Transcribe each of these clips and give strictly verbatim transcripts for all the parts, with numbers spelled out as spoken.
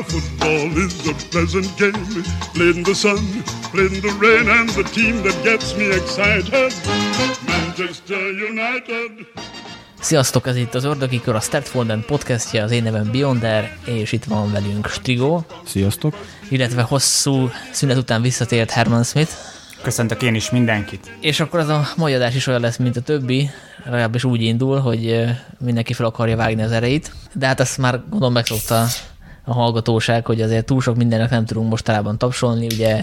Now football is a pleasant game, played in the sun, played in the rain, and the team that gets me excited, Manchester United. Sziasztok, ez itt az Ördögi Kör, a Startfolden podcastja, az én nevem Beyonder, és itt van velünk Strigó. Sziasztok. Illetve hosszú szünet után visszatért Herman Smith. Köszöntök én is mindenkit. És akkor az a mai adás is olyan lesz, mint a többi, legalábbis úgy indul, hogy mindenki fel akarja vágni az erejét, de hát azt már gondolom megszokta a hallgatóság, hogy azért túl sok mindennek nem tudunk mostanában tapsolni, ugye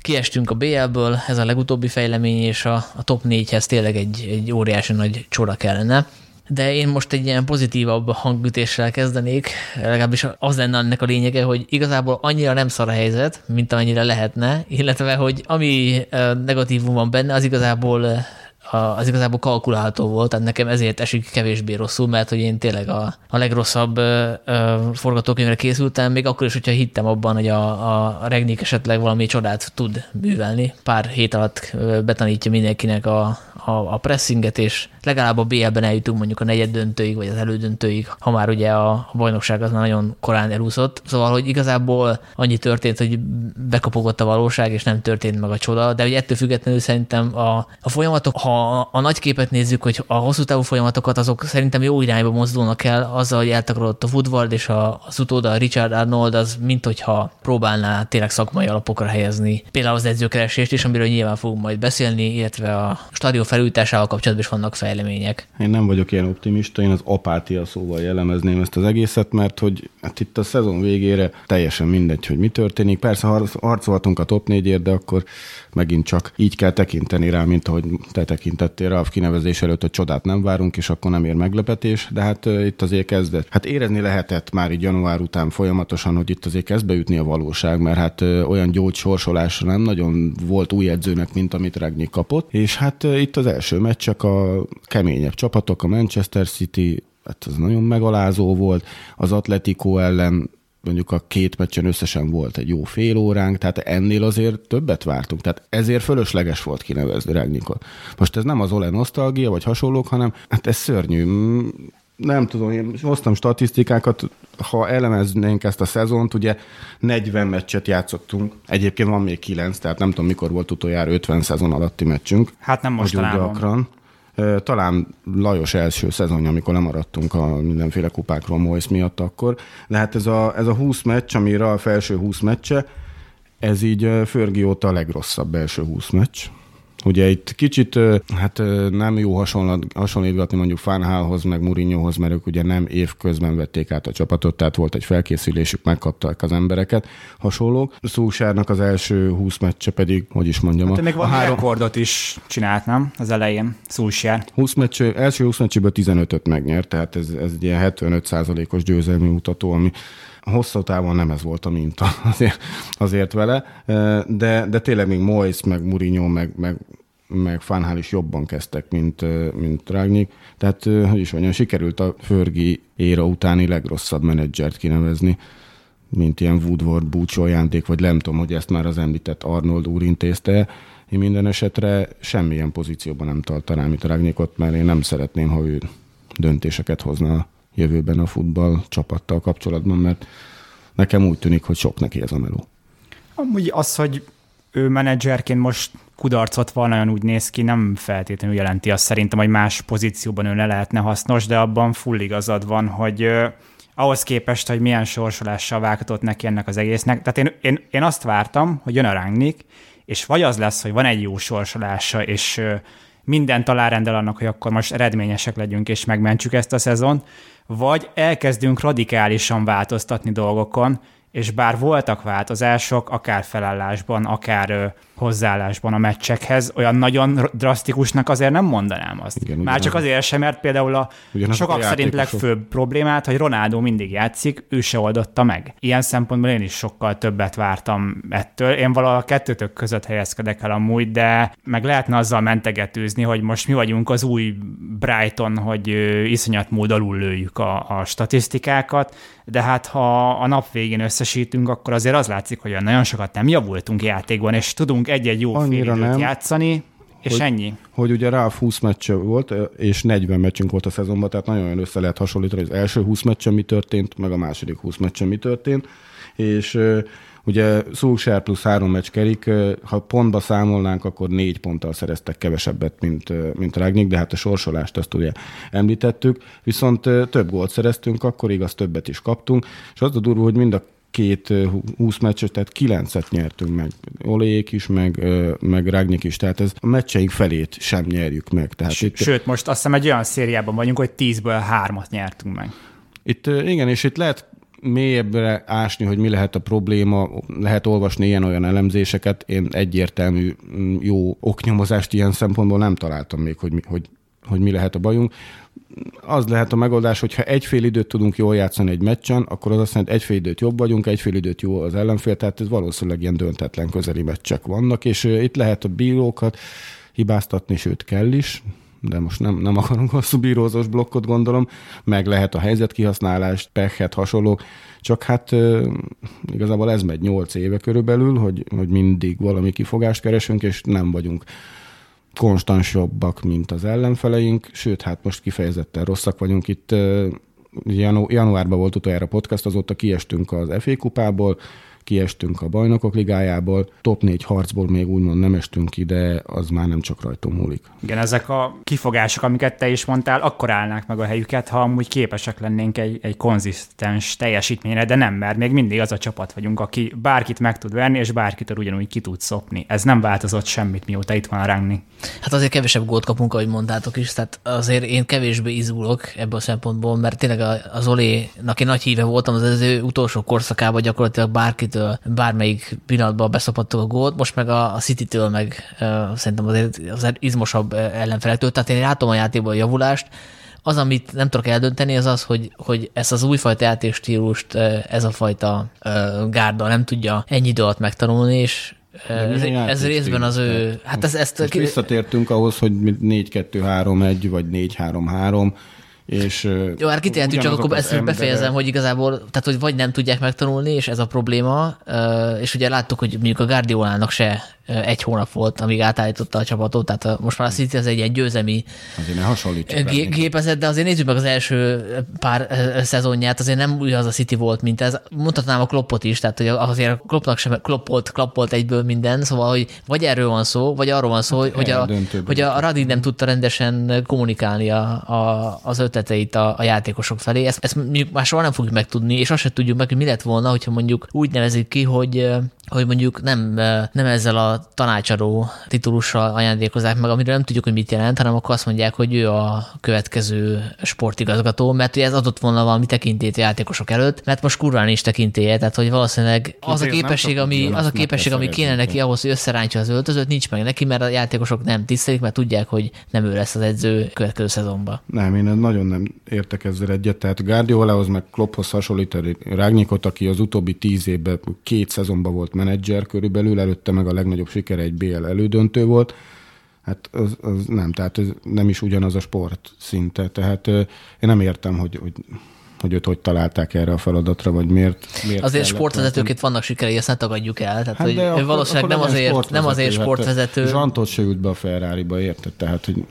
kiestünk a bé el-ből, ez a legutóbbi fejlemény, és a, a top négyhez tényleg egy, egy óriási nagy csoda kellene. De én most egy ilyen pozitívabb hangütéssel kezdenék, legalábbis az lenne ennek a lényege, hogy igazából annyira nem szar a helyzet, mint amennyire lehetne, illetve hogy ami negatívum van benne, az igazából az igazából kalkulálható volt, tehát nekem ezért esik kevésbé rosszul, mert hogy én tényleg a, a legrosszabb ö, ö, forgatókönyvre készültem, még akkor is, hogyha hittem abban, hogy a, a Regnick esetleg valami csodát tud művelni. Pár hét alatt betanítja mindenkinek a, a, a pressinget, és legalább a bé el-ben eljutunk mondjuk a negyed döntőig, vagy az elődöntőig, ha már ugye a, a bajnokság az már nagyon korán elúszott. Szóval, hogy igazából annyi történt, hogy bekopogott a valóság, és nem történt meg a csoda, de ugye ettől függetlenül szerintem a, a folyamatok, ha A, a nagy képet nézzük, hogy a hosszú távú folyamatokat azok szerintem jó irányba mozdulnak el, azzal, hogy eltakarodott a Woodward, és a, az utóda a Richard Arnold, az minthogyha próbálná tényleg szakmai alapokra helyezni. Például az edzőkeresést is, amiről nyilván fogunk majd beszélni, illetve a stadion felújításával kapcsolatban is vannak fejlemények. Én nem vagyok ilyen optimista, én az apátia szóval jellemezném ezt az egészet, mert hogy hát itt a szezon végére teljesen mindegy, hogy mi történik. Persze harcoltunk a top négyért, de akkor megint csak így kell tekinteni rá, mint ahogy te tekintettél rá a kinevezés előtt, hogy csodát nem várunk, és akkor nem ér meglepetés, de hát uh, itt azért kezdett. Hát érezni lehetett már így január után folyamatosan, hogy itt azért kezd beütni a valóság, mert hát uh, olyan gyógysorsolásra nem nagyon volt új edzőnek, mint amit Ragnik kapott, és hát uh, itt az első meccs csak a keményebb csapatok, a Manchester City, hát az nagyon megalázó volt, az Atletico ellen mondjuk a két meccsen összesen volt egy jó fél óránk, tehát ennél azért többet vártunk, tehát ezért fölösleges volt kinevezni Ragnikot. Most ez nem az Ole nosztalgia, vagy hasonlók, hanem hát ez szörnyű. Nem tudom, én hoztam statisztikákat, ha elemeznénk ezt a szezont, ugye negyven meccset játszottunk, egyébként van még kilenc, tehát nem tudom, mikor volt utoljára ötven szezon alatti meccsünk. Hát nem mostanában. Talán Lajos első szezonja, amikor lemaradtunk a mindenféle kupákról Moyes miatt akkor, de hát ez a, ez a húsz meccs, ami Ralf első húsz meccse, ez így Fergie óta a legrosszabb első húsz meccs. Ugye itt kicsit, hát nem jó hasonlat, hasonlítgatni mondjuk Van Gaalhoz, meg Mourinhohoz, mert ők ugye nem évközben vették át a csapatot, tehát volt egy felkészülésük, megkapták az embereket, hasonlók. Szúsárnak az első húsz meccse pedig, hogy is mondjam, hát, a még valami három... rekordot is csinált, nem? Az elején Szúsár. húsz meccs, első húsz meccséből tizenötöt megnyert, tehát ez, ez egy ilyen hetvenöt százalékos győzelmi mutató, ami hosszú távon nem ez volt a minta azért, azért vele, de, de tényleg még Moyes, meg Mourinho, meg, meg, meg Van Gaal is jobban kezdtek, mint, mint Ragnik. Tehát, hogy is mondjam, sikerült a Fergie éra utáni legrosszabb menedzsert kinevezni, mint ilyen Woodward búcsúajándék, vagy nem tudom, hogy ezt már az említett Arnold úr intézte. Én minden esetre semmilyen pozícióban nem tartanám itt Ragnikot, mert én nem szeretném, ha ő döntéseket hozna jövőben a futball csapattal kapcsolatban, mert nekem úgy tűnik, hogy sok neki ez a meló. Amúgy az, hogy ő menedzserként most kudarcot van, nagyon úgy néz ki, nem feltétlenül jelenti azt szerintem, hogy más pozícióban ő ne lehetne hasznos, de abban full igazad van, hogy euh, ahhoz képest, hogy milyen sorsolással vághatott neki ennek az egésznek. Tehát én, én, én azt vártam, hogy jön a Rangnick, és vagy az lesz, hogy van egy jó sorsolása, és euh, mindent alárendel annak, hogy akkor most eredményesek legyünk, és megmentsük ezt a szezont, vagy elkezdünk radikálisan változtatni dolgokon, és bár voltak változások, akár felállásban, akár ö, hozzáállásban a meccsekhez, olyan nagyon drasztikusnak azért nem mondanám azt. Igen, Már csak azért sem, mert például a ugyanaz sokak a szerint legfőbb problémát, hogy Ronaldo mindig játszik, ő se oldotta meg. Ilyen szempontból én is sokkal többet vártam ettől. Én valahol a kettőtök között helyezkedek el amúgy, de meg lehetne azzal mentegetőzni, hogy most mi vagyunk az új Brighton, hogy ö, iszonyat mód alul lőjük a, a statisztikákat, de hát ha a nap végén összesítünk, akkor azért az látszik, hogy nagyon sokat nem javultunk játékban, és tudunk egy-egy jó fél időt játszani, És hogy, ennyi. Hogy ugye Ralf húsz meccse volt, és negyven meccsünk volt a szezonban, tehát nagyon össze lehet hasonlítani, hogy az első húsz meccsen mi történt, meg a második húsz meccsen mi történt, és ugye Szulsár plusz három meccs Kerik, ha pontba számolnánk, akkor négy ponttal szereztek kevesebbet, mint, mint Rágnyik, de hát a sorsolást azt ugye említettük, viszont több gólt szereztünk, akkor igaz, többet is kaptunk, és az a durva, hogy mind a két húsz meccset, tehát kilencet nyertünk meg. Oléjék is, meg, meg Rágnyik is, tehát ez a meccseink felét sem nyerjük meg. Tehát S- itt... Sőt, most azt hiszem egy olyan szériában vagyunk, hogy tízből hármat nyertünk meg. Itt igen, és itt lehet mélyebbre ásni, hogy mi lehet a probléma, lehet olvasni ilyen-olyan elemzéseket. Én egyértelmű jó oknyomozást ilyen szempontból nem találtam még, hogy mi, hogy, hogy mi lehet a bajunk. Az lehet a megoldás, hogyha egyfél időt tudunk jól játszani egy meccsen, akkor az azt jelenti, hogy egyfél időt jobb vagyunk, egyfél időt jó az ellenfél, tehát ez valószínűleg ilyen döntetlen közeli meccsek vannak, és itt lehet a bírókat hibáztatni, sőt kell is, de most nem, nem akarunk hosszú bírózós blokkot, gondolom, meg lehet a helyzetkihasználást, pehet, hasonlók, csak hát igazából ez megy nyolc éve körülbelül, hogy, hogy mindig valami kifogást keresünk, és nem vagyunk konstansabbak, mint az ellenfeleink, sőt, hát most kifejezetten rosszak vagyunk. Itt janu- januárban volt utoljára podcast, azóta kiestünk az ef á kupából, kiestünk a Bajnokok Ligájából, top négy harcból még úgymond nem estünk ki, de az már nem csak rajtunk múlik. Igen, ezek a kifogások, amiket te is mondtál, akkor állnák meg a helyüket, ha amúgy képesek lennénk egy, egy konzisztens teljesítményre, de nem, mert még mindig az a csapat vagyunk, aki bárkit meg tud verni, és bárkitől ugyanúgy ki tud szopni. Ez nem változott semmit, mióta itt van a Rágnyik. Hát azért kevesebb gólt kapunk, ahogy mondtátok is, tehát azért én kevésbé izgulok ebből a szempontból, mert tényleg az Olénak én nagy híve voltam, az, az ő utolsó korszakában gyakorlatilag bárkitől bármelyik pillanatban beszopattuk a gólt, most meg a Citytől meg uh, szerintem azért, azért izmosabb ellenfelektől, tehát én látom a játékban a javulást. Az, amit nem tudok eldönteni, az az, hogy, hogy ezt az újfajta játékstílust ez a fajta uh, gárda nem tudja ennyi idő alatt megtanulni, és Ez, ez részben az ő... Hát ez, ezt most visszatértünk ahhoz, hogy négy kettő három egy vagy négy három három, és jó, hát kitérhetünk, csak akkor ezt embere... befejezem, hogy igazából, tehát hogy vagy nem tudják megtanulni, és ez a probléma, és ugye láttuk, hogy mondjuk a Guardiolának se egy hónap volt, amíg átállította a csapatot, tehát most már a City az egy ilyen győzelmi g- gépezet, de azért nézzük meg az első pár szezonját, azért nem ugyanaz a City volt, mint ez. Mondhatnám a Kloppot is, tehát hogy azért a Kloppnak sem kloppolt, klappolt egyből minden, szóval, hogy vagy erről van szó, vagy arról van szó, hát hogy, a, hogy a Radi nem tudta rendesen kommunikálni a, a, az ötleteit a, a játékosok felé. Ezt, ezt már soha nem fogjuk megtudni, és azt sem tudjuk meg, hogy mi lett volna, hogyha mondjuk úgy nevezik ki, hogy, hogy mondjuk nem, nem ezzel a tanácsadó titulussal ajándékozzák meg, amiről nem tudjuk, hogy mit jelent, hanem akkor azt mondják, hogy ő a következő sportigazgató, mert ugye ez adott volna valami tekintélyt a játékosok előtt, mert most kurván is tekintélye, tehát hogy valószínűleg az a képesség, ami, az a képesség, ami kéne neki ahhoz, hogy összerántja az öltözőt, nincs meg neki, mert a játékosok nem tisztelik, mert tudják, hogy nem ő lesz az edző következő szezonban. Nem, én nagyon nem értek ezzel egyet, tehát Guardiolához meg Klopphoz hasonlítani Rágnyikot, aki az utóbbi tíz évben két szezonban volt menedzser körülbelül, előtte meg a legnagyobb sikere egy bé el elődöntő volt, hát az, az nem, tehát ez nem is ugyanaz a sport szinte, tehát én nem értem, hogy, hogy, hogy őt hogy találták erre a feladatra, vagy miért. miért azért sportvezetőként vannak sikerei, ezt ne tagadjuk el, tehát hát hogy ő valószínűleg nem azért, nem azért sportvezető. Hát, Zsantot se ült be a Ferrariba, érted? Tehát, hogy...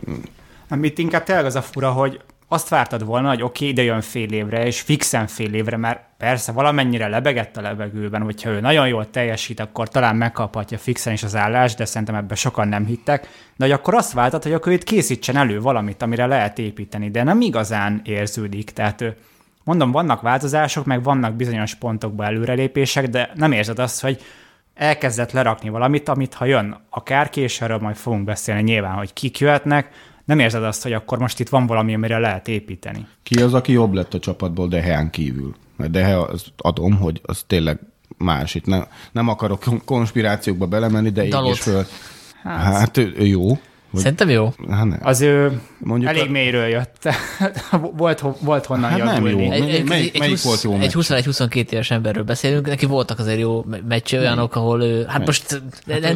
Amit inkább tényleg az a fura, hogy azt vártad volna, hogy oké, okay, ide jön fél évre, és fixen fél évre, mert persze valamennyire lebegett a levegőben, hogyha ő nagyon jól teljesít, akkor talán megkaphatja fixen is az állást, de szerintem ebben sokan nem hittek. De hogy akkor azt vártad, hogy akkor itt készítsen elő valamit, amire lehet építeni, de nem igazán érződik. Tehát mondom, vannak változások, meg vannak bizonyos pontokban előrelépések, de nem érzed azt, hogy elkezdett lerakni valamit, amit ha jön akár később, majd fogunk beszélni nyilván, hogy kik jöhetnek, nem érzed azt, hogy akkor most itt van valami, amire lehet építeni. Ki az, aki jobb lett a csapatból Deheán kívül? Mert Dehe, azt adom, hogy az tényleg más. Itt nem, nem akarok konspirációkba belemenni, de Dalot. Így is föl... Hát, hát ő, ő jó. Vagy... Szerintem jó. Hát az ő mondjuk elég a... mélyről jött. volt, volt honnan hát javulni. Egy, melyik, egy, melyik húsz, volt jó meccs? Egy huszonegy-huszonkettő éves emberről beszélünk, neki voltak azért jó meccse, olyanok, ahol ő... Hát melyik? Most hát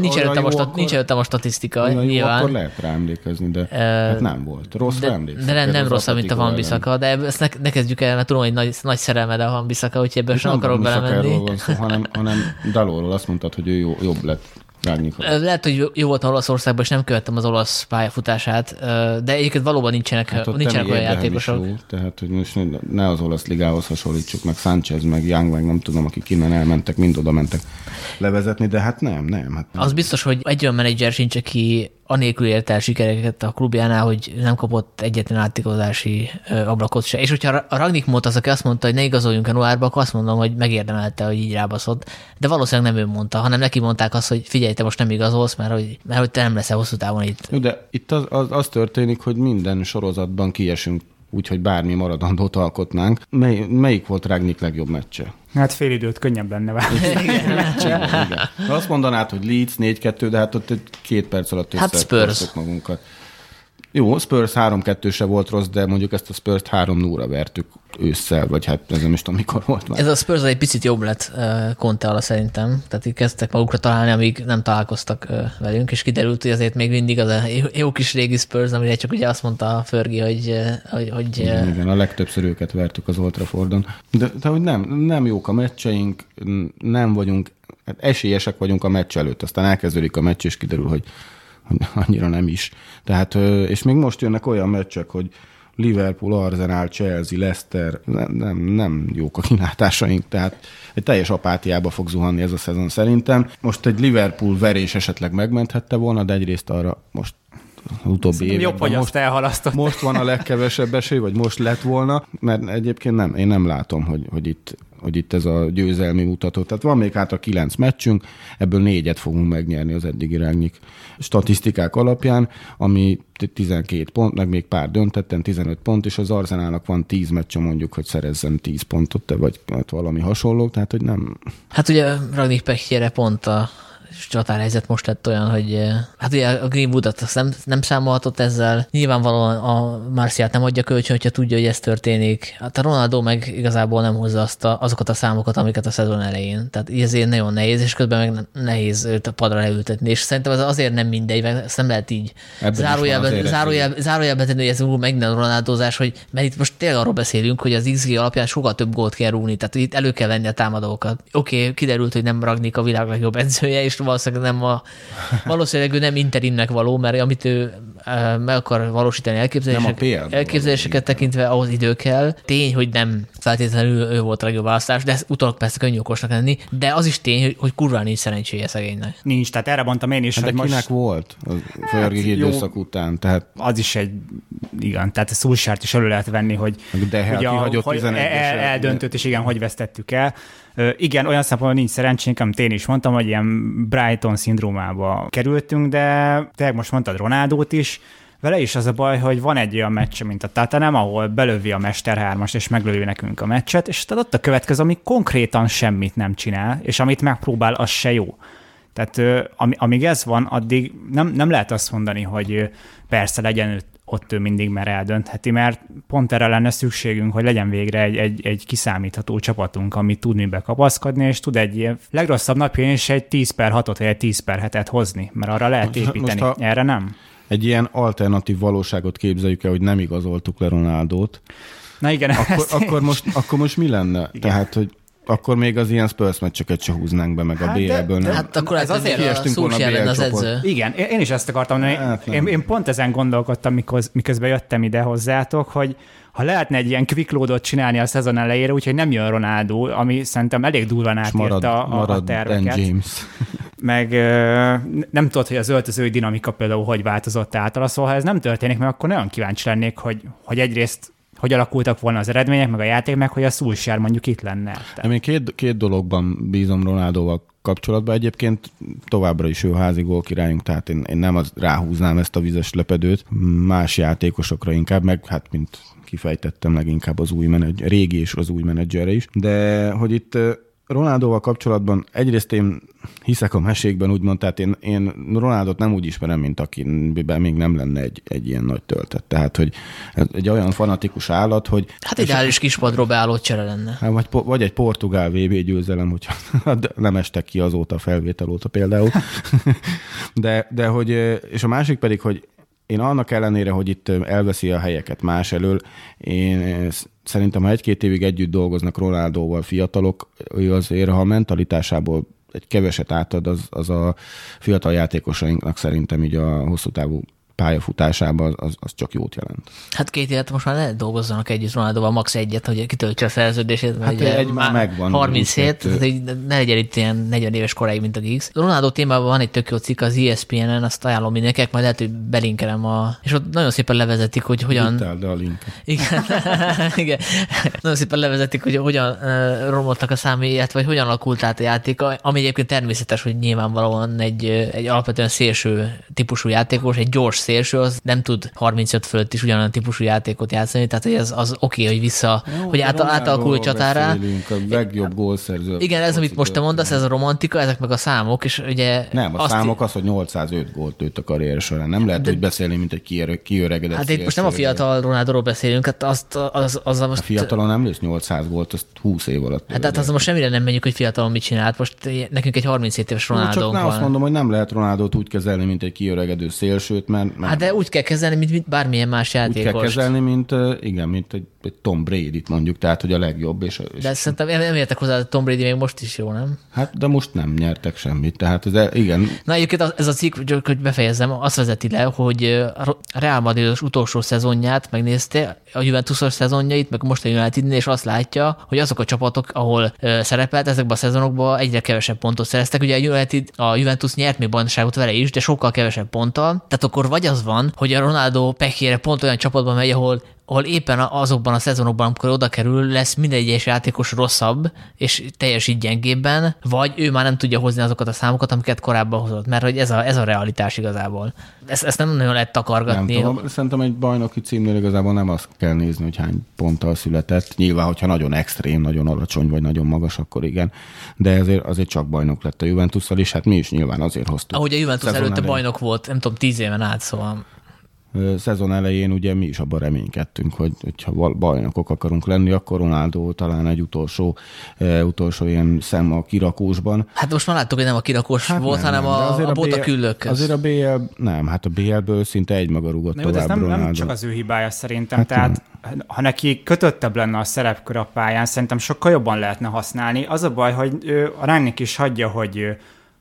nincs előttem a, a statisztika. Jó, nyilván. Akkor lehet rá emlékezni, de uh, hát nem volt. Rossz rá emlékezni. De, de nem, nem rosszabb, mint a Van Bissaka, de ezt ne, ne kezdjük el, mert tudom, hogy nagy, nagy szerelmed a Van Bissaka, úgyhogy ebben sem akarok belemenni. Hanem Dalóról azt mondtad, hogy ő jobb lett. Lehet, hogy jó volt Olaszországban, és nem követtem az olasz pályafutását, de egyébként valóban nincsenek, hát nincsenek olyan játékosok. Jó, tehát, hogy most ne az olasz ligához hasonlítsuk, meg Sánchez, meg Young, meg nem tudom, akik innen elmentek, mind oda mentek levezetni, de hát nem, nem. Hát nem. Az biztos, hogy egy olyan menedzser sincs, aki anélkül ért el sikereket a klubjánál, hogy nem kapott egyetlen átigazolási ablakot se. És hogyha a Rangnick volt az, aki azt mondta, hogy ne igazoljunk januárba, akkor azt mondom, hogy megérdemelte, hogy így rábaszott. De valószínűleg nem ő mondta, hanem neki mondták azt, hogy figyelj, te most nem igazolsz, mert hogy, mert hogy te nem leszel hosszú távon itt. Jó, de itt az, az, az történik, hogy minden sorozatban kiesünk, úgyhogy bármi maradandót alkotnánk. Mely, melyik volt Rangnick legjobb meccse? Hát fél időt könnyebb lenne válni. Azt mondanád, hogy Leeds négy kettő, de hát ott két perc alatt összetartottuk magunkat. Jó, Spurs három kettő se volt rossz, de mondjuk ezt a Spurs-t három nullra vertük ősszel, vagy hát ez nem is tudom, mikor volt már. Ez a Spurs egy picit jobb lett Conte alatt szerintem, tehát így kezdtek magukra találni, amíg nem találkoztak velünk, és kiderült, hogy azért még mindig az a jó kis régi Spurs, amire csak ugye azt mondta a Fergi, hogy... hogy, hogy... Igen, igen, a legtöbbször őket vertük az Old Traffordon. De, de hogy nem, nem jók a meccseink, nem vagyunk, hát esélyesek vagyunk a meccs előtt, aztán elkezdődik a meccs, és kiderül, hogy annyira nem is. Tehát, és még most jönnek olyan meccsek, hogy Liverpool, Arsenal, Chelsea, Leicester, nem, nem, nem jók a kilátásaink, tehát egy teljes apátiába fog zuhanni ez a szezon szerintem. Most egy Liverpool verés esetleg megmenthette volna, de egyrészt arra most az utóbbi években. Jobb, hogy azt elhalasztott. Most van a legkevesebb esély, vagy most lett volna, mert egyébként nem, én nem látom, hogy, hogy itt hogy itt ez a győzelmi mutató. Tehát van még hátra kilenc meccsünk, ebből négyet fogunk megnyerni az eddigi Rangnick statisztikák alapján, ami tizenkét pont, meg még pár döntetten tizenöt pont, és az Arsenalnak van tíz meccse mondjuk, hogy szerezzen tíz pontot, vagy hát valami hasonló, tehát hogy nem. Hát ugye Rangnick pekjére pont a csatárhelyzet most lett olyan, hogy hát ugye a Greenwood-at nem, nem számolhatott ezzel. Nyilvánvalóan a Marcialt nem adja kölcsön, hogyha tudja, hogy ez történik. Hát a Ronaldo meg igazából nem hozza azt a, azokat a számokat, amiket a szezon elején. Tehát ezért nagyon nehéz, és közben meg nehéz őt a padra leültetni. És szerintem ez azért nem mindegy, meg ezt nem lehet így zárójelben tenni, hogy ez megint a Ronaldozás, hogy mert itt most tényleg arról beszélünk, hogy az iksz gé alapján sokkal több gólt kell rúgni, tehát itt elő kell venni a támadókat. Oké, okay, kiderült, hogy nem Rangnick a világ legjobb edzője, és valószínűleg nem a, valószínűleg ő nem interimnek való, mert amit ő meg akar valósítani elképzelések, elképzeléseket tekintve, ahhoz idő kell. Tény, hogy nem feltétlenül ő volt a legjobb választás, de ez utólag persze könnyű okosnak lenni, de az is tény, hogy, hogy kurván nincs szerencséje szegénynek. Nincs, tehát erre mondtam én is, hát hogy de most... kinek volt a Fergie hát, időszak jó, után? Tehát... Az is egy, igen, tehát a Solskjárt is elő lehet venni, hogy de ugye a, hogy el, eldöntött, és igen, hogy vesztettük el. Igen, olyan szempontból nincs szerencsénk, amit én is mondtam, hogy ilyen Brighton szindrómába kerültünk, de te most mondtad Ronaldót is, vele is az a baj, hogy van egy olyan meccs, mint a Tottenham, ahol belövi a Mester hármast, és meglövi nekünk a meccset, és tehát ott a következő, ami konkrétan semmit nem csinál, és amit megpróbál, az se jó. Tehát amíg ez van, addig nem, nem lehet azt mondani, hogy persze legyen ott ő mindig már eldöntheti, mert pont erre lenne szükségünk, hogy legyen végre egy, egy, egy kiszámítható csapatunk, amit tud mibe kapaszkodni, és tud egy ilyen legrosszabb napján is egy tíz per hatot, vagy egy tíz per hetet hozni, mert arra lehet építeni. Most, erre nem? Egy ilyen alternatív valóságot képzeljük el, hogy nem igazoltuk le Ronaldót. Na igen. Akkor, akkor, most, akkor most mi lenne? Igen. Tehát, hogy akkor még az ilyen Spurs meccseket se húznánk be, meg hát a bé el-ből nem. Hát akkor ez azért a Solskjár az edző. Igen, én is ezt akartam mondani. Hát én, én pont ezen gondolkodtam, miközben jöttem ide hozzátok, hogy ha lehetne egy ilyen quick loadot csinálni a szezon elejére, úgyhogy nem jön Ronaldo, ami szerintem elég durván átírta a, a terveket. James. Meg nem tudod, hogy az öltözői dinamika például hogy változott általa, szóval ha ez nem történik, mert akkor nagyon kíváncsi lennék, hogy, hogy egyrészt hogy alakultak volna az eredmények, meg a játék, meg hogy a Solskjár mondjuk itt lenne. Én két, két dologban bízom Ronaldóval kapcsolatban. Egyébként továbbra is ő házi gólkirályunk, tehát én, én nem az, ráhúznám ezt a vizes lepedőt. Más játékosokra inkább, meg hát mint kifejtettem, leginkább az új menedzser, régi és az új menedzserre is. De hogy itt Ronaldóval kapcsolatban egyrészt én hiszek a mesékben, úgymond, tehát én, én Ronaldot nem úgy ismerem, mint akiben még nem lenne egy, egy ilyen nagy töltet. Tehát, hogy egy olyan fanatikus állat, hogy... Hát ideális kispadról beálló csere lenne. Vagy, vagy egy portugál vé bé győzelem, hogyha nem estek ki azóta a felvétel óta például. De, de hogy... És a másik pedig, hogy én annak ellenére, hogy itt elveszi a helyeket más elől, én szerintem, ha egy-két évig együtt dolgoznak Ronaldóval fiatalok, ő azért, ha a mentalitásából egy keveset átad, az, az a fiatal játékosainknak szerintem így a hosszú távú pályafutásában az, az csak jót jelent. Hát két élet most már ne dolgozzanak együtt Ronaldóval, max egyet, hogy kitöltse a szerződését. Hát egy már megvan. harminchét, tehát ne legyen itt ilyen negyven éves koráig, mint a Giggs. Ronaldo témában van egy tök jó cikk az í es pé enen, azt ajánlom mindenkinek, majd lehet, hogy belinkelem a... És ott nagyon szépen levezetik, hogy hogyan... Utáld a linket. Igen. Igen. Nagyon szépen levezetik, hogy hogyan romoltak a számíját, vagy hogyan alakult át a játék, ami egyébként természetes, hogy nyilvánvalóan egy, egy alapvetően szélső típusú játékos, egy gyors szélső, az nem tud harmincöt fölött is ugyanolyan típusú játékot játszani, tehát hogy ez az oké, okay, hogy vissza, jó, hogy át, átalakul csatárá. A legjobb gólszerző. Igen, ez, amit most te mondasz, ez a romantika, ezek meg a számok, és ugye... Nem, a számok í- az, hogy nyolcszázöt gólt lőtt a karrier során. Nem lehet, de, hogy beszélni, mint egy kiöregedett. Hát itt most nem a fiatal Ronaldóról beszélünk, hát azt az, az a most... A fiatalon nem lősz nyolcszáz gólt, azt húsz év alatt. Hát, hát az most semmire nem menjük, hogy fiatalon mit csinált. Most nekünk egy harminchét éves Ronaldónk van. Azt mondom, hogy nem lehet Ronaldót úgy kezelni, mint egy kiöregedő szélsőt, mert Mert hát de úgy kell kezelni, mint, mint bármilyen más játékost. Úgy kell kezelni, mint, igen, mint egy, egy Tom Brady-t mondjuk, tehát, hogy a legjobb. És, és de szerintem nem értek hozzá, hogy Tom Brady még most is jó, nem? Hát, de most nem nyertek semmit, tehát de igen. Na, egyébként ez a cikk, hogy befejezzem, azt vezeti le, hogy a Real Madrid utolsó szezonját megnézte, a Juventus-os szezonjait, meg most a United-nél, és azt látja, hogy azok a csapatok, ahol szerepelt ezekben a szezonokban, egyre kevesebb pontot szereztek. Ugye a, United, a Juventus nyert még bajnokságot vele is, de sokkal kevesebb ponttal, tehát akkor vagy az van, hogy a Ronaldo pekére pont olyan csapatban megy, ahol ahol éppen azokban a szezonokban, amikor oda kerül, lesz minden egyes játékos rosszabb, és teljesít gyengébben, vagy ő már nem tudja hozni azokat a számokat, amiket korábban hozott, mert hogy ez a, ez a realitás igazából. Ezt, ezt nem nagyon lehet takargatni. Nem tudom, szerintem egy bajnoki címnél igazából nem azt kell nézni, hogy hány ponttal született. Nyilván, hogyha nagyon extrém, nagyon alacsony, vagy nagyon magas, akkor igen. De azért, azért csak bajnok lett a Juventusszal, és hát mi is nyilván azért hoztuk. Ahogy a Juventus szezonál előtte bajnok volt, nem tudom, tíz éven át, szóval... Szezon elején ugye mi is abban reménykedtünk, hogy ha bajnokok akarunk lenni, akkor Ronaldo talán egy utolsó, utolsó ilyen szem a kirakósban. Hát most már láttuk, hogy nem a kirakós hát volt, nem, hanem a, a bota küllőköz. Azért a bé el, nem, hát a bé el-ből szinte egymaga rúgott tovább ez nem, Ronaldo. Nem csak az ő hibája szerintem, hát tehát nem. Ha neki kötöttebb lenne a szerepkör a pályán, szerintem sokkal jobban lehetne használni. Az a baj, hogy ő, a ránk is hagyja, hogy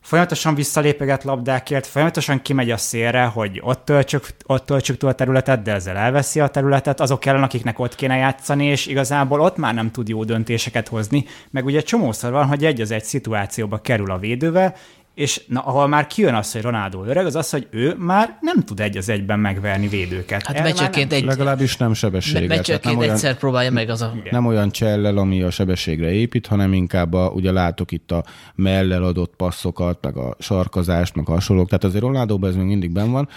folyamatosan visszalépeget labdákért, folyamatosan kimegy a szélre, hogy ott töltsük, ott töltsük túl a területet, de ezzel elveszi a területet azok ellen, akiknek ott kéne játszani, és igazából ott már nem tud jó döntéseket hozni. Meg ugye csomószor van, hogy egy az egy szituációba kerül a védővel, és na, ahol már kijön az, hogy Ronaldo öreg, az az, hogy ő már nem tud egy az egyben megverni védőket. Hát meccseként egy... Legalábbis nem sebességet. Meccseként hát egyszer olyan, próbálja meg az a... Nem olyan csellel, ami a sebességre épít, hanem inkább a, ugye látok itt a mellel adott passzokat, meg a sarkazást, meg hasonlók. Tehát azért Ronaldóban ez még mindig benn van.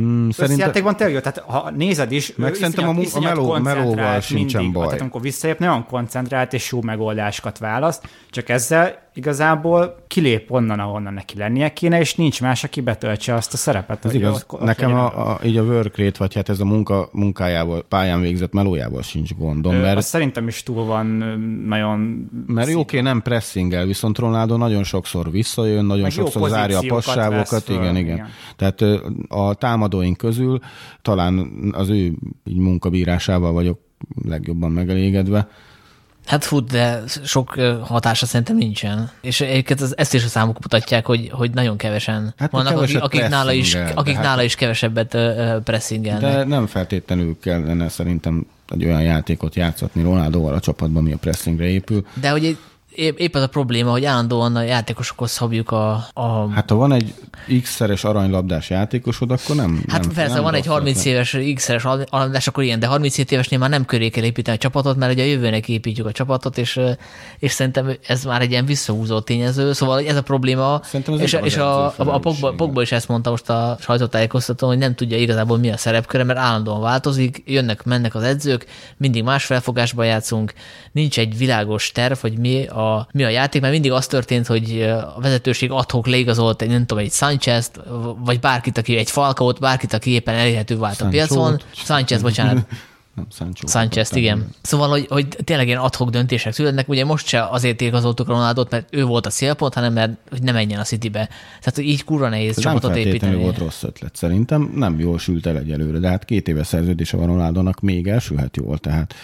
Mm, összjátékban te jó, tehát ha nézed is, meg szerintem a, a meló, melóval sincsen mindig baj. Tehát amikor visszajött, nagyon koncentrált és jó megoldásokat választ, csak ezzel igazából kilép onnan, ahonnan neki lennie kéne, és nincs más, aki betöltse azt a szerepet. Ez igaz, ott, nekem a, a, így a work rate, vagy hát ez a munka, munkájával, pályán végzett melójával sincs gondom. Ö, mert szerintem is túl van nagyon... Mert jó, oké, nem pressingel, viszont Ronaldo nagyon sokszor visszajön, nagyon meg sokszor zárja a passávokat. Igen, igen, igen. Tehát a támadóink közül talán az ő így munkabírásával vagyok legjobban megelégedve. Hát fú, de sok hatása szerintem nincsen. És ezt is a számok mutatják, hogy, hogy nagyon kevesen hát vannak, akik, akik, nála is, akik hát nála is kevesebbet pressingelnek. De nem feltétlenül kellene szerintem egy olyan játékot játszatni Ronaldóval a csapatban, ami a pressingre épül. De hogy épp az a probléma, hogy állandóan a játékosokhoz szabjuk a... a... Hát ha van egy x-szeres aránylabdás játékosod, akkor nem... Hát nem, persze, nem van egy harminc éves x-szeres aránylabdás, akkor ilyen, de harminchét évesnél már nem köré kell építeni a csapatot, mert ugye a jövőnek építjük a csapatot, és, és szerintem ez már egy ilyen visszahúzó tényező, szóval ez a probléma, ez és, és a, a, a Pogba, Pogba is ezt mondta most a sajtótájékoztatón, hogy nem tudja igazából mi a szerepköre, mert állandóan változik, jönnek, mennek az edzők, mindig más felfogásban játszunk, nincs egy világos terv, hogy mi a A, mi a játék, mert mindig az történt, hogy a vezetőség ad-hoc leigazolt egy, nem tudom, egy Sánchez-t, vagy bárkit, aki egy Falcaót, bárkit, aki éppen elérhető vált a piacon. Sánchez, bocsánat. Nem, Sancho. Sánchez, igen. Meg. Szóval, hogy, hogy tényleg ilyen ad-hoc döntések születnek, ugye most se azért igazoltuk Ronaldot, mert ő volt a célpont, hanem mert hogy ne menjen a Citybe. Tehát, hogy így kurva nehéz ez csapatot építeni. Nem feltétlenül volt rossz ötlet szerintem, nem jól sült el egyelőre, de hát két éves szerződése van Ronaldónak, még elsülhet jól, tehát.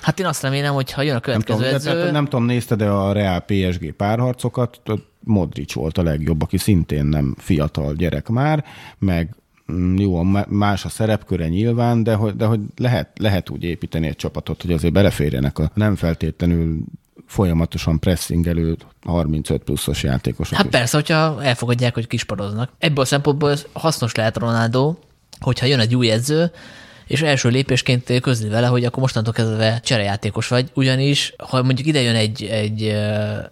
Hát én azt remélem, hogy ha jön a következő nem edző... Tudom, nem tudom, nézted-e a Real pé es gé párharcokat, Modric volt a legjobb, aki szintén nem fiatal gyerek már, meg jó, más a szerepköre nyilván, de hogy, de hogy lehet, lehet úgy építeni egy csapatot, hogy azért beleférjenek a nem feltétlenül folyamatosan pressingelő harmincöt pluszos játékosok. Hát is. Persze, hogyha elfogadják, hogy kispadoznak. Ebből a szempontból hasznos lehet Ronaldo, hogyha jön egy új edző, és első lépésként közli vele, hogy akkor mostantól kezdve cserejátékos vagy, ugyanis, ha mondjuk ide jön egy, egy,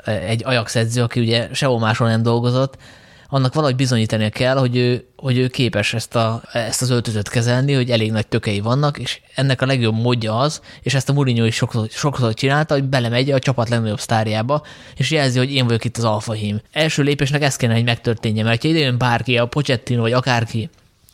egy Ajax edző, aki ugye sehol máshol nem dolgozott, annak valahogy bizonyítania kell, hogy ő, hogy ő képes ezt, a, ezt az öltözőt kezelni, hogy elég nagy tökei vannak, és ennek a legjobb módja az, és ezt a Mourinho is sokszor, sokszor csinálta, hogy belemegy a csapat legnagyobb sztárjába, és jelzi, hogy én vagyok itt az alfahím. Első lépésnek ez kellene, hogy megtörténjen, mert ha ide jön bárki, a Pochettino vagy akárki,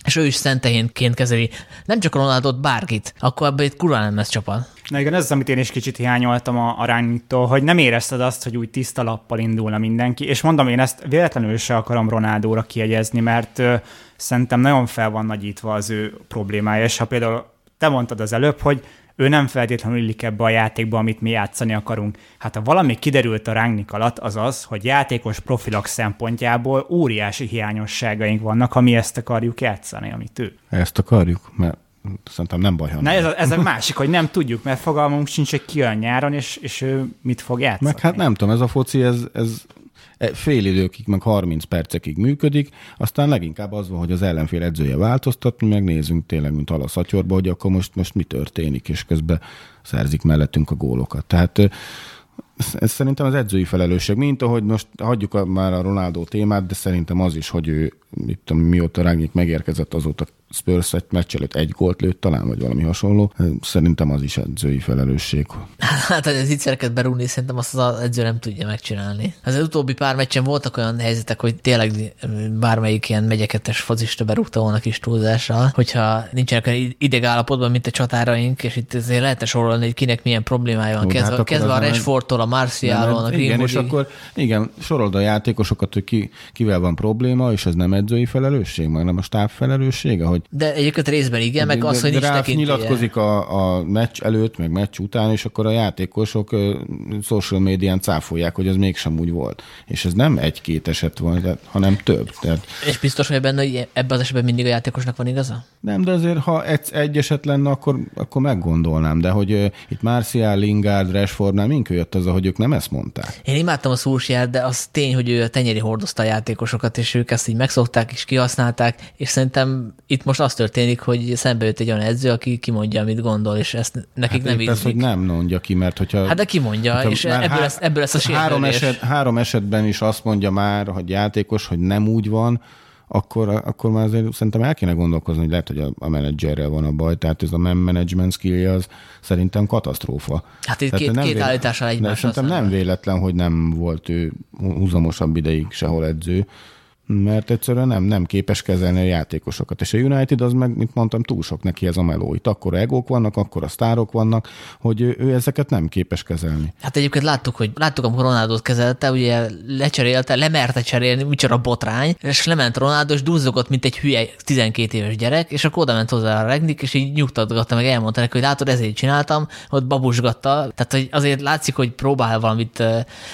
és ő is szentehénként kezeli, nem csak Ronaldot, bárkit, akkor ebben itt kurva nem lesz csapat. Na igen, ez az, amit én is kicsit hiányoltam a, a Rangnittól, hogy nem érezted azt, hogy úgy tiszta lappal indulna mindenki, és mondom, én ezt véletlenül se akarom Ronaldóra kiegyezni, mert ö, szerintem nagyon fel van nagyítva az ő problémája, és ha például te mondtad az előbb, hogy ő nem feltétlenül illik ebbe a játékba, amit mi játszani akarunk. Hát ha valami kiderült a Rangnick alatt, az az, hogy játékos profilak szempontjából óriási hiányosságaink vannak, ha mi ezt akarjuk játszani, amit ő. Ezt akarjuk, mert szerintem nem baj, ha nem. Ez, ez a másik, hogy nem tudjuk, mert fogalmunk sincs, hogy ki jön nyáron, és, és ő mit fog játszani. Meg hát nem tudom, ez a foci, ez... ez... fél időkig, meg harminc percekig működik, aztán leginkább az van, hogy az ellenfél edzője változtat, mi megnézünk tényleg, mint alaszatyorba, hogy akkor most, most mi történik, és közben szerzik mellettünk a gólokat. Tehát ez, ez szerintem az edzői felelősség, mint ahogy most hagyjuk a, már a Ronaldo témát, de szerintem az is, hogy ő, mit tudom, mióta Rangnick megérkezett azóta Spurs egy meccs előtt egy gólt lőtt talán, vagy valami hasonló. Szerintem az is edzői felelősség. Hát, hogy az ígyszereket berúgni, szerintem azt az edző nem tudja megcsinálni. Az utóbbi pár meccsen voltak olyan helyzetek, hogy tényleg bármelyik ilyen megyekettes fazista berúgta volna kis túlzással, hogyha nincsenek olyan idegállapotban, mint a csatáraink, és itt azért lehetne sorolni, hogy kinek milyen problémája van. Ó, kezdve, hát kezdve a Rashfordtól, a Marcialtól, a Greenwoodig. Igen, sorold a játékosokat, hogy ki, kivel van probléma, és ez nem edzői felelősség, hanem a stáb felelőssége, hogy de egyébként részben igen, meg az, hogy nincs tekintélye. Nyilatkozik a, a meccs előtt, meg meccs után, és akkor a játékosok uh, social médián cáfolják, hogy ez mégsem úgy volt. És ez nem egy-két eset van, hanem több. Tehát... És biztos vagy benne, hogy ebben az esetben mindig a játékosnak van igaza? Nem, de azért, ha egy, egy eset lenne, akkor, akkor meggondolnám. De hogy uh, itt Martial, Lingard, Rashfordnál minkül jött az, hogy ők nem ezt mondták. Én imádtam a Solskjært, de az tény, hogy ő a tenyeri hordozta a játékosokat, és ők ezt így megszokták, és kihasználták, és szerintem itt most az történik, hogy szembe jött egy olyan edző, aki kimondja, amit gondol, és ezt nekik hát nem ízlik. Hát hogy nem mondja ki, mert hogyha... Hát de kimondja, hát és ebből, há... lesz, ebből lesz a sérülés. Három, eset, három esetben is azt mondja már, hogy játékos, hogy nem úgy van, akkor, akkor már azért szerintem el kéne gondolkozni, hogy lehet, hogy a, a menedzserrel van a baj, tehát ez a management skillje az szerintem katasztrófa. Hát itt tehát két, két állítással egymásra. Szerintem nem véletlen, hogy nem volt ő húzamosabb ideig sehol edző, mert egyszerűen nem, nem képes kezelni a játékosokat. És a United az meg, mint mondtam, túl sok neki ez a meló. Itt akkora egók vannak, akkora sztárok vannak, hogy ő, ő ezeket nem képes kezelni. Hát egyébként láttuk, hogy láttuk, amikor Ronaldót kezelte, ugye lecserélte, lemerte cserélni, micsoda botrány, és lement Ronaldo, és duzzogott, mint egy hülye tizenkét éves gyerek, és akkor oda ment hozzá a Rangnick, és így nyugtatgatta, meg elmondta neki, hogy látod, ezért csináltam, ott babusgatta. Tehát hogy azért látszik, hogy próbál valamit.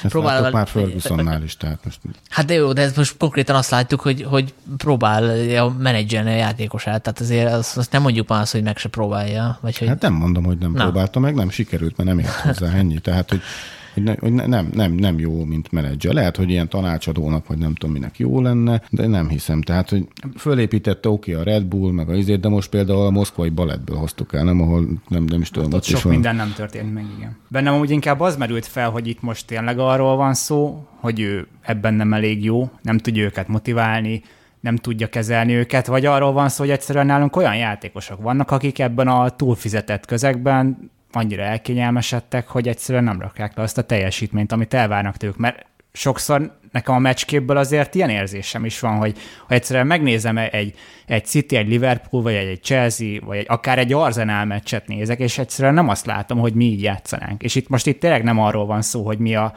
Próbál val... már Fergusonnál is, tehát most. Hát de jó, de ez most konkrétan azt látjuk, hogy, hogy próbálja menedzselni a játékosát, tehát azért azt, azt nem mondjuk már azt, hogy meg se próbálja. Vagy hogy... Hát nem mondom, hogy nem, nem próbálta meg, nem sikerült, mert nem ért hozzá ennyi, tehát hogy, hogy, ne, hogy nem, nem, nem jó, mint menedzser. Lehet, hogy ilyen tanácsadónak, vagy nem tudom minek jó lenne, de nem hiszem, tehát hogy fölépítette oké okay, a Red Bull, meg a izét, de most például a moszkvai balettből hoztuk el, nem, ahol nem, nem is tudom. Ott, ott sok van. Minden nem történt meg, igen. Bennem úgy inkább az merült fel, hogy itt most tényleg arról van szó, hogy ő ebben nem elég jó, nem tudja őket motiválni, nem tudja kezelni őket, vagy arról van szó, hogy egyszerűen nálunk olyan játékosok vannak, akik ebben a túlfizetett közegben annyira elkényelmesedtek, hogy egyszerűen nem rakják le azt a teljesítményt, amit elvárnak tőlük, mert sokszor nekem a meccsképből azért ilyen érzésem is van, hogy ha egyszerűen megnézem egy, egy City, egy Liverpool, vagy egy, egy Chelsea, vagy egy, akár egy Arsenal meccset nézek, és egyszerűen nem azt látom, hogy mi így játszanánk. És itt most itt tényleg nem arról van szó, hogy mi a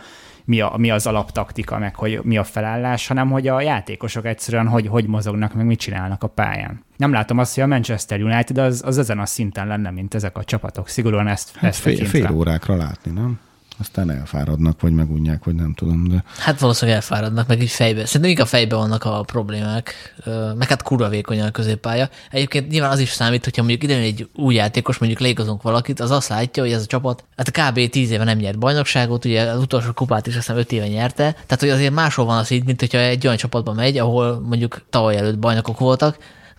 Mi, a, mi az alaptaktika, meg hogy mi a felállás, hanem hogy a játékosok egyszerűen hogy, hogy mozognak, meg mit csinálnak a pályán. Nem látom azt, hogy a Manchester United az, az ezen a szinten lenne, mint ezek a csapatok. Szigorúan ezt, hát ezt fél, fél órákra látni, nem? Aztán elfáradnak, vagy megunják, vagy nem tudom. De... Hát valószínűleg elfáradnak, meg így fejbe. Szerintem inkább fejbe vannak a problémák, meg hát kurva vékony a középpálya. Egyébként nyilván az is számít, hogyha mondjuk idejön egy új játékos, mondjuk leigazolunk valakit, az azt látja, hogy ez a csapat, hát kb. tíz éve nem nyert bajnokságot, ugye az utolsó kupát is aztán öt éve nyerte, tehát hogy azért máshol van az így, mint hogyha egy olyan csapatba megy, ahol mondjuk tavaly előtt bajnokok voltak,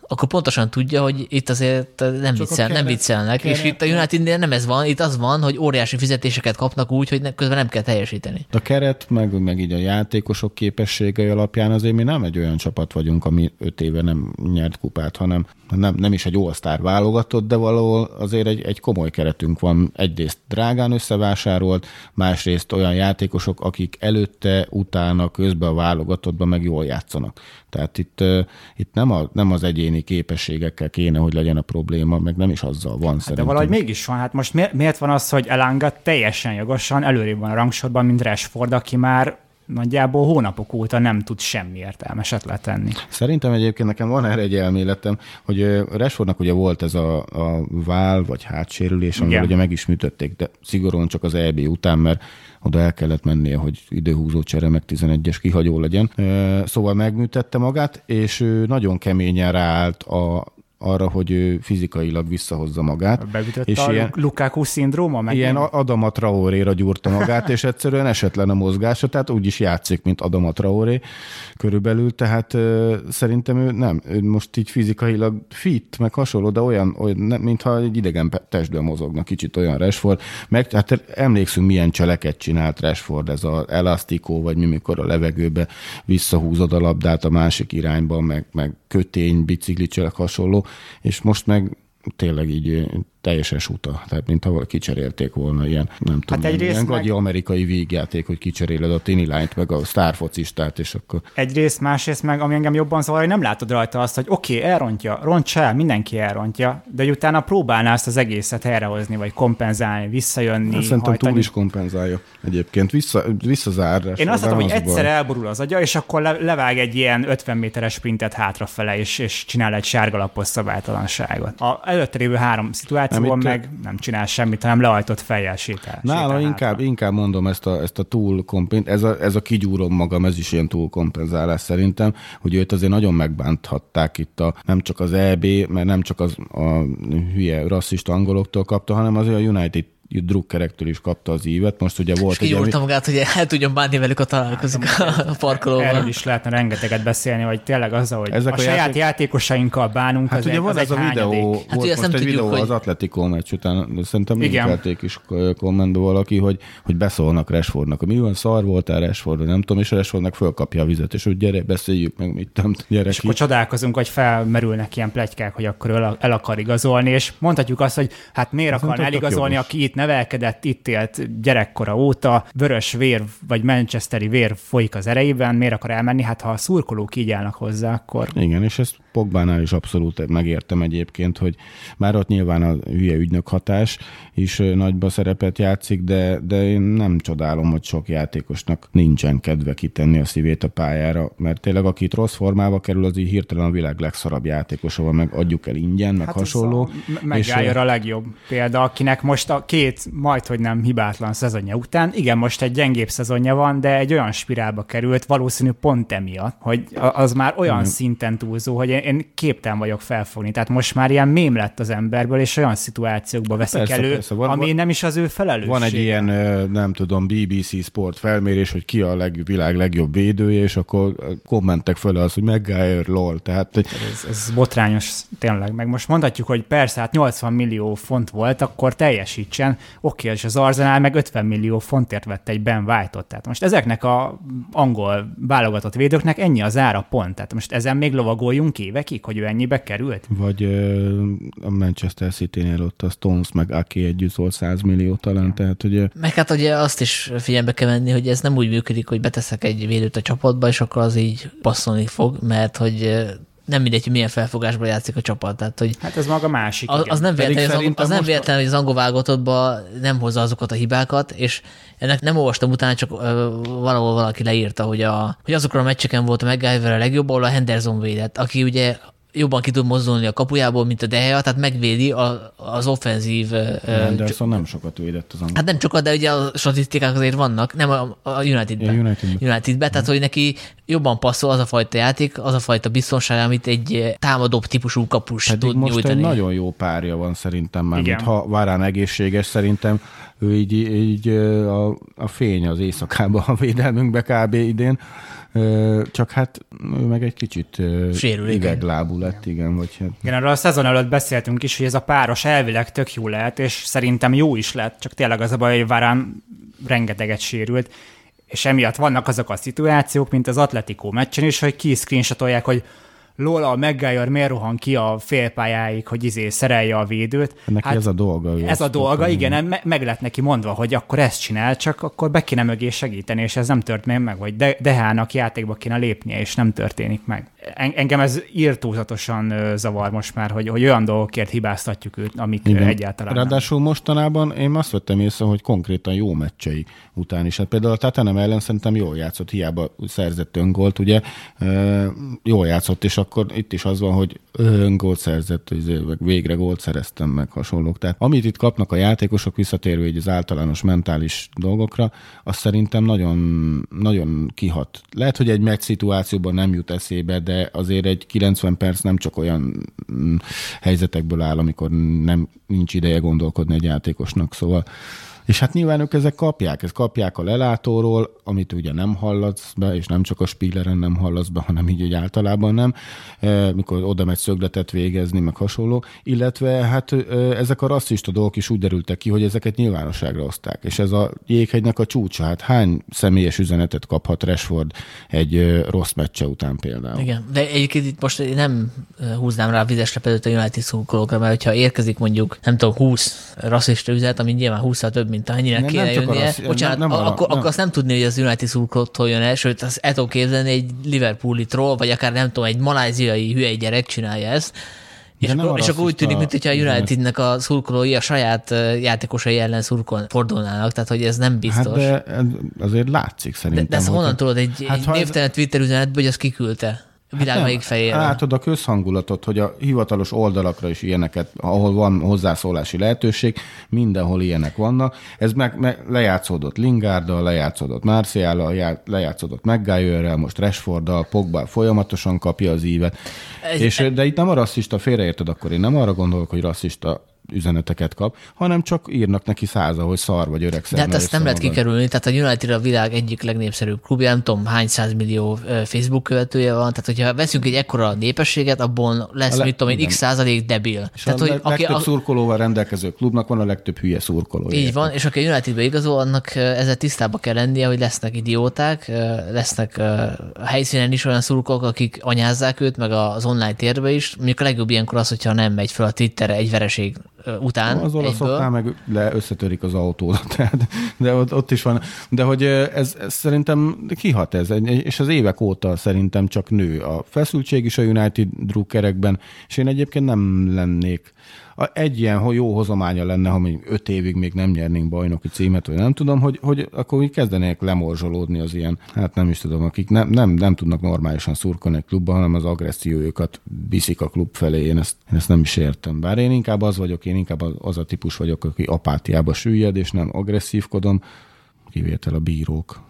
akkor pontosan tudja, hogy itt azért nem, viccel, nem viccelnek, kérlek. És itt a Unitednél nem ez van, itt az van, hogy óriási fizetéseket kapnak úgy, hogy közben nem kell teljesíteni. A keret, meg, meg így a játékosok képességei alapján azért mi nem egy olyan csapat vagyunk, ami öt éve nem nyert kupát, hanem nem, nem is egy all-star válogatott, de valahol azért egy, egy komoly keretünk van. Egyrészt drágán összevásárolt, másrészt olyan játékosok, akik előtte, utána, közben a válogatottban meg jól játszanak. Tehát itt, itt nem, a, nem az egyéni képességekkel kéne, hogy legyen a probléma, meg nem is azzal van hát szerintem. De valahogy mégis van. Hát most mi, miért van az, hogy Elanga teljesen jogosan előrébb van a rangsorban, mint Rashford, aki már nagyjából hónapok óta nem tud semmi értelmeset letenni. Szerintem egyébként nekem van erre egy elméletem, hogy Rashfordnak ugye volt ez a, a váll vagy hátsérülés, amivel ugye meg is műtötték, de szigorúan csak az é bé után, mert oda el kellett mennie, hogy időhúzó csere meg tizenegyes kihagyó legyen. Szóval megműtette magát, és ő nagyon keményen ráállt a arra, hogy ő fizikailag visszahozza magát. Beütött és a ilyen, Lukaku szindróma? Meg ilyen nem? Adama Traoré-ra gyúrta magát, és egyszerűen esetlen a mozgása, tehát úgy is játszik, mint Adama Traoré körülbelül, tehát ö, szerintem ő nem, ő most így fizikailag fit, meg hasonló, de olyan, olyan nem, mintha egy idegen testből mozogna, kicsit olyan Rashford, meg hát emlékszünk, milyen cseleket csinált Rashford, ez az elasztikó, vagy mi, mikor a levegőbe visszahúzod a labdát a másik irányba, meg, meg kötény, bicikli cselek, hasonló. És most meg tényleg így teljesen súta. Tehát mintha valaki kicserélték volna ilyen, nem hát tudom, ilyen gagyi meg... amerikai vígjáték, hogy kicseréled a tini lányt, meg a sztárfocistát, és akkor... Egyrészt, másrészt meg, ami engem jobban zavar, hogy nem látod rajta azt, hogy oké, okay, elrontja, rontsa el, mindenki elrontja, de utána próbálná ezt az egészet helyrehozni, vagy kompenzálni, visszajönni. Azt szerintem hajtani. Túl is kompenzálja egyébként. Vissza, visszazár. Én azt látom, hogy egyszer elborul az agya, és akkor le, levág egy ilyen ötven méteres sprintet hátrafele, és, és csinál egy sárgalapos szabálytalanságot. A előtte lévő három szituáció amit meg nem csinál semmit, hanem lehajtott fejjel sétál. Nála inkább, inkább mondom ezt a, ezt a túlkompenz... Ez a, ez a kigyúrom magam, ez is ilyen túlkompenzálás szerintem, hogy őt azért nagyon megbánthatták itt a, nem csak az é bé, mert nem csak az a hülye rasszista angoloktól kapta, hanem azért a United drukkerektől is kapta az ívet. Most ugye volt... És kigyúrta ami... magát, hogy el tudjon bánni velük, a találkozik a, a parkolóban. Erről is lehetne rengeteget beszélni, hogy tényleg azzal, hogy ezek a, a játék... saját játékosainkkal bánunk. Hát az ugye van ez a videó, volt hát most egy videó hogy... az Atletico meccs után, szerintem minket is kommentbe valaki, hogy, hogy beszólnak Rashfordnak, hogy mi van, szar voltál Rashford, nem tudom, és Rashfordnak fölkapja a vizet, és hogy gyere, beszéljük meg, mit nem, gyere és ki. Akkor csodálkozunk, hogy felmerülnek ilyen pletykák, hogy akkor el, el akar igazolni, és mondhatjuk azt, hogy hát miért akar eligazolni, aki itt nevelkedett, itt élt gyerekkora óta, vörös vér, vagy manchesteri vér folyik az erejében, miért akar elmenni? Hát ha a szurkolók így állnak hozzá, akkor... Igen, és ezt Pogbánál is abszolút megértem egyébként, hogy már ott nyilván a hülye ügynök hatás is nagyba szerepet játszik, de, de én nem csodálom, hogy sok játékosnak nincsen kedve kitenni a szívét a pályára, mert tényleg aki itt rossz formába kerül, az így hirtelen a világ legszarabb játékosa van, meg adjuk el ingyen, meg hát hasonló. Megálljon a legjobb példa, akinek most a két majdhogy nem hibátlan szezonja után. Igen, most egy gyengébb szezonja van, de egy olyan spirálba került, valószínű pont emiatt, hogy az már olyan mm. szinten túlzó, hogy én képtelen vagyok felfogni. Tehát most már ilyen mém lett az emberből, és olyan szituációkba veszik persze, elő, persze. Van, ami van, nem is az ő felelőssége. Van egy ilyen, nem tudom, bé bé cé Sport felmérés, hogy ki a leg, világ legjobb védője, és akkor kommentek föl az, hogy Maguire, lol. Tehát, ez, ez botrányos tényleg. Meg most mondhatjuk, hogy persze, hát nyolcvan millió font volt, akkor teljesítsen. Oké, és az Arsenal meg ötven millió fontért vette egy Ben White-ot. Tehát most ezeknek a angol válogatott védőknek ennyi az ára pont. Tehát most ezen még lovagoljunk ki. évekig, hogy ő ennyibe került? Vagy ö, a Manchester City-nél ott a Stones meg Aki együtt volt száz millió talán, tehát ugye... Meg hát ugye azt is figyelembe kell venni, hogy ez nem úgy működik, hogy beteszek egy védőt a csapatba, és akkor az így passzolni fog, mert hogy... nem mindegy, hogy milyen felfogásban játszik a csapat. Tehát, hogy hát ez maga másik. Az, az nem véletlen, az, az most... hogy az angol válogatottban nem hozza azokat a hibákat, és ennek nem olvastam utána, csak ö, valahol valaki leírta, hogy, a, hogy azokra a meccseken volt a MacGyver a legjobb, ahol a Henderson védett, aki ugye jobban ki tud mozdulni a kapujából, mint a De Gea, tehát megvédi a, az offenzív... Henderson nem sokat védett az angol. Hát nem sokat, de ugye a statisztikák azért vannak, nem a, a United-ben. United-ben. United-ben, tehát hogy neki jobban passzol az a fajta játék, az a fajta biztonság, amit egy támadóbb típusú kapus pedig tud nyújtani. Pedig most egy nagyon jó párja van szerintem már, mint ha Varane egészséges, szerintem ő így, így a, a fény az éjszakában a védelmünkbe kb. Idén. Csak hát ő meg egy kicsit üveglábú lett, igen. Vagy hát. Igen, arra a szezon előtt beszéltünk is, hogy ez a páros elvileg tök jó lehet, és szerintem jó is lett, csak tényleg az a baj, hogy Varane rengeteget sérült, és emiatt vannak azok a szituációk, mint az Atletico meccsen is, hogy ki screenshotolják, hogy Lola, a McGuire miért rohan ki a félpályáig, hogy izé szerelje a védőt. Neki hát ez a dolga. Ez a dolga, igen, meg, meg lett neki mondva, hogy akkor ezt csinál, csak akkor be kéne mögé segíteni, és ez nem történik meg, vagy De Geának játékba kéne lépnie, és nem történik meg. Engem ez irtózatosan zavar most már, hogy, hogy olyan dolgokért hibáztatjuk őt, amik igen. Egyáltalán ráadásul nem. Mostanában én azt vettem észre, hogy konkrétan jó meccsei után is. Hát például a Tottenham ellen szerintem jól játszott, hiába szerzett öngolt, ugye, jól játszott, és akkor itt is az van, hogy gólt szerzett, végre gólt szereztem meg hasonlók. Tehát amit itt kapnak a játékosok visszatérve így az általános mentális dolgokra, az szerintem nagyon, nagyon kihat. Lehet, hogy egy meccs szituációban nem jut eszébe, de azért egy kilencven perc nem csak olyan helyzetekből áll, amikor nem nincs ideje gondolkodni egy játékosnak, szóval és hát nyilván ők ezek kapják, ezt kapják a lelátóról, amit ugye nem hallatsz be, és nem csak a Spieleren nem hallatsz be, hanem így, hogy általában nem, e, mikor oda megy szögletet végezni, meg hasonló, illetve hát e, ezek a rasszista dolgok is úgy derültek ki, hogy ezeket nyilvánosságra hozták, és ez a jéghegynek a csúcsa, hát hány személyes üzenetet kaphat Rashford egy e, rossz meccse után például. Igen, de egyébként itt most nem húznám rá a vizes lepedőt a United szurkolókra, mert hogyha érkezik mondjuk, nem tudom, húsz rasszista üzenet, ami nyilván húszal több, mint annyinak kéne jönnie. Az, Bocsánat, nem, nem ak- a, ak- akkor azt nem tudni, hogy az United szurkolóktól jön el, sőt, azt el tudom képzelni, egy Liverpooli troll, vagy akár nem tudom, egy malajziai hülye gyerek csinálja ezt, és, akkor, és akkor úgy tűnik, mintha a Unitednek a szurkolói a saját játékosai ellen szurkol fordulnának, tehát hogy ez nem biztos. Hát de azért látszik szerintem. De, de ezt honnan tudod egy, hát, egy névtelen ez... Twitter üzenetből, hogy azt kiküldte? Hát látod a közhangulatot, hogy a hivatalos oldalakra is ilyeneket, ahol van hozzászólási lehetőség, mindenhol ilyenek vannak. Ez meg, meg lejátszódott Lingarddal, lejátszódott Martiallal, lejátszódott McGuireral, most Rashforddal, Pogba folyamatosan kapja az ívet. Ez, És, ez... De itt nem a rasszista, félreérted, akkor én nem arra gondolok, hogy rasszista üzeneteket kap, hanem csak írnak neki száza, hogy szar vagy öreg szemmel. De hát azt nem lehet kikerülni, tehát a United a világ egyik legnépszerűbb klubja, nem tudom hány százmillió Facebook követője van, tehát hogyha veszünk egy ekkora népességet, abban lesz, le- mit tudom én, x százalék debil. És tehát, a hogy, legtöbb a... szurkolóval rendelkező klubnak van a legtöbb hülye szurkolója. Így van, és aki a Unitedbe igazol, annak ezzel tisztában kell lennie, hogy lesznek idióták, lesznek a helyszínen is olyan szurkolók, akik anyázzák őt, meg az online térbe is. Mondjuk a legjobb ilyenkor az, hogyha nem megy fel a Twitterre egy vereség után. Az olaszoknál meg le összetörik az autódat, de ott, ott is van. De hogy ez, ez szerintem kihat ez, és az évek óta szerintem csak nő a feszültség is a United drukkerekben, és én egyébként nem lennék egy ilyen jó hozománya lenne, ha még öt évig még nem nyernénk bajnoki címet, vagy nem tudom, hogy, hogy akkor így kezdenék lemorzsolódni az ilyen, hát nem is tudom, akik nem, nem, nem tudnak normálisan szurkolni a klubba, hanem az agressziójukat viszik a klub felé. Én ezt, én ezt nem is értem. Bár én inkább az vagyok, én inkább az a típus vagyok, aki apátiába süllyed, és nem agresszívkodom, kivétel a bírók.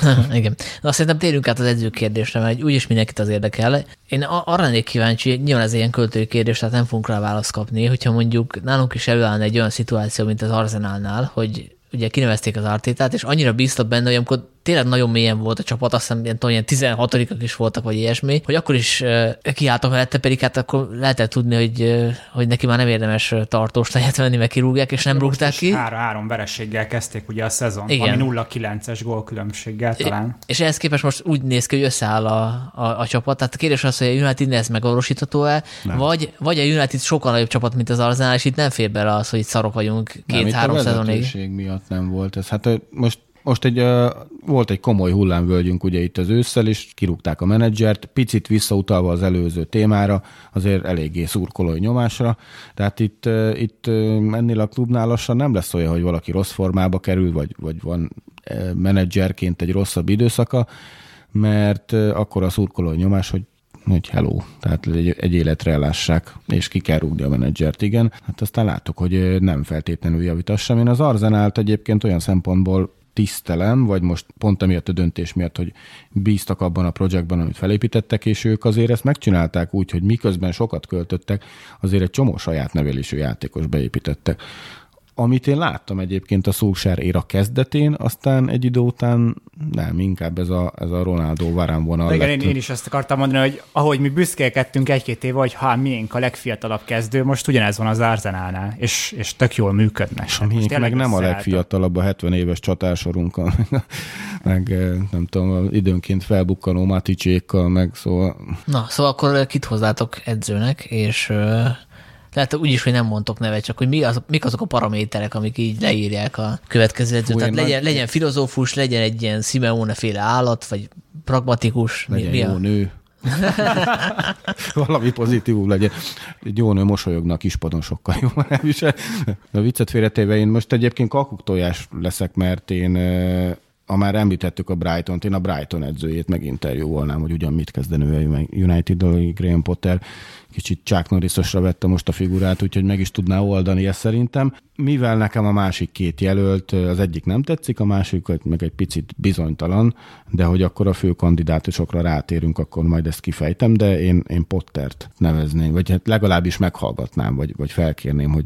Ha, igen. Na, szerintem térjünk át az edző kérdésre, mert úgyis mindenkit az érdekel. Én arra lennék kíváncsi, nyilván ez ilyen költői kérdés, tehát nem fogunk rá választ kapni, hogyha mondjuk nálunk is előállna egy olyan szituáció, mint az Arsenalnál, hogy ugye kinevezték az Artétát, és annyira bíztak benne, hogy amikor tényleg nagyon mélyen volt a csapat, azt hiszem, ilyen, ilyen tizenhatodikak is voltak, vagy ilyesmi, hogy akkor is e, kiálltak mellette, pedig hát akkor lehetett tudni, hogy, e, hogy neki már nem érdemes tartós tejet venni, meg kirúgják, és nem rúgták ki. Három, három vereséggel kezdték ugye a szezon, igen. Ami nulla kilences gólkülönbséggel talán. És ehhez képest most úgy néz ki, hogy összeáll a, a, a csapat. Tehát a kérdés az, hogy a United-nél ez megvalósítható-e, vagy, vagy a United sokkal nagyobb csapat, mint az Arsenal, és itt nem fér bele az, hogy itt szarok vagyunk két-három szezonig. Miatt nem volt ez. Hát most, most egy, uh, volt egy komoly hullámvölgyünk ugye itt az ősszel is, kirúgták a menedzsert, picit visszautalva az előző témára, azért eléggé szurkolói nyomásra, tehát itt, uh, itt uh, ennél a klubnál lassan nem lesz olyan, hogy valaki rossz formába kerül, vagy, vagy van uh, menedzserként egy rosszabb időszaka, mert uh, akkor a szurkolói nyomás, hogy hogy hello, tehát egy, egy életre elássák, és ki kell rúgni a menedzsert, igen. Hát aztán látok, hogy nem feltétlenül javítassam. Én az Arzenált egyébként olyan szempontból tisztelem, vagy most pont emiatt a döntés miatt, hogy bíztak abban a projektben, amit felépítettek, és ők azért ezt megcsinálták úgy, hogy miközben sokat költöttek, azért egy csomó saját nevelésű játékos beépítettek. Amit én láttam egyébként a Solskjaer éra kezdetén, aztán egy idő után nem, inkább ez a, ez a Ronaldo Varane vonal lett. Igen, én, én is azt akartam mondani, hogy ahogy mi büszkélkedtünk egy-két éve, hogy ha miénk a legfiatalabb kezdő, most ugyanez van az Arsenalnál, és, és tök jól működnek. Miénk meg nem a legfiatalabb, a hetven éves csatásorunkkal, meg nem tudom, időnként felbukkanó Maticsékkal, meg szóval... Na, szóval akkor kit hozzátok edzőnek, és... Tehát úgyis, hogy nem mondtok nevet, csak hogy mi az, mik azok a paraméterek, amik így leírják a következő edzőt. Tehát legyen, nagy... legyen filozófus, legyen egy ilyen Simeone-féle állat, vagy pragmatikus. Legyen mi, mi jó a... nő. Valami pozitívum legyen. Egy jó nő mosolyognak ispadon sokkal jól elvisel. A viccet félretéve én most egyébként kalkuktojás leszek, mert én... Ha már említettük a Brightont, én a Brighton edzőjét meginterjúolnám, hogy ugyan mit kezdenő a United-dal, Graham Potter kicsit Chuck Norrisosra vette most a figurát, úgyhogy meg is tudná oldani ezt szerintem. Mivel nekem a másik két jelölt, az egyik nem tetszik, a másik meg egy picit bizonytalan, de hogy akkor a fő kandidátusokra rátérünk, akkor majd ezt kifejtem, de én, én Pottert nevezném, vagy hát legalábbis meghallgatnám, vagy, vagy felkérném, hogy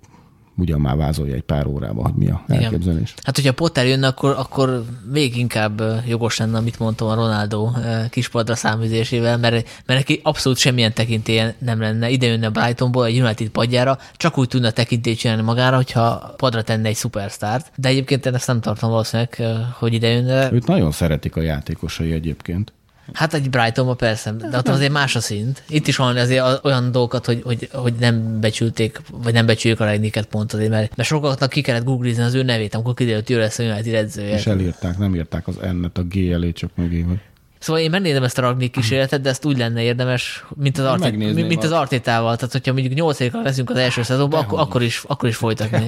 ugyan már vázolja egy pár órában, hogy mi a elképzelés. Hát, hogyha Potter jönne, akkor, akkor még inkább jogos lenne, amit mondtam a Ronaldo kispadra száműzésével, mert, mert neki abszolút semmilyen tekintélye nem lenne. Ide jönne Brightonból egy United padjára, csak úgy tudna tekintélyt csinálni magára, hogyha padra tenne egy szupersztárt. De egyébként én ezt nem tartom valószínűleg, hogy ide jönne. Őt nagyon szeretik a játékosai egyébként. Hát egy Brightonban persze, de ott azért más a szint. Itt is van azért olyan dolgokat, hogy, hogy, hogy nem becsülték, vagy nem becsüljük a Rangnicket pont azért, mert, mert sokaknak ki kellett googlizni az ő nevét, amikor kiderült, hogy ő lesz a United edzője. És elírták, nem írták az N-et, a G elé, csak mögé vagy. Szóval én megnézem ezt a Rangnick kísérletet, de ezt úgy lenne érdemes, mint az, Artét, mint az Artétával. Tehát, hogyha mondjuk nyolcadikkal leszünk az első szezonban, ak- akkor is, is folytatni.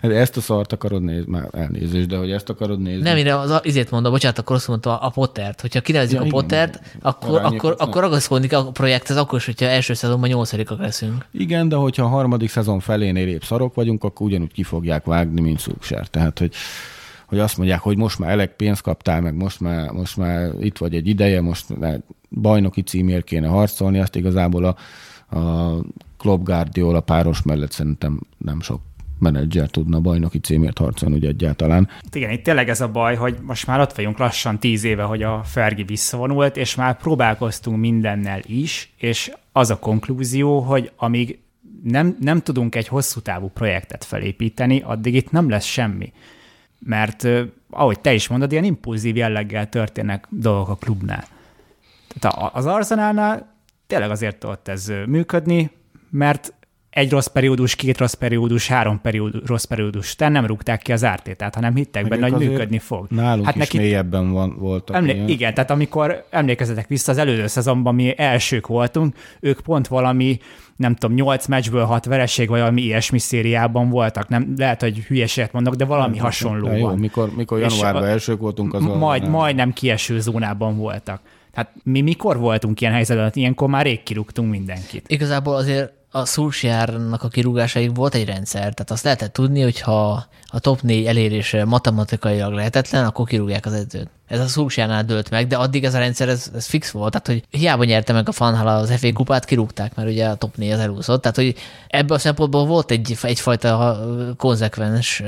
Ezt a szart akarod nézni, már elnézést, de hogy ezt akarod nézni. Nem, én az, azért mondom, bocsánat, akkor azt mondtam, a Pottert. Hogyha kinevezzük ja, a Pottert, igen, akkor, akkor, akkor ragaszkodni kell a projekthez, akkor is, hogyha első szezonban nyolcadikak leszünk. Igen, de hogyha a harmadik szezon felénél épp szarok vagyunk, akkor ugyanúgy ki fogják vágni, mint Solskjaer. Tehát, hogy... hogy azt mondják, hogy most már elég pénzt kaptál, meg most már, most már itt vagy egy ideje, most bajnoki címért kéne harcolni, azt igazából a, a Klopp-Guardiola páros mellett szerintem nem sok menedzser tudna bajnoki címért harcolni, ugye egyáltalán. Igen, itt tényleg ez a baj, hogy most már ott vagyunk lassan tíz éve, hogy a Fergie visszavonult, és már próbálkoztunk mindennel is, és az a konklúzió, hogy amíg nem, nem tudunk egy hosszú távú projektet felépíteni, addig itt nem lesz semmi. Mert ahogy te is mondod, ilyen impulzív jelleggel történnek dolgok a klubnál. Tehát az Arsenalnál tényleg azért tudott ez működni, mert egy rossz periódus, két rossz periódus, három periódus, rossz periódus, tehát nem rúgták ki az Artétát, hanem hittek benne, hogy működni fog. Nálunk hát is neki mélyebben van, voltak. Emlé- igen, tehát amikor emlékezzetek vissza, az előző szezonban mi elsők voltunk, ők pont valami, nem tudom, nyolc meccsből hat vereség, vagy valami ilyesmi szériában voltak. Nem, lehet, hogy hülyeséget mondok, de valami nem, hasonló de jó, van. Mikor, mikor januárban a, elsők voltunk, az majd, majdnem kieső zónában voltak. Hát mi mikor voltunk ilyen helyzetben? Ilyenkor már rég kirúgtunk mindenkit. Igazából azért a Solskjaernak a kirúgásaig volt egy rendszer, tehát azt lehetett tudni, hogy ha a top négy elérése matematikailag lehetetlen, akkor kirúgják az edzőt. Ez a Solskjaernál dőlt meg, de addig ez a rendszer ez, ez fix volt, tehát hogy hiába nyerte meg a Van Hal az ef á kupát, kirúgták, mert ugye a top négy az elúszott, tehát hogy ebből a szempontból volt egy, egyfajta konzekvens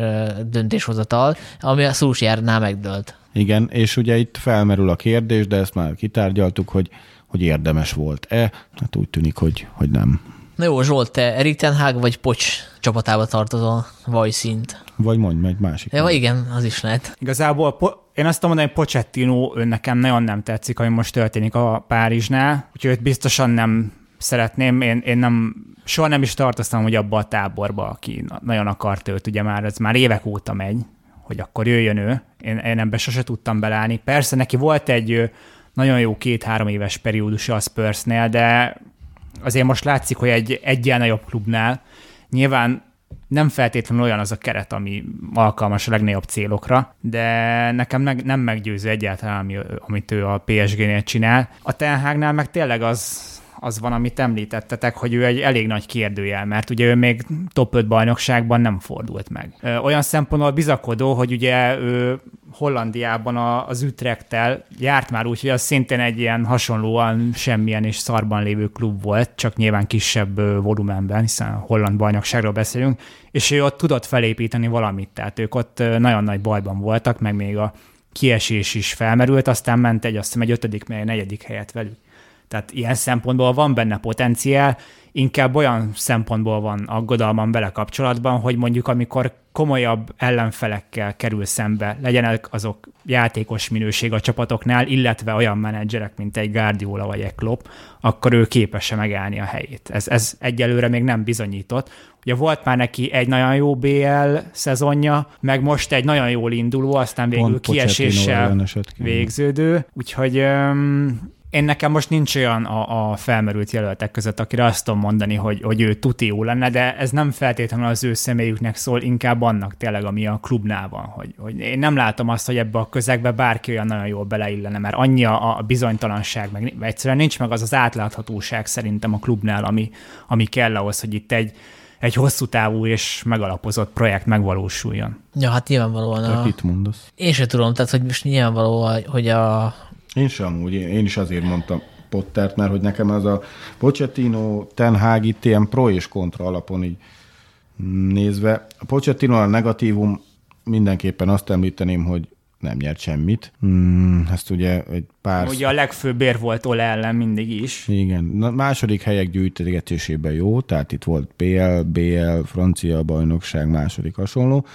döntéshozatal, ami a Solskjaernál megdőlt. Igen, és ugye itt felmerül a kérdés, de ezt már kitárgyaltuk, hogy, hogy érdemes volt-e. Hát úgy tűnik, hogy, hogy nem. Na jó, Zsolt, te Erik ten Hag vagy Poch csapatába tartozol, vagy szint. Vagy mondj meg másik. Ja, igen, az is lehet. Igazából po- én azt mondom, hogy Pochettino ő nekem nagyon nem tetszik, ami most történik a Párizsnál, úgyhogy őt biztosan nem szeretném, én, én nem, soha nem is tartoztam, hogy abba a táborba, aki nagyon akart őt, ugye már ez már évek óta megy, hogy akkor jöjjön ő. Én, én ebben sose tudtam belállni. Persze neki volt egy nagyon jó két-három éves periódusa a Spursnél, de azért most látszik, hogy egy egyel nagyobb klubnál nyilván nem feltétlenül olyan az a keret, ami alkalmas a legnagyobb célokra, de nekem meg, nem meggyőző egyáltalán, ami, amit ő a pé es génél csinál. A Ten Hagnál meg tényleg az, az van, amit említettetek, hogy ő egy elég nagy kérdőjel, mert ugye ő még top öt bajnokságban nem fordult meg. Olyan szempontból bizakodó, hogy ugye ő Hollandiában az Utrechttel járt már úgy, hogy az szintén egy ilyen hasonlóan semmilyen és szarban lévő klub volt, csak nyilván kisebb volumenben, hiszen a holland bajnokságról beszélünk, és ő ott tudott felépíteni valamit, tehát ők ott nagyon nagy bajban voltak, meg még a kiesés is felmerült, aztán ment egy, azt hiszem, egy ötödik, meg egy negyedik helyet velük. Tehát ilyen szempontból van benne potenciál, inkább olyan szempontból van aggodalmam vele kapcsolatban, hogy mondjuk amikor komolyabb ellenfelekkel kerül szembe, legyenek azok játékos minőség a csapatoknál, illetve olyan menedzserek, mint egy Guardiola vagy egy Klopp, akkor ő képes-e megállni a helyét. Ez, ez egyelőre még nem bizonyított. Ugye volt már neki egy nagyon jó bé el szezonja, meg most egy nagyon jól induló, aztán végül pont kieséssel végződő, úgyhogy... Um, Én nekem most nincs olyan a, a felmerült jelöltek között, akire azt tudom mondani, hogy, hogy ő tuti jó lenne, de ez nem feltétlenül az ő személyüknek szól, inkább annak tényleg, ami a klubnál van. Hogy, hogy én nem látom azt, hogy ebbe a közegbe bárki olyan nagyon jól beleillene, mert annyi a, a bizonytalanság, meg egyszerűen nincs meg az az átláthatóság szerintem a klubnál, ami, ami kell ahhoz, hogy itt egy, egy hosszú távú és megalapozott projekt megvalósuljon. Ja, hát nyilvánvalóan. A... Mit mondasz? Én sem tudom, tehát hogy most nyilvánvalóan, hogy a... Én sem úgy, én is azért mondtam Pottert, mert hogy nekem az a Pochettino, Ten Hag itt ilyen pro és kontra alapon így nézve. A Pochettino a negatívum, mindenképpen azt említeném, hogy nem nyert semmit. Hmm, ezt ugye egy pár... Ugye a legfőbb ér volt Ole ellen mindig is. Igen. Na, második helyek gyűjtögetésében jó, tehát itt volt pé el, bé el, francia bajnokság, második hasonló,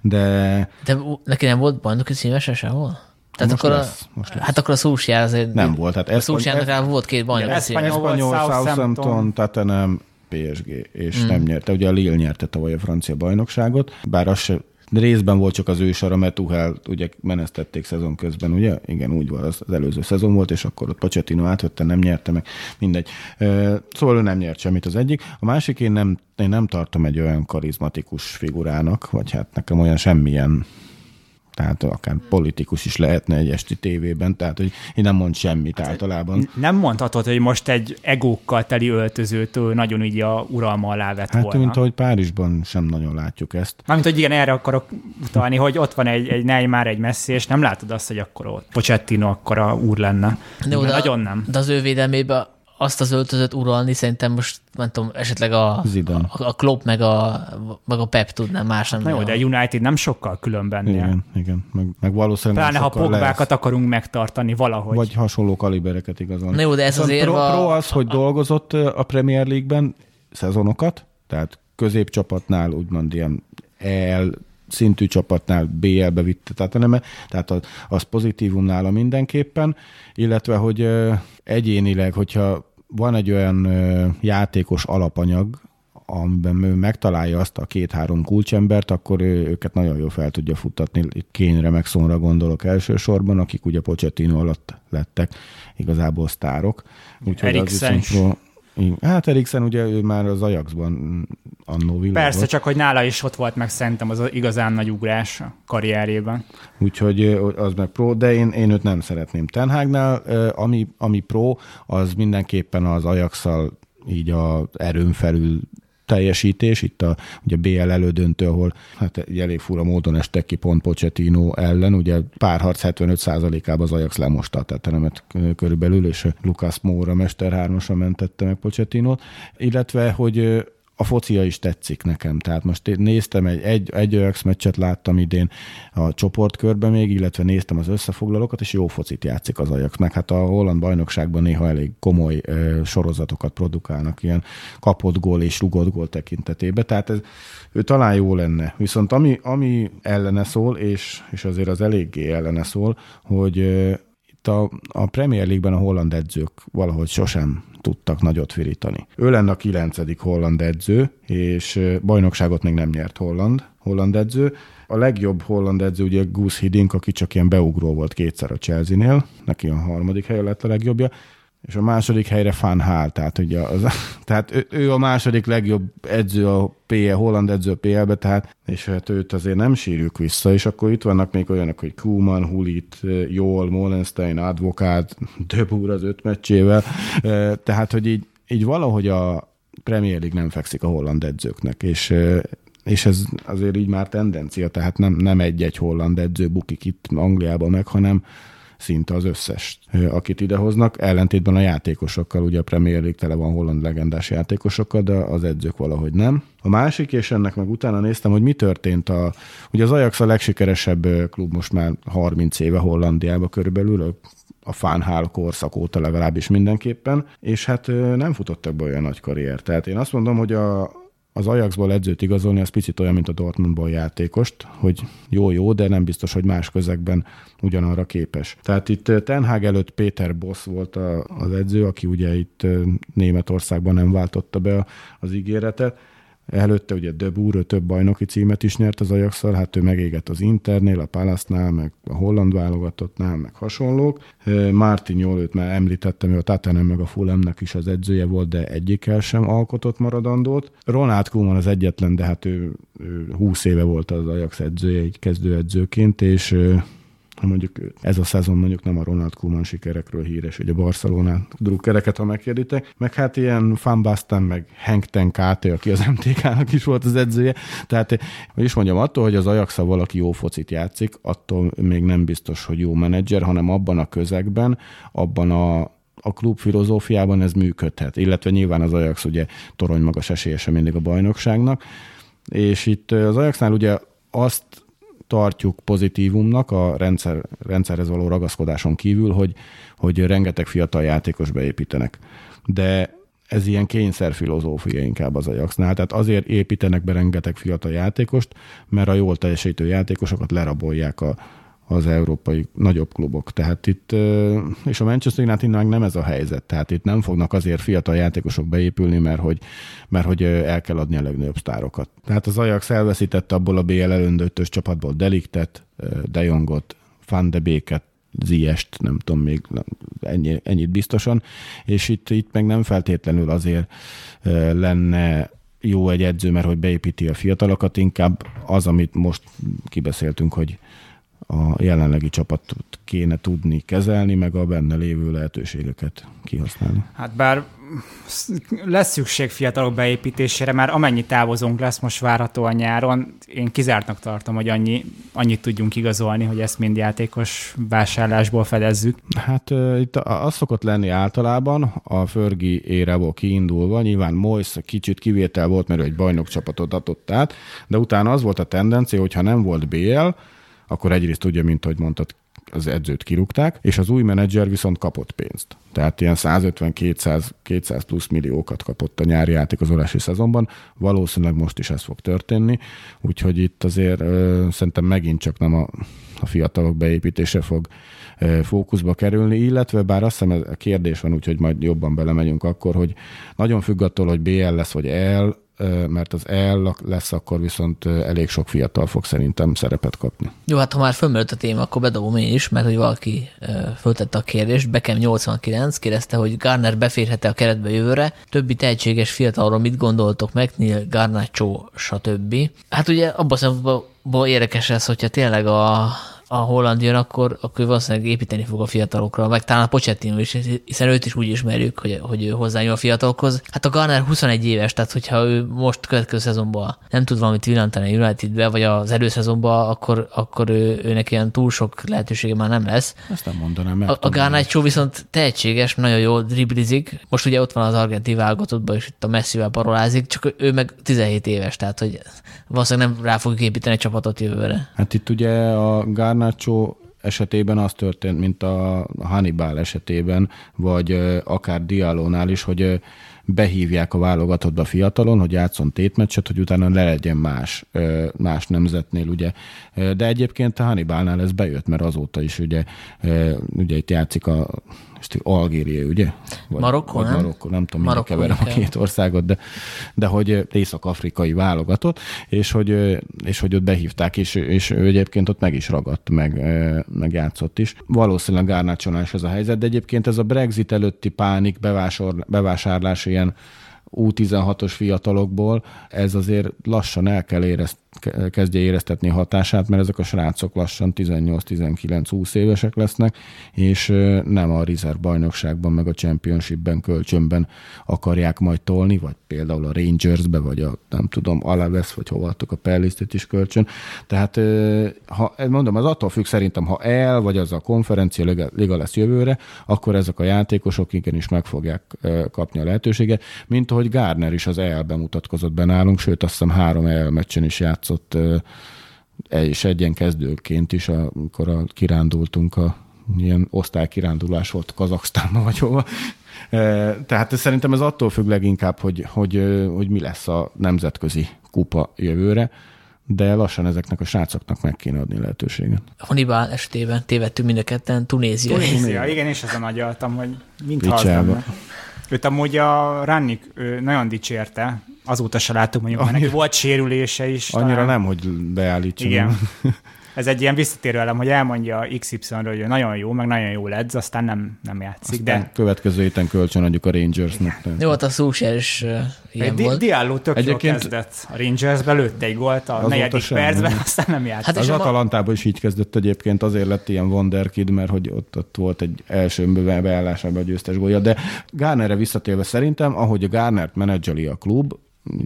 de... De neki nem volt bajnoki szívesen sehol? Tehát most akkor lesz, most lesz. Hát akkor a Solskjær azért... Nem volt. Hát a Solskjærnek rá volt két bajnok. Espanyol, Southampton, Tottenham, pé es gé, és mm. nem nyerte. Ugye a Lille nyerte tavaly a francia bajnokságot, bár az se, részben volt csak az ő sara, mert Tuchel ugye menesztették szezon közben, ugye? Igen, úgy volt, az előző szezon volt, és akkor ott Pochettino átvette, nem nyerte meg, mindegy. Szóval ő nem nyert semmit az egyik. A másik, én nem, én nem tartom egy olyan karizmatikus figurának, vagy hát nekem olyan semmilyen, tehát akár politikus is lehetne egy esti tévében, tehát hogy én nem mond semmit hát, általában. Nem mondhatod, hogy most egy egókkal teli öltözőtől nagyon így a uralma alá vett hát, volna. Hát mint ahogy Párizsban sem nagyon látjuk ezt. Mármint, hogy igen, erre akarok utalni, hogy ott van egy, egy Neymar, egy Messi, és nem látod azt, hogy akkor ott Pochettino akkora úr lenne. De oda, nagyon nem. De az ő védelmében azt az öltözőt uralni szerintem most, nem tudom, esetleg a, a, a Klopp meg a, meg a Pep tudná más. Nem, jó, de a United nem sokkal különbennél. Igen, igen. Meg, meg valószínűleg pláne, ha Pogbákat akarunk megtartani valahogy. Vagy hasonló kalibereket igazán. Na jó, de ez szóval azért... Pro, pro az, hogy a... dolgozott a Premier League-ben szezonokat, tehát középcsapatnál, úgymond ilyen el szintű csapatnál bé el-be vitte, tehát, nem, tehát az, az pozitívum nála mindenképpen, illetve, hogy egyénileg, hogyha van egy olyan játékos alapanyag, amiben ő megtalálja azt a két-három kulcsembert, akkor ő, őket nagyon jól fel tudja futtatni. Itt Kényre meg Sonra gondolok elsősorban, akik ugye Pochettino alatt lettek igazából sztárok. Eriksen. Hát Eriksen ugye ő már az Ajaxban annó világot. Persze, csak hogy nála is ott volt meg szerintem az igazán nagy ugrás a karrierében. Úgyhogy az meg pro, de én, én őt nem szeretném Ten Hagnál. Ami, ami pro, az mindenképpen az Ajax-szal így a erőn felül teljesítés. Itt a, ugye a bé el elődöntő, ahol hát elég fura módon estek ki pont Pochettino ellen, ugye párharc hetvenöt százalékában az Ajax lemosta a Tottenhamet körülbelül, és Lucas Moura mesterhármasra mentette meg Pochettinót, illetve hogy a focia is tetszik nekem. Tehát most én néztem, egy, egy, egy Ajax meccset láttam idén a csoportkörben még, illetve néztem az összefoglalókat, és jó focit játszik az Ajax. Meg hát a holland bajnokságban néha elég komoly ö, sorozatokat produkálnak ilyen kapott gól és rugott gól tekintetében. Tehát ez ő talán jó lenne. Viszont ami, ami ellene szól, és, és azért az eléggé ellene szól, hogy ö, itt a, a Premier League-ben a holland edzők valahogy sosem tudtak nagyot virítani. Ő lenne a kilencedik holland edző, és bajnokságot még nem nyert holland, holland edző. A legjobb holland edző ugye Guus Hiddink, aki csak ilyen beugró volt kétszer a Chelsea-nél, neki a harmadik helyen lett a legjobbja, és a második helyre Van Gaal, tehát, ugye az, tehát ő, ő a második legjobb edző a pé el, holland edző a pé el-be, tehát, és hát őt azért nem sírjuk vissza, és akkor itt vannak még olyanok, hogy Koeman, Hulit, Jol, Molenstein, Advokát, De Boer az öt meccsével, tehát, hogy így, így valahogy a Premier League nem fekszik a holland edzőknek, és, és ez azért így már tendencia, tehát nem, nem egy-egy holland edző bukik itt Angliában meg, hanem szinte az összes, akit idehoznak. Ellentétben a játékosokkal, ugye a Premier League tele van holland legendás játékosokkal, de az edzők valahogy nem. A másik, és ennek meg utána néztem, hogy mi történt. A, ugye az Ajax a legsikeresebb klub most már harminc éve Hollandiában körülbelül, a Van Gaal korszak óta legalábbis mindenképpen, és hát nem futottak be olyan nagy karrier. Tehát én azt mondom, hogy a az Ajaxból edzőt igazolni, az picit olyan, mint a Dortmundból játékost, hogy jó-jó, de nem biztos, hogy más közegben ugyanarra képes. Tehát itt Ten Hag előtt Péter Bosz volt a, az edző, aki ugye itt Németországban nem váltotta be az ígéretet. Előtte ugye De Boer több bajnoki címet is nyert az Ajax-szal, hát ő megégett az Internél, a Palace-nál, meg a holland válogatottnál, meg hasonlók. Martin Jol, őt már említettem, ő a Tottenham meg a Fulhamnek is az edzője volt, de egyikkel sem alkotott maradandót. Ronald Koeman az egyetlen, de hát ő, ő húsz éve volt az Ajax edzője, így kezdőedzőként, és mondjuk ez a szezon mondjuk nem a Ronald Koeman sikerekről híres, hogy a Barcelona drukkereket, ha megkérditek. Meg hát ilyen Van Basten, meg Henk ten Kate, aki az em té ká-nak is volt az edzője. Tehát, hogy is mondjam, attól, hogy az Ajax-a valaki jó focit játszik, attól még nem biztos, hogy jó menedzser, hanem abban a közegben, abban a a klub filozófiában ez működhet. Illetve nyilván az Ajax ugye torony magas esélyese mindig a bajnokságnak. És itt az Ajaxnál ugye azt tartjuk pozitívumnak a rendszer, rendszerhez való ragaszkodáson kívül, hogy, hogy rengeteg fiatal játékos beépítenek. De ez ilyen kényszerfilozófia inkább az Ajaxnál. Tehát azért építenek be rengeteg fiatal játékost, mert a jól teljesítő játékosokat lerabolják a, az európai nagyobb klubok. Tehát itt, és a Manchester Unitednál nem ez a helyzet. Tehát itt nem fognak azért fiatal játékosok beépülni, mert hogy, mert hogy el kell adni a legnagyobb sztárokat. Tehát az Ajax elveszítette abból a bé el elődöntős csapatból De Ligtet, De Jongot, Van de Beeket, Ziyest, nem tudom még ennyi, ennyit biztosan, és itt, itt meg nem feltétlenül azért lenne jó egy edző, mert hogy beépíti a fiatalokat, inkább az, amit most kibeszéltünk, hogy a jelenlegi csapatot kéne tudni kezelni, meg a benne lévő lehetőségeket kihasználni. Hát bár lesz szükség fiatalok beépítésére, már amennyi távozónk lesz most várhatóan nyáron, én kizártnak tartom, hogy annyi, annyit tudjunk igazolni, hogy ezt mind játékos vásárlásból fedezzük. Hát uh, itt az szokott lenni általában, a Fergie érából kiindulva, nyilván Moyes kicsit kivétel volt, mert egy bajnokcsapatot adott át, de utána az volt a tendencia, hogyha nem volt bé el, akkor egyrészt tudja, mint ahogy mondtad, az edzőt kirúgták, és az új menedzser viszont kapott pénzt. Tehát ilyen száz ötven-kétszáz plusz milliókat kapott a nyári játékozolási szezonban. Valószínűleg most is ez fog történni, úgyhogy itt azért ö, szerintem megint csak nem a, a fiatalok beépítése fog ö, fókuszba kerülni, illetve bár azt hiszem a kérdés van, úgyhogy majd jobban belemegyünk akkor, hogy nagyon függ attól, hogy bé el lesz, vagy E L, mert az el lesz, akkor viszont elég sok fiatal fog szerintem szerepet kapni. Jó, hát ha már fölmerült a téma, akkor bedobom én is, mert hogy valaki föltette a kérdést, Beckham nyolcvankilenc kérdezte, hogy Garner beférhet-e a keretbe jövőre, többi tehetséges fiatalról mit gondoltok meg, Neil Garnacho, stb. Hát ugye abban szempontból érdekes ez, hogyha tényleg a a Hollandion, akkor, akkor valószínűleg építeni fog a fiatalokra, meg talán a Pochettino is, hiszen őt is úgy ismerjük, hogy, hogy ő hozzányúl a fiatalokhoz. Hát a Garner huszonegy éves, tehát hogyha ő most következő szezonban nem tud valamit villantani a Unitedbe, vagy az előszezonban, akkor, akkor ő, őnek ilyen túl sok lehetősége már nem lesz. Ezt nem mondanám. A, a Garnacho viszont tehetséges, nagyon jól dribblizik. Most ugye ott van az argentin válogatottban, és itt a Messivel parolázik, csak ő meg tizenhét éves, tehát hogy valószínűleg nem rá fogjuk építeni a csapatot jövőre. Hát itt ugye a Garnacho esetében az történt, mint a Hannibal esetében, vagy akár Dialónál is, hogy behívják a válogatottba fiatalon, hogy játszon tétmeccset, hogy utána le legyen más, más nemzetnél, ugye. De egyébként a Hannibalnál ez bejött, mert azóta is ugye, ugye itt játszik a Algéria, ugye? Vagy, Marokko, vagy nem? Marokko, nem tudom, mindig keverem a két országot, de, de hogy észak-afrikai válogatott, és hogy, és hogy ott behívták, és, és ő egyébként ott meg is ragadt, meg, meg játszott is. Valószínűleg Garnachónál is ez a helyzet, de egyébként ez a Brexit előtti pánik bevásor, bevásárlás ilyen U tizenhatos fiatalokból, ez azért lassan el kell érezni, kezdje éreztetni hatását, mert ezek a srácok lassan tizennyolc, tizenkilenc, húsz évesek lesznek, és nem a Reserve bajnokságban, meg a Championshipben, kölcsönben akarják majd tolni, vagy például a Rangersbe, vagy a nem tudom, Alaves, vagy hova adtuk a Pellisztit is kölcsön. Tehát ha, mondom, az attól függ szerintem, ha el, vagy az a konferencia liga lesz jövőre, akkor ezek a játékosok igenis meg fogják kapni a lehetőséget, mint ahogy Garner is az E L-ben mutatkozott be nálunk, sőt azt hiszem három E L meccsen is játszott, és egy ilyen kezdőként is, amikor a, kirándultunk, a, ilyen osztálykirándulás volt Kazaksztánban vagy hova. Tehát szerintem ez attól függ leginkább, hogy, hogy, hogy mi lesz a nemzetközi kupa jövőre, de lassan ezeknek a srácoknak meg kéne adni lehetőséget. Hannibal esetében tévedtünk mind a ketten, Tunézia. Tunézia, igen, és ezen agyaltam, hogy mint haltam. Őt amúgy a Rannik nagyon dicsérte, azóta se láttuk, mondjuk, annyira, neki volt sérülése is. Annyira talán. Nem, hogy beállítsunk. Igen. Ez egy ilyen visszatérő elem, hogy elmondja iksz ipszilonról, hogy nagyon jó, meg nagyon jó ledz, aztán nem, nem játszik. Aztán de következő héten kölcsön adjuk a Rangersnek. Jó, ott a Szúser is ilyen Di- volt. Diallo tök egyébként jól kezdett a Rangersbe, lőtte egy gólt a negyedik percben, aztán nem játszik. Hát az Atalantában is így kezdett egyébként, azért lett ilyen wonderkid, mert hogy ott, ott volt egy első beállásában a győztes gólja, de Garnerre visszatérve szerintem, ahogy a Garnert menedzseli a klub,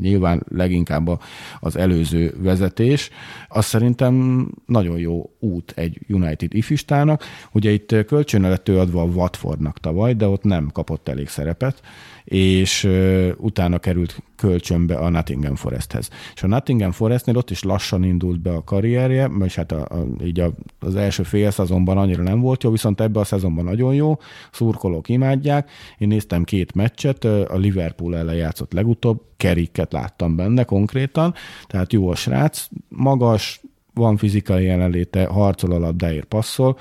nyilván leginkább az előző vezetés, az szerintem nagyon jó út egy United ifistának. Ugye itt kölcsön lett ő adva a Watfordnak tavaly, de ott nem kapott elég szerepet, és utána került kölcsönbe a Nottingham Foresthez. És a Nottingham Forestnél ott is lassan indult be a karrierje, és hát a, a, így a, az első fél szezonban annyira nem volt jó, viszont ebben a szezonban nagyon jó, szurkolók imádják. Én néztem két meccset, a Liverpool ellen játszott legutóbb, Carricket láttam benne konkrétan, tehát jó a srác, magas, van fizikai jelenléte, harcol a labdáért, passzol,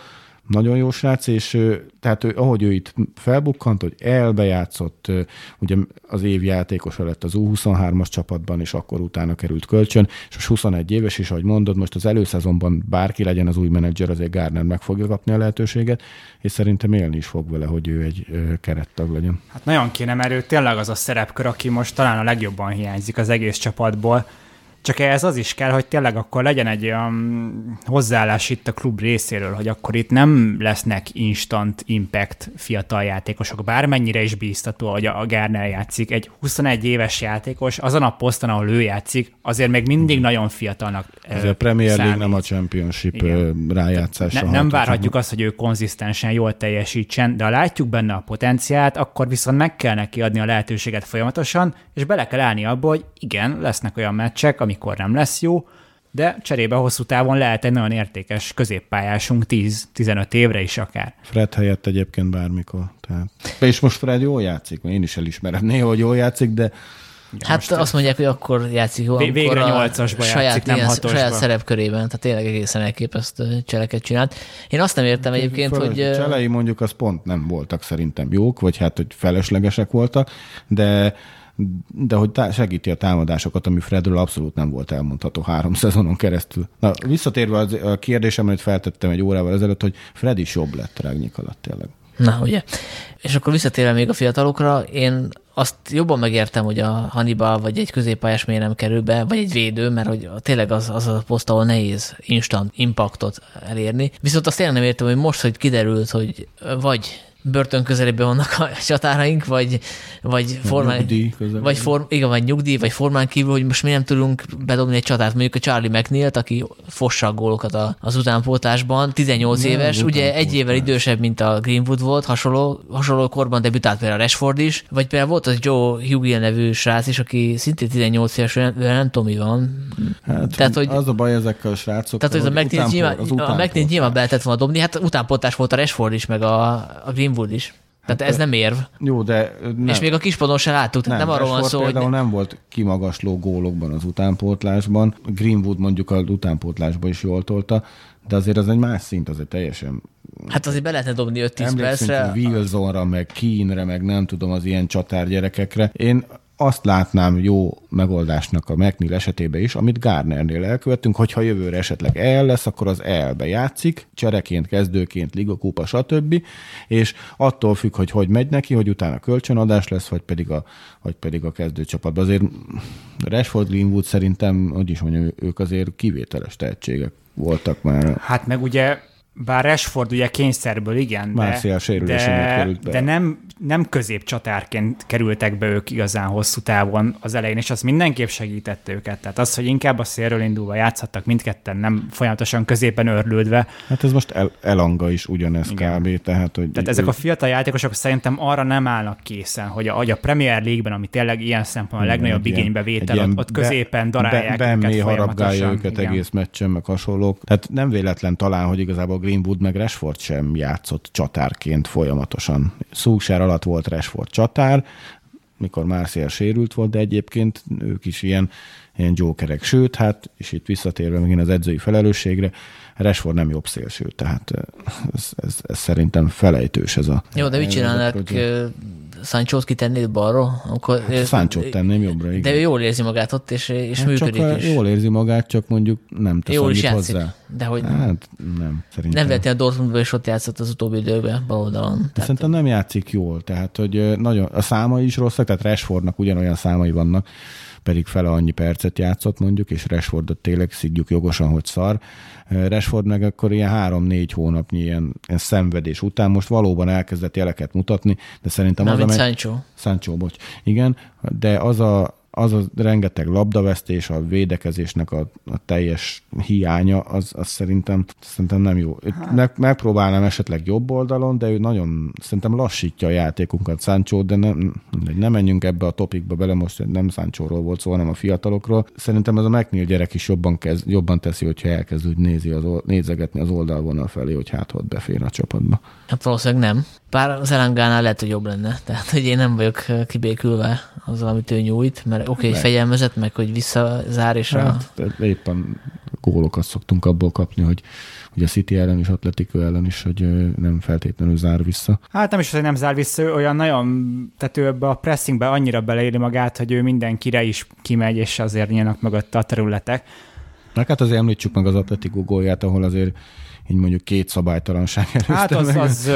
nagyon jó srác, és tehát ő, ahogy ő itt felbukkant, hogy elbejátszott, ugye az év játékosa lett az U huszonhármas csapatban, és akkor utána került kölcsön, és most huszonegy éves, és ahogy mondod, most az előszezonban bárki legyen az új menedzser, azért Garner meg fogja kapni a lehetőséget, és szerintem élni is fog vele, hogy ő egy kerettag legyen. Hát nagyon kéne, mert ő tényleg az a szerepkör, aki most talán a legjobban hiányzik az egész csapatból. Csak ehhez az is kell, hogy tényleg akkor legyen egy olyan hozzáállás itt a klub részéről, hogy akkor itt nem lesznek instant impact fiatal játékosok, bármennyire is bíztató, hogy a Garner játszik. Egy huszonegy éves játékos, azon a poszton, ahol ő játszik, azért még mindig nagyon fiatalnak számít. Ez a Premier League, nem a Championship igen. rájátszása. Ne, nem várhatjuk azt, hogy ő konzisztensen jól teljesítsen, de ha látjuk benne a potenciált, akkor viszont meg kell neki adni a lehetőséget folyamatosan, és bele kell állni abba, hogy igen, lesznek olyan meccsek, mikor nem lesz jó, de cserébe hosszú távon lehet egy nagyon értékes középpályásunk tíz-tizenöt évre is akár. Fred helyett egyébként bármikor. Tehát. És most Fred jól játszik, mert én is elismerem néha, hogy jól játszik, de... Ja, hát azt ez... mondják, hogy akkor játszik jól, amikor a nyolcasba játszik, nem hatosba. Saját szerepkörében, tehát tényleg egészen elképesztő cseleket csinált. Én azt nem értem egyébként, Föl, hogy... Cselei mondjuk az pont nem voltak szerintem jók, vagy hát, hogy feleslegesek voltak, de... de hogy tá- segíti a támadásokat, ami Fredről abszolút nem volt elmondható három szezonon keresztül. Na, visszatérve az, a kérdésem, amit feltettem egy órával ezelőtt, hogy Fred is jobb lett Rágnyik alatt tényleg. Na, ugye. És akkor visszatérve még a fiatalokra, én azt jobban megértem, hogy a Hannibal vagy egy középpályás miért nem kerül be, vagy egy védő, mert hogy tényleg az, az a poszt, ahol nehéz instant impactot elérni. Viszont azt én nem értem, hogy most, hogy kiderült, hogy vagy börtön közelében vannak a csatáraink, vagy, vagy formán, vagy, form, igen, vagy nyugdíj, vagy formán kívül, hogy most mi nem tudunk bedobni egy csatát. Mondjuk a Charlie McNeilt, aki fossa a gólokat az utánpótlásban, tizennyolc nem, éves, utánpótlás. Ugye egy évvel idősebb, mint a Greenwood volt, hasonló, hasonló korban debütált például a Rashford is, vagy például volt az Joe Hugill nevű srác is, aki szintén tizennyolc éves, nem, nem tudom, mi van. Hát, tehát, hogy, az a baj ezekkel a srácok. Tehát, hogy az, az, nyilván, az a McNeilt nyilván beletett volna dobni, hát utánpótlás volt a Rashford is, meg a, a Green Wood is. Tehát hát, ez nem érv. Jó, de nem. És még a kispadon sem láttuk, tehát nem, nem arról van szó, például hogy... nem volt kimagasló gólokban az utánpótlásban. Greenwood mondjuk az utánpótlásban is jól tolta, de azért az egy más szint, azért teljesen... Hát azért be lehetne dobni öt-tíz percre. Wilsonra, meg Keenre, meg nem tudom, az ilyen csatárgyerekekre. Én azt látnám jó megoldásnak a McNeil esetében is, amit Garnernél elkövettünk, hogyha jövőre esetleg el lesz, akkor az elbe játszik, csereként, kezdőként, ligakupa, stb. És attól függ, hogy hogy megy neki, hogy utána kölcsönadás lesz, vagy pedig a, vagy pedig a kezdőcsapatban. Azért Rashford, Greenwood szerintem, hogy is mondjam, ők azért kivételes tehetségek voltak már. Hát meg ugye bár Rashford ugye kényszerből, igen, de, de, de nem, nem középcsatárként kerültek be ők igazán hosszú távon az elején, és az mindenképp segítette őket. Tehát az, hogy inkább a szélről indulva játszhattak mindketten, nem folyamatosan középen örlődve. Hát ez most el, elanga is ugyanez igen. kb. Tehát, hogy tehát ezek ő... a fiatal játékosok szerintem arra nem állnak készen, hogy a, hogy a Premier League-ben, ami tényleg ilyen szempontból a legnagyobb igénybe vétel, ott, ott középen darálják be, be, be, őket folyamatosan. Őket igen. egész meccsen, meg hasonlók. Tehát nem véletlen talán, hogy igazából Greenwood meg Rashford sem játszott csatárként folyamatosan. Szúksár alatt volt Rashford csatár, mikor Martial sérült volt, de egyébként ők is ilyen, ilyen jokerek. Sőt, hát, és itt visszatérve megint az edzői felelősségre, Rashford nem jobb szélső, tehát ez, ez, ez szerintem felejtős ez a... Jó, de mit csinálnak? Sanchót kitennéd balról? Akkor hát Sanchót tenném jobbra, igen. De ő jól érzi magát ott, és, és hát működik csak is. Jól érzi magát, csak mondjuk nem tesz annyit hozzá. De hogy hát nem, szerintem. Nem vett a Dortmundból, és ott játszott az utóbbi időben bal oldalon. Tehát... Szerintem nem játszik jól, tehát hogy nagyon, a számai is rosszak, tehát Rashfordnak ugyanolyan számai vannak, pedig fele annyi percet játszott mondjuk, és Rashfordot tényleg szidjuk jogosan, hogy szar. Rashford meg akkor ilyen három-négy hónapnyi ilyen, ilyen szenvedés után most valóban elkezdett jeleket mutatni, de szerintem Na, az, amely... Sancho. Sancho, bocs. Igen, de az a, az a rengeteg labdavesztés, a védekezésnek a, a teljes hiánya, az, az szerintem, szerintem nem jó. Meg, megpróbálnám esetleg jobb oldalon, de ő nagyon szerintem lassítja a játékunkat, Sancho, de nem, nem menjünk ebbe a topikba bele, most nem Sanchóról volt szó, hanem a fiatalokról. Szerintem ez a McNeil gyerek is jobban, kez, jobban teszi, hogyha elkezd úgy nézi az, nézegetni az oldalvonal felé, hogy hát ott befér a csapatba. Hát valószínűleg nem. Bár az Elangánál lehet, hogy jobb lenne. Tehát, hogy én nem vagyok kibékülve azzal, amit ő nyújt, mert oké, okay, fegyelmezett meg, hogy visszazár és hát, a... Éppen gólokat szoktunk abból kapni, hogy, hogy a City ellen is, Atletico ellen is, hogy nem feltétlenül zár vissza. Hát nem is az, hogy nem zár vissza, ő olyan nagyon, tehát ő ebbe a pressingbe annyira beleéri magát, hogy ő mindenkire is kimegy, és azért nyílnak mögötte a területek. Na hát azért említsük meg az Atletico gólját, ahol azért így mondjuk két szabálytalanság előzte hát az, meg. Az,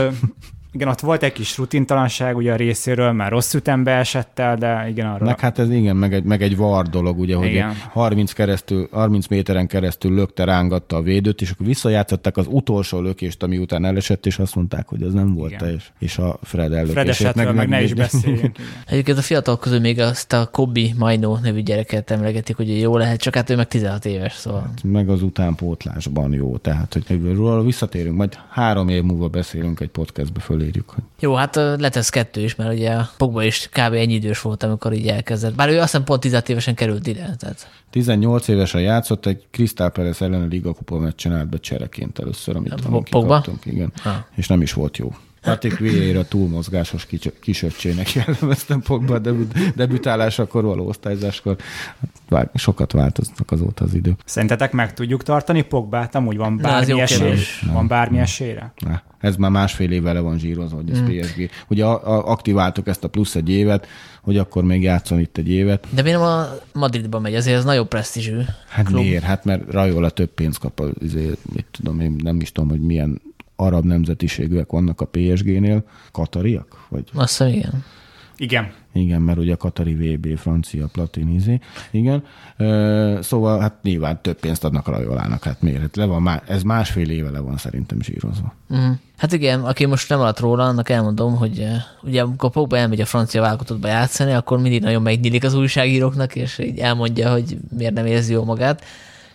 igen, ott volt egy kis rutintalanság ugye a részéről, már rossz ütembe esett el, de igen, arra... Meg hát ez igen, meg egy, meg egy var dolog, ugye, igen. Hogy harminc, keresztül, harminc méteren keresztül lökte, rángatta a védőt, és akkor visszajátszották az utolsó lökést, ami után elesett, és azt mondták, hogy ez nem volt igen. teljes. És a Fred ellökését meg, meg, meg ne is beszéljünk. Egyébként a fiatal közül még azt a Kobbie Mainoo nevű gyereket emlegetik, hogy jó lehet, csak hát ő meg tizenhat éves, szóval. Hát meg az utánpótlásban jó, tehát hogy róla visszatérünk, majd három év múlva beszélünk egy podcastbe fölé. Érjük, hogy... Jó, hát letesz kettő is, mert ugye a Pogba is kb. Ennyi idős volt, amikor így elkezdett. Bár ő aztán pont tizenhat évesen került ide. Tehát... tizennyolc évesen játszott, egy Crystal Palace ellen a ligakupa meccsen állt be csereként először, amit kikaptunk, igen. Ha. És nem is volt jó. Patrick Vieira túlmozgásos kisöccsének jellemeztem Pogba debüt, debütálásakor, való osztályzáskor. Sokat változnak azóta az idő. Szerintetek meg tudjuk tartani Pogbát? Amúgy van bármi Na, esély? Nem, van bármi esélyre? Nem. Ez már másfél év vele van zsírozva, hogy ez hmm. pé es gé. Ugye a, a, aktiváltuk ezt a plusz egy évet, hogy akkor még játszon itt egy évet. De miért nem a Madridba megy? Azért ez nagyon presztízsű. Hát klub. Miért? Hát mert Raiola több pénzt kap, azért, mit tudom, én nem is tudom, hogy milyen arab nemzetiségűek vannak a pé es génél. Katariak? Vagy? Azt hiszem, igen. Igen. Igen, mert ugye a katari vé bé, francia platinizé. Igen. Szóval hát nyilván több pénzt adnak a Lajolának, hát miért? Le van, ez másfél éve le van szerintem zsírozva. Mm. Hát igen, aki most nem alatt róla, annak elmondom, hogy ugye amikor Pogba elmegy a francia válogatottba játszani, akkor mindig nagyon megnyílik az újságíróknak, és így elmondja, hogy miért nem érzi jól magát.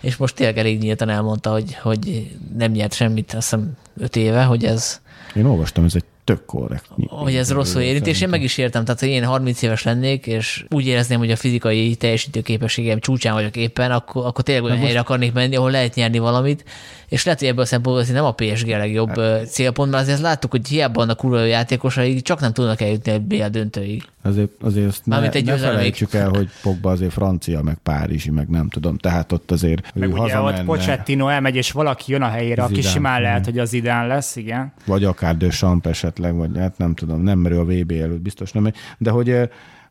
És most tényleg elég nyíltan elmondta, hogy, hogy nem nyert semmit, azt hiszem öt éve, hogy ez... Én olvastam, ez egy tök korrekt. Hogy ez rosszul érintés, és én meg is értem, tehát hogy én harminc éves lennék, és úgy érezném, hogy a fizikai teljesítőképességem csúcsán vagyok éppen, akkor, akkor tényleg olyan most... helyre akarnék menni, ahol lehet nyerni valamit, és lehet, hogy ebből a szempontból azért nem a pé es gé a legjobb hát... célpont, mert azért láttuk, hogy hiába vannak kurva jó játékosai, csak nem tudnak eljutni a bé el döntőig. Azért, azért ne, egy ne felejtsük el, hogy Pogba azért francia, meg párizsi, meg nem tudom, tehát ott azért meg ugye hazamenne. Ott Pochettino elmegy, és valaki jön a helyére, Zidane, aki simán lehet, hogy a Zidane lesz, igen. Vagy akár Deschamps esetleg, vagy hát nem tudom, nem merő a vé bé előtt, biztos nem. De hogy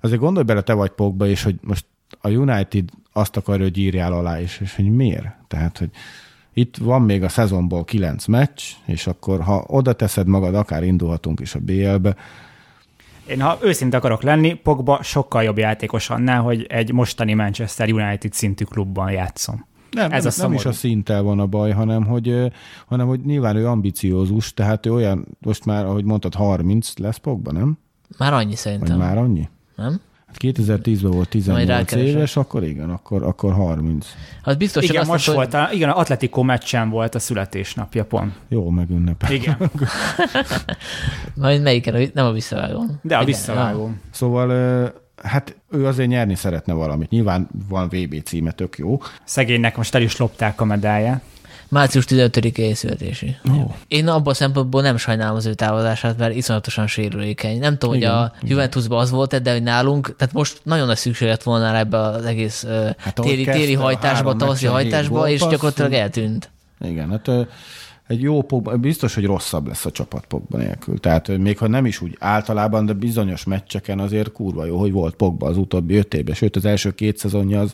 azért gondolj bele, te vagy Pogba, és hogy most a United azt akarja, hogy írjál alá, és, és hogy miért? Tehát, hogy itt van még a szezonból kilenc meccs, és akkor ha oda teszed magad, akár indulhatunk is a bé el-be. Én ha őszinte akarok lenni, Pogba sokkal jobb játékos annál, hogy egy mostani Manchester United szintű klubban játszom. Nem, Ez nem, nem is a szinttel van a baj, hanem hogy, hanem hogy nyilván ő ambiciózus, tehát ő olyan, most már, ahogy mondtad, harminc lesz Pogba, nem? Már annyi szerintem. Vagy már annyi? Nem? kétezer-tízben volt tizennyolc éves, akkor igen, akkor, akkor harminc. Hát biztos, igen, most mondta, volt, a, igen, az Atletico meccsen volt a születésnapja pont. Jó, megünnepel. Igen. Majd melyiken, nem a visszavágón. De a visszavágón. Szóval, hát ő azért nyerni szeretne valamit. Nyilván van vé bé címe, tök jó. Szegénynek most el is lopták a medálját. március tizenötödikei születési. Oh. Én abban a szempontból nem sajnálom az ő távozását, mert iszonyatosan sérülékeny. Nem tudom, igen, hogy a Juventusban az volt, de hogy nálunk, tehát most nagyon nagy szükség lett volna rá ebbe az egész hát téli, téli hajtásba, tavaszi hajtásba, és gyakorlatilag eltűnt. Igen, hát egy jó Pogba, biztos, hogy rosszabb lesz a csapat Pogba nélkül. Tehát még ha nem is úgy általában, de bizonyos meccseken azért kurva jó, hogy volt Pogba az utóbbi öt évben. Sőt, az első két szezonja az,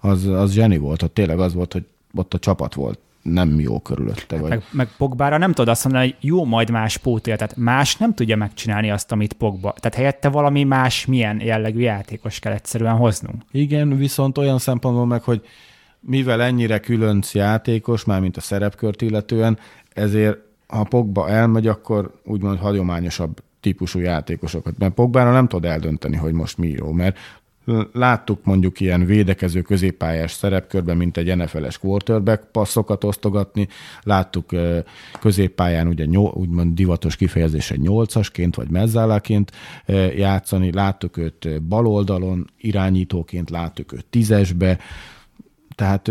az, az zseni volt, ott tényleg az volt, hogy ott a csapat volt nem jó körülötte. Vagy. Meg, meg Pogbára nem tudod azt mondani, hogy jó majd más pótolja, tehát más nem tudja megcsinálni azt, amit Pogba. Tehát helyette valami más, milyen jellegű játékos kell egyszerűen hoznunk. Igen, viszont olyan szempontból meg, hogy mivel ennyire különc játékos, mármint a szerepkört illetően, ezért ha Pogba elmegy, akkor úgymond hagyományosabb típusú játékosokat. Mert Pogbára nem tud eldönteni, hogy most mi jó, mert láttuk mondjuk ilyen védekező középpályás szerepkörben, mint egy en ef el-es quarterback passzokat osztogatni, láttuk középpályán ugye úgymond divatos kifejezésen nyolcasként vagy mezzáláként játszani, láttuk őt baloldalon irányítóként, láttuk őt tízesbe, tehát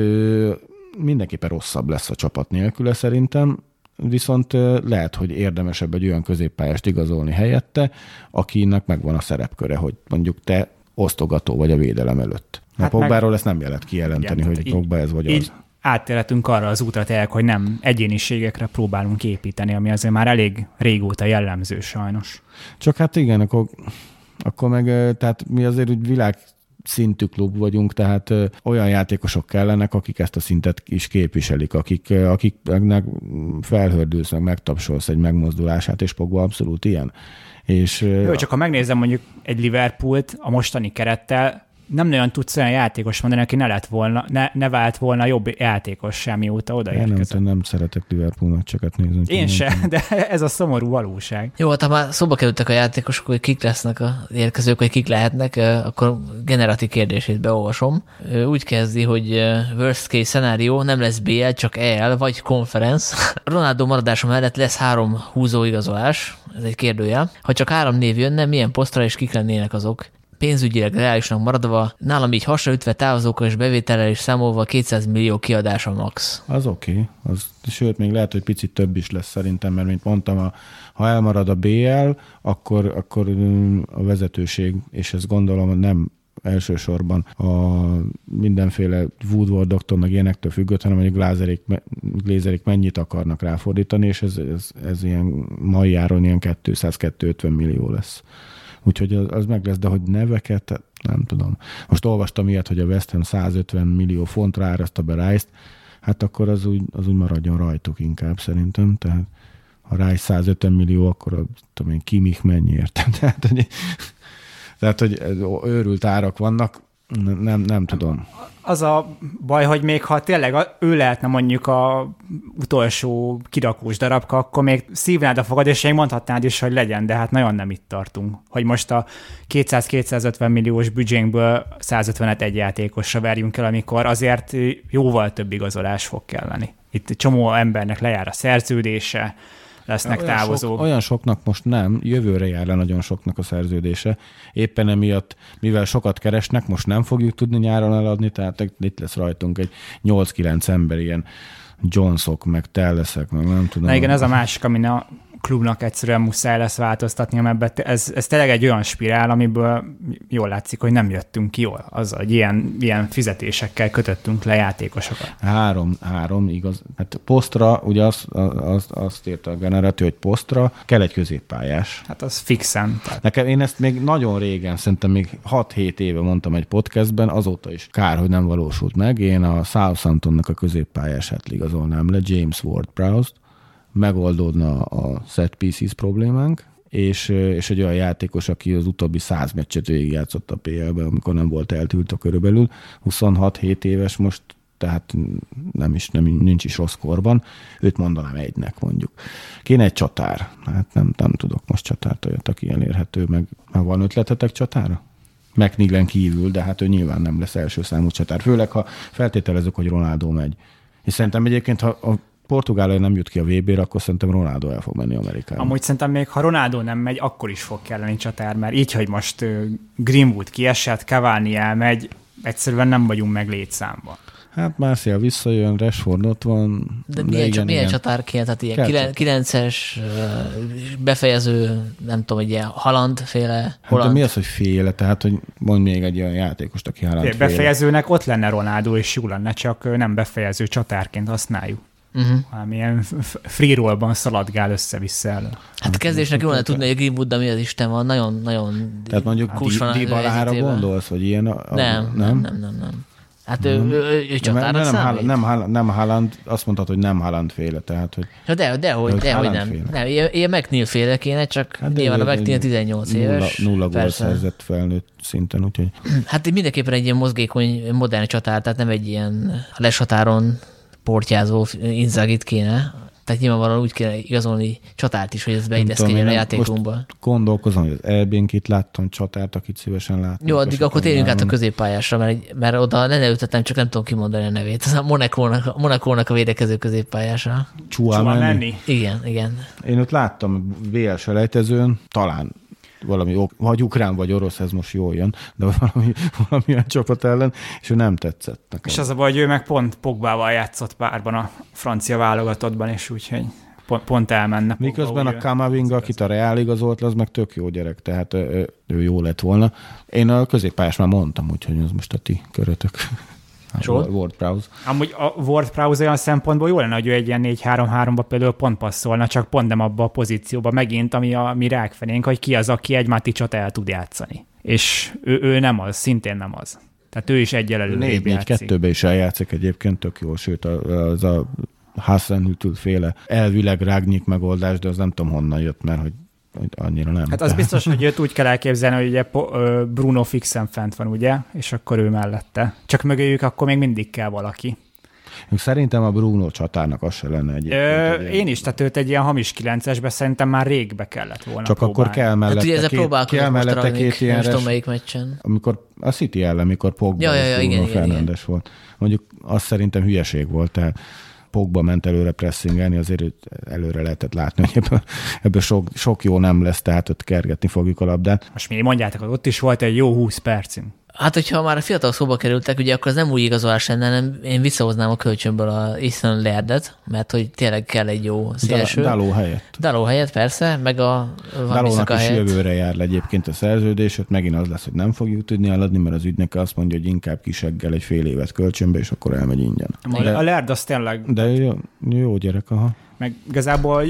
mindenképpen rosszabb lesz a csapat nélküle szerintem, viszont lehet, hogy érdemesebb egy olyan középpályást igazolni helyette, akinek megvan a szerepköre, hogy mondjuk te osztogató vagy a védelem előtt. Hát Pogbáról ezt nem jelent kijelenteni, igen, hogy Pogba ez vagy az. Áttérhetünk arra az útra tényleg, hogy nem egyéniségekre próbálunk építeni, ami azért már elég régóta jellemző sajnos. Csak hát igen, akkor, akkor meg tehát mi azért úgy világszintű klub vagyunk, tehát olyan játékosok kellenek, akik ezt a szintet is képviselik, akik, akiknek felhördülsz, meg megtapsolsz egy megmozdulását, és Pogba abszolút ilyen. És, Jó, csak ha megnézem mondjuk egy Liverpoolt a mostani kerettel, nem nagyon tudsz olyan játékos mondani, aki ne, lett volna, ne, ne vált volna jobb játékos sem, mióta odaérkezett. Nem, nem szeretek Liverpool meccseket nézni. Én sem, nem. De ez a szomorú valóság. Jó, hát ha már szóba kerültek a játékosok, hogy kik lesznek az érkezők, hogy kik lehetnek, akkor generati kérdését beolvasom. Úgy kezdi, hogy worst case szenárió, nem lesz bé el, csak é el, vagy konferenc. Ronaldo maradása mellett lesz három húzóigazolás, ez egy kérdőjel. Ha csak három név jönne, milyen posztra és kik lennének azok? Pénzügyileg reálisnak maradva, nálam így hasraütve távozókkal és bevétellel is számolva kétszáz millió kiadása max. Az oké. Okay. Az, sőt, még lehet, hogy picit több is lesz szerintem, mert mint mondtam, a, ha elmarad a bé el, akkor, akkor a vezetőség, és ezt gondolom nem elsősorban a mindenféle Woodward-doktól meg ilyenektől függött, hanem mondjuk glázerik, glézerik mennyit akarnak ráfordítani, és ez, ez, ez ilyen mai áron ilyen kétszáz-kétszázötven millió lesz. Úgyhogy az, az meg lesz, de hogy neveket, nem tudom. Most olvastam ilyet, hogy a West Ham százötven millió fontra árazta be Rice-t, hát akkor az úgy, az úgy maradjon rajtuk inkább szerintem, tehát ha Rice százötven millió, akkor a, tudom én, Kimmich mennyi értem, tehát hogy Tehát, hogy őrült árak vannak, nem, nem tudom. Az a baj, hogy még ha tényleg ő lehetne mondjuk a utolsó kirakós darabka, akkor még szívnád a fogad, és még mondhatnád is, hogy legyen, de hát nagyon nem itt tartunk. Hogy most a kétszáz-kétszázötven milliós büdzsénkből százötvenet egy játékosra verjünk el, amikor azért jóval több igazolás fog kelleni. Itt csomó embernek lejár a szerződése, lesznek olyan távozók. Sok, olyan soknak most nem, jövőre jár le nagyon soknak a szerződése. Éppen emiatt, mivel sokat keresnek, most nem fogjuk tudni nyáron eladni, tehát itt lesz rajtunk egy nyolc-kilenc ember, ilyen Jonesok, meg Telleszek, meg nem tudom. Na igen, ez a másik, amin a klubnak egyszerűen muszáj lesz változtatni, mert ez, ez tényleg egy olyan spirál, amiből jól látszik, hogy nem jöttünk ki jól. Az, hogy ilyen, ilyen fizetésekkel kötöttünk le játékosokat. Három, három, igaz. Hát posztra, ugye azt, azt, azt írta a generáció, hogy posztra kell egy középpályás. Hát az fixen. Tehát. Nekem én ezt még nagyon régen, szerintem még hat-hét éve mondtam egy podcastben, azóta is kár, hogy nem valósult meg. Én a Southamptonnak a középpályását igazolnám le, James Ward-Prowse-t, megoldódna a set pieces problémánk, és, és egy olyan játékos, aki az utóbbi száz meccset végig játszott a pé el-ben, amikor nem volt eltűltő körülbelül, huszonhat-hét éves most, tehát nem is, nem, nincs is rossz korban, őt mondanám egynek mondjuk. Kéne egy csatár, hát nem, nem tudok most csatárt olyat, aki elérhető, meg van ötletetek csatára? McNeillen kívül, de hát ő nyilván nem lesz első számú csatár, főleg ha feltételezünk, hogy Ronaldo megy. És szerintem egyébként, ha a Portugália nem jut ki a vé bé-re, akkor szerintem Ronaldo el fog menni Amerikába. Amúgy szerintem még ha Ronaldo nem megy, akkor is fog kelleni csatár, mert így, hogy most Greenwood kiesett, Cavani elmegy, egyszerűen nem vagyunk meg létszámban. Hát Marcial visszajön, Rashford ott van. De, de milyen, igen, milyen igen. csatár kéne? Tehát ilyen kilences befejező, nem tudom, egy ilyen Haaland-féle. Hát de mi az, hogy féle? Tehát, hogy mondd még egy olyan játékost, aki Haaland-féle. Befejezőnek ott lenne Ronaldo, és jó lenne, csak nem befejező csatárként használjuk. Uh-huh. Valamilyen free rollban szaladgál össze-vissza elő. Hát a kezdésnek jól lehet tudni, hogy Greenwood, ami az Isten van, nagyon-nagyon... Tehát mondjuk Dybalára gondolsz, hogy ilyen... A, a, nem, nem, nem, nem, nem. Hát ő, ő, ő csatára számít. Nem, nem, nem Haaland, azt mondtad, hogy nem Haaland féle, tehát, hogy... Ja, de, dehogy, de, dehogy nem. nem. Ilyen McNeil féle kéne, csak hát nyilván a McNeil tizennyolc nulla, éves. Nulla gól szerzett felnőtt szinten, úgyhogy... Hát mindenképpen egy ilyen mozgékony, modern csatár, tehát nem egy ilyen leshatáron portyázó Inzagit kéne, tehát nyilvánvalóan úgy kéne igazolni csatárt is, hogy ez beilleszkedjen a játékunkba. Most gondolkozom, hogy az é bé-n itt láttam csatárt, akit szívesen láttam. Jó, addig akkor térjünk át a középpályásra, mert, mert oda leneültetem, csak nem tudom kimondani a nevét. Ez a Monakónak, Monakónak a védekező középpályása. Tchouaméni? Igen, igen. Én ott láttam bé el selejtezőn, talán valami, vagy ukrán vagy orosz, ez most jól jön, de valami, valamilyen csapat ellen, és ő nem tetszett nekem. És az a baj, hogy ő meg pont Pogbával játszott párban a francia válogatottban, és úgyhogy pont, pont elmenne. Miközben a Kamavinga, akit a Reál igazolt, az meg tök jó gyerek, tehát ő, ő jó lett volna. Én a középpályás már mondtam, úgyhogy ez most a ti körötök. Ward-Prowse. Amúgy a Ward-Prowse olyan szempontból jó lenne, hogy ő egy ilyen négy-három-háromba például pont passzolna, csak pont nem abba a pozícióba megint, ami a mi rákfenénk, hogy ki az, aki egy Maticsot el tud játszani. És ő, ő nem az, szintén nem az. Tehát ő is egyelelő négy játszik. négy kettőbe is eljátszik egyébként, tök jó, sőt az a Hasenhüttl-féle elvileg Rágnyik megoldás, de az nem tudom honnan jött, mert hogy annyira nem. Hát az biztos, hogy őt úgy kell elképzelni, hogy ugye Bruno fixen fent van, ugye? És akkor ő mellette. Csak mögéjük akkor még mindig kell valaki. Szerintem a Bruno csatárnak az se lenne egyébként. Ö, egy én is, tehát őt egy ilyen hamis kilencesbe szerintem már rég be kellett volna csak próbálni. Akkor kell mellette hát, ugye ezzel próbálkoznak most rajnik, nem tudom melyik meccsen. Amikor a City ellen, mikor Pogba ja, ja, ja, és Bruno Fernandes volt. Mondjuk az szerintem hülyeség volt, tehát Pogba ment előre pressingelni, azért előre lehetett látni, hogy ebből, ebből sok, sok jó nem lesz, tehát ott kergetni fogjuk a labdát. Most mi mondjátok, hogy ott is volt egy jó húsz percünk. Hát, hogyha már a fiatal szóba kerültek, ugye akkor az nem új igazolás lenne, hanem én visszahoznám a kölcsönből a Ethan Lairdet, mert hogy tényleg kell egy jó szélső. Daló helyett. Daló helyett, persze, meg a Dalónak is helyett. Jövőre jár le egyébként a szerződés, ott megint az lesz, hogy nem fogjuk tudni eladni, mert az ügynök azt mondja, hogy inkább kiseggel egy fél évet kölcsönbe, és akkor elmegy ingyen. De, a Laird az tényleg... De jó, jó gyerek, aha. Meg igazából...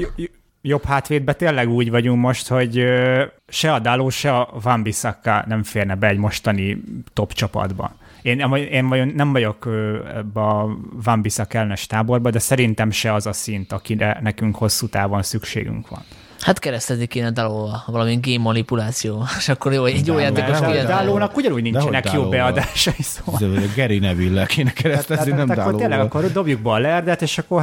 jobb hátvédben tényleg úgy vagyunk most, hogy se a Daló, se a Wan-Bissaka nem férne be egy mostani top csapatba. Én, én vajon nem vagyok ebbe a Wan-Bissaka ellenes táborba, de szerintem se az a szint, akire nekünk hosszú távon szükségünk van. Hát keresztedik kéne Dalóval, valamilyen game manipuláció, és akkor jó, egy jó játékos kijön. Dalónak ugyanúgy nincsenek jó beadásai, szóval. Gary Neville-lel kéne keresztezni, nem Dalóval. Akkor tényleg, akkor dobjuk be a Lairdet, és akkor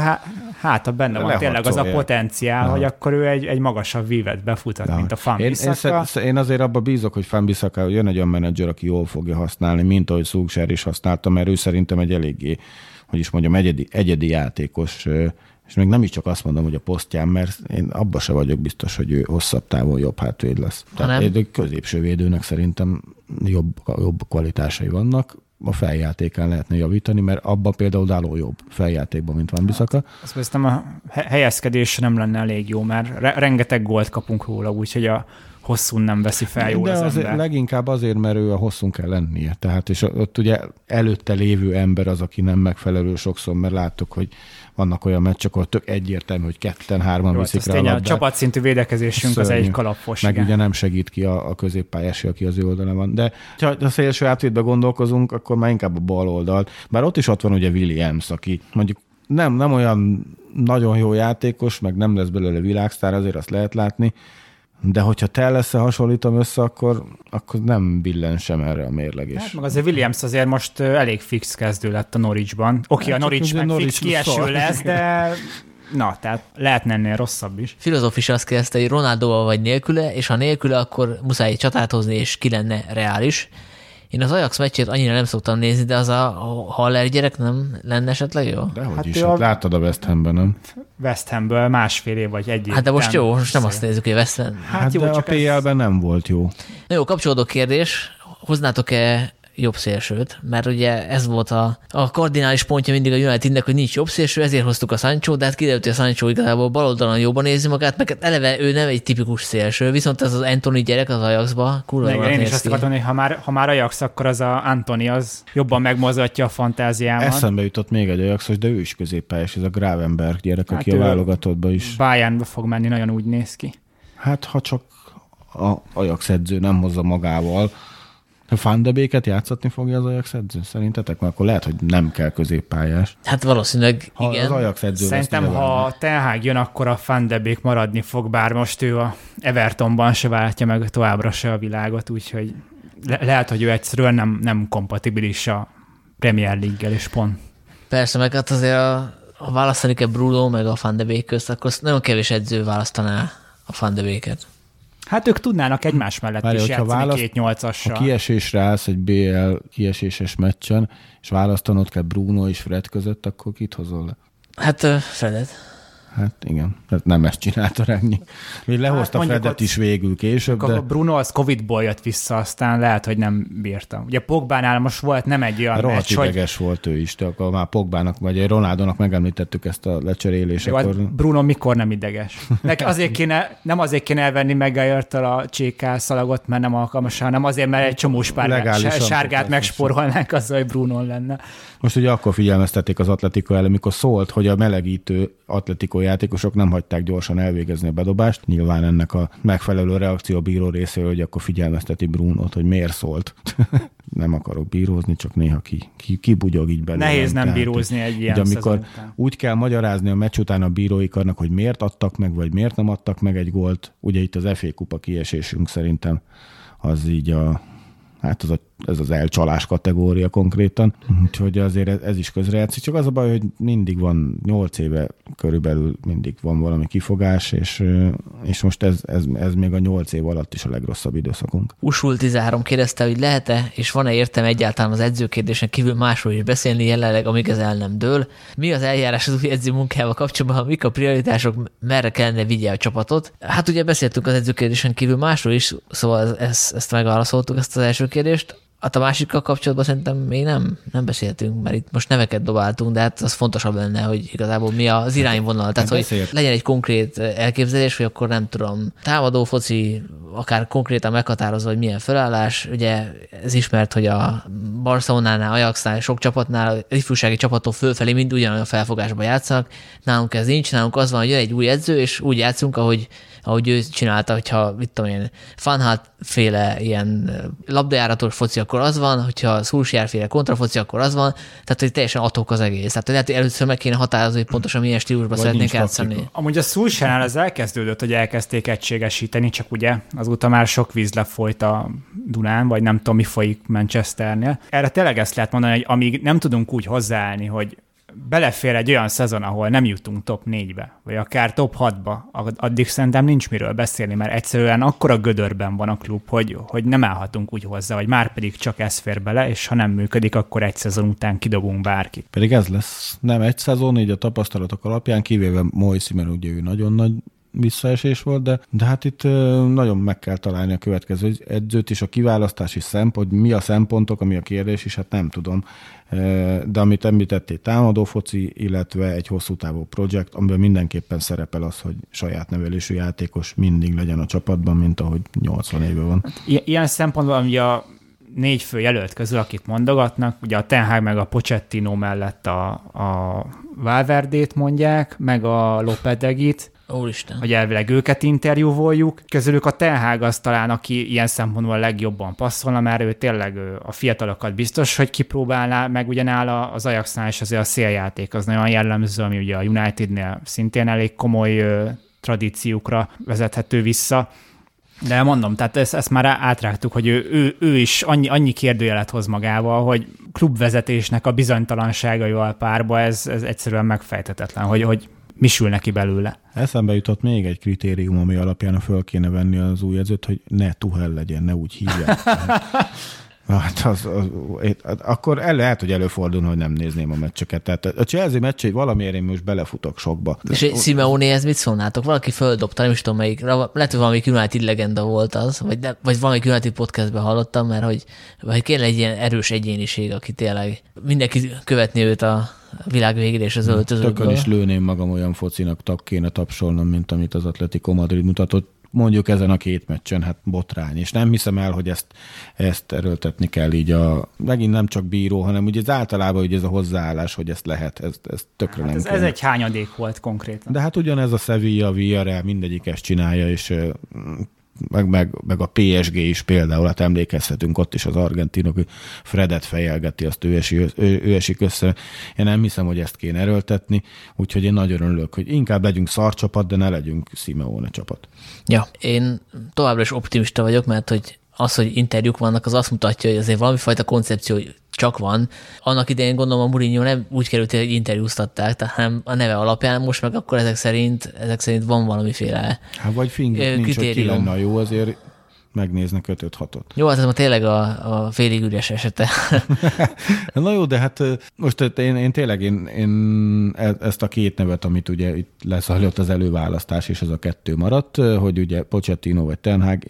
hát, ha benne van tényleg az a potenciál, hogy akkor ő egy magasabb vívet befutat, mint a Wan-Bissaka. Én azért abban bízok, hogy Wan-Bissaka jön egy olyan menedzser, aki jól fogja használni, mint ahogy Solskjær is használta, mert ő szerintem egy eléggé, hogy is mondjam, egyedi, egyedi játékos, és még nem is csak azt mondom, hogy a posztján, mert én abban se vagyok biztos, hogy ő hosszabb távon jobb hátvéd lesz. Tehát egy középső védőnek szerintem jobb, jobb kvalitásai vannak, a feljátékán lehetne javítani, mert abban például Daló jobb feljátékban, mint Wan-Bissaka. Hát, azt hiszem, a helyezkedés nem lenne elég jó, mert re- rengeteg gólt kapunk róla, úgyhogy a hosszún nem veszi fel jól az ember. De leginkább azért, mert ő a hosszún kell lennie. Tehát, és ott ugye előtte lévő ember az, aki nem megfelelő sokszor, mert láttuk, hogy vannak olyan meccsek, ahol tök egyértelmű, hogy ketten-hárman viszik rá a labdát. A csapatszintű védekezésünk szörnyű. Az egy kalapos. Meg igen. Ugye nem segít ki a, a középpályási, aki az ő oldalán van. De ha a szélső átvétbe gondolkozunk, akkor már inkább a bal oldalt. Bár ott is ott van ugye Williams, aki mondjuk nem, nem olyan nagyon jó játékos, meg nem lesz belőle világsztár, azért azt lehet látni. De hogyha te leszel, hasonlítom össze, akkor, akkor nem billen sem erre a mérlegés. Hát meg azért Williams azért most elég fix kezdő lett a Norwichban. Oké, okay, hát, a Norwich meg Norwich fix kieső szor. lesz, de na, tehát lehetne ennél rosszabb is. Filozóf is azt kérdezte, hogy Ronaldoval vagy nélküle, és ha nélküle, akkor muszáj egy csatát hozni, és ki lenne reális. Én az Ajax meccsét annyira nem szoktam nézni, de az a Haller gyerek nem lenne esetleg jó? Dehogy hát is, hát a... láttad a West Hamben, nem? West Hamből másfél év vagy egy év. Hát de most jó, most nem azt nézzük, hogy West Ham. Hát, hát jó, de csak a pé elben ez... nem volt jó. Na jó, kapcsolódó kérdés, hoznátok-e jobb szélsőt? Mert ugye ez volt a, a kardinális pontja mindig a Unitednek, hogy nincs jobb szélső, ezért hoztuk a Sanchót, de hát kiderült, hogy a Sancho igazából bal oldalon jobban nézi magát, meg eleve ő nem egy tipikus szélső, viszont ez az Antony gyerek az Ajaxba kurva jól néz ki. Én is azt akartam, hogy ha már, ha már Ajax, akkor az a Antony az jobban megmozgatja a fantáziámat. Eszembe jutott még egy Ajaxos, de ő is középpályás, ez a Gravenberg gyerek, hát aki a válogatottba is. Bayernbe fog menni, nagyon úgy néz ki. Hát ha csak a Ajax edző nem hozza magával. Van de Beeket játszatni fogja az Ajax edző? Szerintetek? Mert akkor lehet, hogy nem kell középpályás. Hát valószínűleg ha igen. Az Ajax edző szerintem, ha Ten Hag jön, akkor a Van de Beek maradni fog, bár most ő a Evertonban se váltja meg továbbra se a világot, úgyhogy le- lehet, hogy ő egyszerűen nem, nem kompatibilis a Premier League-gel, és pont. Persze, meg hát azért a, ha választanik-e Bruno meg a Van de Beek közt, akkor nagyon kevés edző választaná a Van de Beeket. Hát ők tudnának egymás mellett Várj, is játszani választ, két nyolcassal. Ha kiesésre állsz egy bé el kieséses meccsen, és választanod kell Bruno és Fred között, akkor kit hozol le? Hát uh, Fredet. Hát igen, nem ezt csinálta rányi. Még lehozta hát Fredet is végül később, de... Bruno az Covid-ból jött vissza, aztán lehet, hogy nem bírtam. Ugye Pogbánál most volt nem egy olyan rohadt meccs, ideges hogy... volt ő is, de akkor már Pogbának, vagy Ronaldónak megemlítettük ezt a lecserélést. Akkor... Bruno mikor nem ideges? Neki azért kéne, nem azért kéne elvenni Maguire-től a csékászalagot, mert nem alkalmas, hanem azért, mert egy csomó spárgát, sárgát megspórolnánk azzal, hogy Brunon lenne. Most ugye akkor figyelmeztették az Atletico ellen, mikor szólt, hogy a melegítő Atletico játékosok nem hagyták gyorsan elvégezni a bedobást. Nyilván ennek a megfelelő reakció a bíró részéről, hogy akkor figyelmezteti Brunót, hogy miért szólt. Nem akarok bírózni, csak néha ki, ki, kibugyog így belőle. Nehéz nem tehát, bírózni egy ilyen szezon amikor után. Úgy kell magyarázni a meccs után a bíróikarnak, hogy miért adtak meg, vagy miért nem adtak meg egy gólt. Ugye itt az ef á kupa kiesésünk szerintem az így a hát az a, ez az elcsalás kategória konkrétan, úgyhogy azért ez, ez is közrejátszik. Csak az a baj, hogy mindig van nyolc éve körülbelül mindig van valami kifogás, és, és most ez, ez, ez még a nyolc év alatt is a legrosszabb időszakunk. Usul tizenhárom kérdezte, hogy lehet-e, és van-e értelme egyáltalán az edzőkérdésen kívül másról is beszélni jelenleg, amíg ez el nem dől. Mi az eljárás az új edző munkával kapcsolatban, mik a prioritások, merre kellene vigye a csapatot? Hát ugye beszéltünk az edzőkérdésen kívül másról is, szóval ezt, ezt megválaszoltuk, ezt az első kérdést. Hát a másikkal kapcsolatban szerintem még nem, nem beszéltünk, mert itt most neveket dobáltunk, de hát az fontosabb lenne, hogy igazából mi az irányvonal. Tehát, nem hogy beszéljük. Legyen egy konkrét elképzelés, hogy akkor nem tudom, támadó foci, akár konkrétan meghatározva, hogy milyen felállás. Ugye ez ismert, hogy a Barcelonánál, Ajaxnál, sok csapatnál, ifjúsági csapattól fölfelé mind ugyanolyan felfogásba játszanak. Nálunk ez nincs, nálunk az van, hogy jön egy új edző, és úgy játszunk, ahogy ahogy ő csinálta, hogyha, mit tudom én, Van Gaal féle ilyen labdajáratos foci, akkor az van, hogyha Szulsjárféle kontrafoci, akkor az van, tehát hogy teljesen atok az egész. Tehát lehet, hogy először meg kéne határozni, hogy pontosan milyen stílusban szeretnénk játszani. Amúgy a Szulsjárnál ez elkezdődött, hogy elkezdték egységesíteni, csak ugye azóta már sok víz lefolyt a Dunán, vagy nem tudom, mi folyik Manchesternél. Erre tényleg ezt lehet mondani, hogy amíg nem tudunk úgy hozzáállni, hogy belefér egy olyan szezon, ahol nem jutunk top négybe, vagy akár top hatba, addig szerintem nincs miről beszélni, mert egyszerűen akkora gödörben van a klub, hogy, hogy nem állhatunk úgy hozzá, hogy már pedig csak ez fér bele, és ha nem működik, akkor egy szezon után kidobunk bárkit. Pedig ez lesz. Nem egy szezon, így a tapasztalatok alapján, kivéve Moissi, mert ugye ő nagyon nagy visszaesés volt, de, de hát itt nagyon meg kell találni a következő edzőt is, a kiválasztási szempont, mi a szempontok, ami a kérdés is, hát nem tudom. De amit említettél, támadó foci, illetve egy hosszú távú projekt, amiben mindenképpen szerepel az, hogy saját nevelésű játékos mindig legyen a csapatban, mint ahogy nyolcvan éve van. Ilyen szempontból, ami a négy fő jelölt közül, akit mondogatnak, ugye a Ten Hag meg a Pochettino mellett a, a Valverdét mondják, meg a Lopedegit, Úristen. Hogy elvileg őket interjúvoljuk. Közülük a Ten Hag az talán, aki ilyen szempontból legjobban passzolna, mert ő tényleg a fiatalokat biztos, hogy kipróbálná, meg ugyanáll az Ajaxnál is azért a széljáték az nagyon jellemző, ami ugye a Unitednél szintén elég komoly ö, tradíciókra vezethető vissza. De mondom, tehát ezt, ezt már átrágtuk, hogy ő, ő, ő is annyi, annyi kérdőjelet hoz magával, hogy klubvezetésnek a bizonytalanságaival párba ez, ez egyszerűen megfejthetetlen, hogy, hogy mi sül neki belőle. Eszembe jutott még egy kritérium, ami alapján föl kéne venni az új edzőt, hogy ne Tuchel legyen, ne úgy hívják. Hát az, az, az, akkor el lehet, hogy előfordul, hogy nem nézném a meccseket. Tehát a Chelsea meccsei valamiért én most belefutok sokba. És Simeonéhez mit szólnátok? Valaki földobta, nem is tudom melyik. Lehet, hogy valami United legenda volt az, vagy, de, vagy valami United podcastben hallottam, mert hogy, hogy kéne egy ilyen erős egyéniség, aki tényleg mindenki követni őt a világ végére és az öltözőkből. Tökön is lőném magam, olyan focinak tap kéne tapsolnom, mint amit az Atletico Madrid mutatott. Mondjuk ezen a két meccsen, hát botrány. És nem hiszem el, hogy ezt, ezt erőltetni kell így a... Megint nem csak bíró, hanem ugye ez általában ugye ez a hozzáállás, hogy ezt lehet, ez, ez tökre hát nem ez, ez egy hányadék volt konkrétan. De hát ugyanez a Sevilla, Villarreal, mindegyik ezt csinálja, és meg, meg, meg a pé es gé is például, hát emlékezhetünk ott is az argentinok, hogy Fredet fejelgeti, azt ő, esi, ő, ő esik össze. Én nem hiszem, hogy ezt kéne erőltetni, úgyhogy én nagyon örülök, hogy inkább legyünk szar csapat, de ne legyünk Simeone csapat. Ja, én továbbra is optimista vagyok, mert hogy az, hogy interjúk vannak, az azt mutatja, hogy azért valamifajta koncepció csak van. Annak idején gondolom a Mourinho nem úgy került, hogy interjúztatták, tehát a neve alapján most meg akkor ezek szerint, ezek szerint van valamiféle hát vagy fingit nincs, hogy ki lenne a jó, azért megnéznek öt öt hatot. Jó, hát ez már tényleg a, a félig üres esete. Na jó, de hát most én, én tényleg én, én ezt a két nevet, amit ugye itt leszálljott az előválasztás, és az a kettő maradt, hogy ugye Pochettino vagy Ten Hag,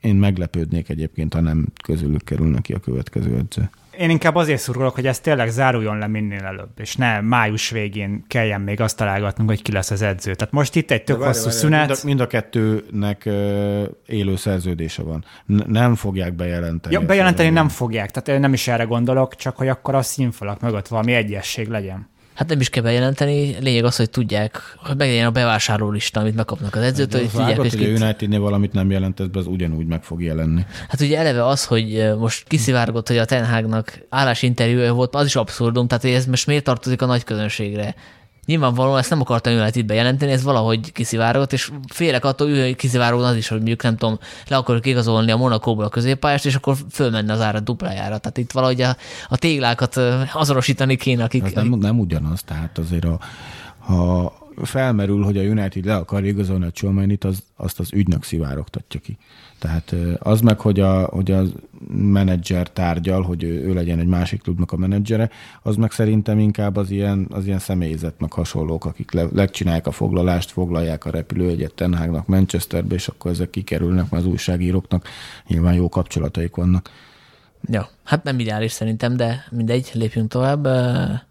én meglepődnék egyébként, ha nem közülük kerülne ki a következő edző. Én inkább azért szurkolok, hogy ez tényleg záruljon le minél előbb, és ne május végén kelljen még azt találgatnunk, hogy ki lesz az edző. Tehát most itt egy tök hosszú szünet. Mind a, mind a kettőnek ö, élő szerződése van. N- nem fogják bejelenteni. Ja, bejelenteni nem fogják, tehát nem is erre gondolok, csak hogy akkor a színfalak mögött valami egyesség legyen. Hát nem is kell bejelenteni, lényeg az, hogy tudják, hogy meglegyen a bevásárlólista, amit megkapnak az edzőtől. Hát, hogy vágod, hogy a Unitednél valamit nem jelentett be, az ugyanúgy meg fog jelenni. Hát ugye eleve az, hogy most kiszivárgott, hogy a Ten Hagnak állásinterjúja volt, az is abszurdum, tehát ez most miért tartozik a nagy közönségre? Nyilvánvalóan ezt nem akartam United bejelenteni, ez valahogy kiszivárgott, és félek attól, hogy kiszivárgott az is, hogy mondjuk nem tudom, le akarok igazolni a Monacóból a középpályást, és akkor fölmenne az ára duplájára. Tehát itt valahogy a, a téglákat azonosítani kéne, akik... Ez nem, nem ugyanaz, tehát azért a, ha felmerül, hogy a United le akar igazolni a Tchouaménit, az, azt az ügynök szivárogtatja ki. Tehát az meg, hogy a, hogy a menedzser tárgyal, hogy ő, ő legyen egy másik klubnak a menedzsere, az meg szerintem inkább az ilyen, az ilyen személyzet, meg hasonlók, akik le, legcsinálják a foglalást, foglalják a repülőjegyet Ten Hagnak Manchesterbe, és akkor ezek kikerülnek, mert az újságíróknak nyilván jó kapcsolataik vannak. Ja, hát nem ideális szerintem, de mindegy, lépjünk tovább.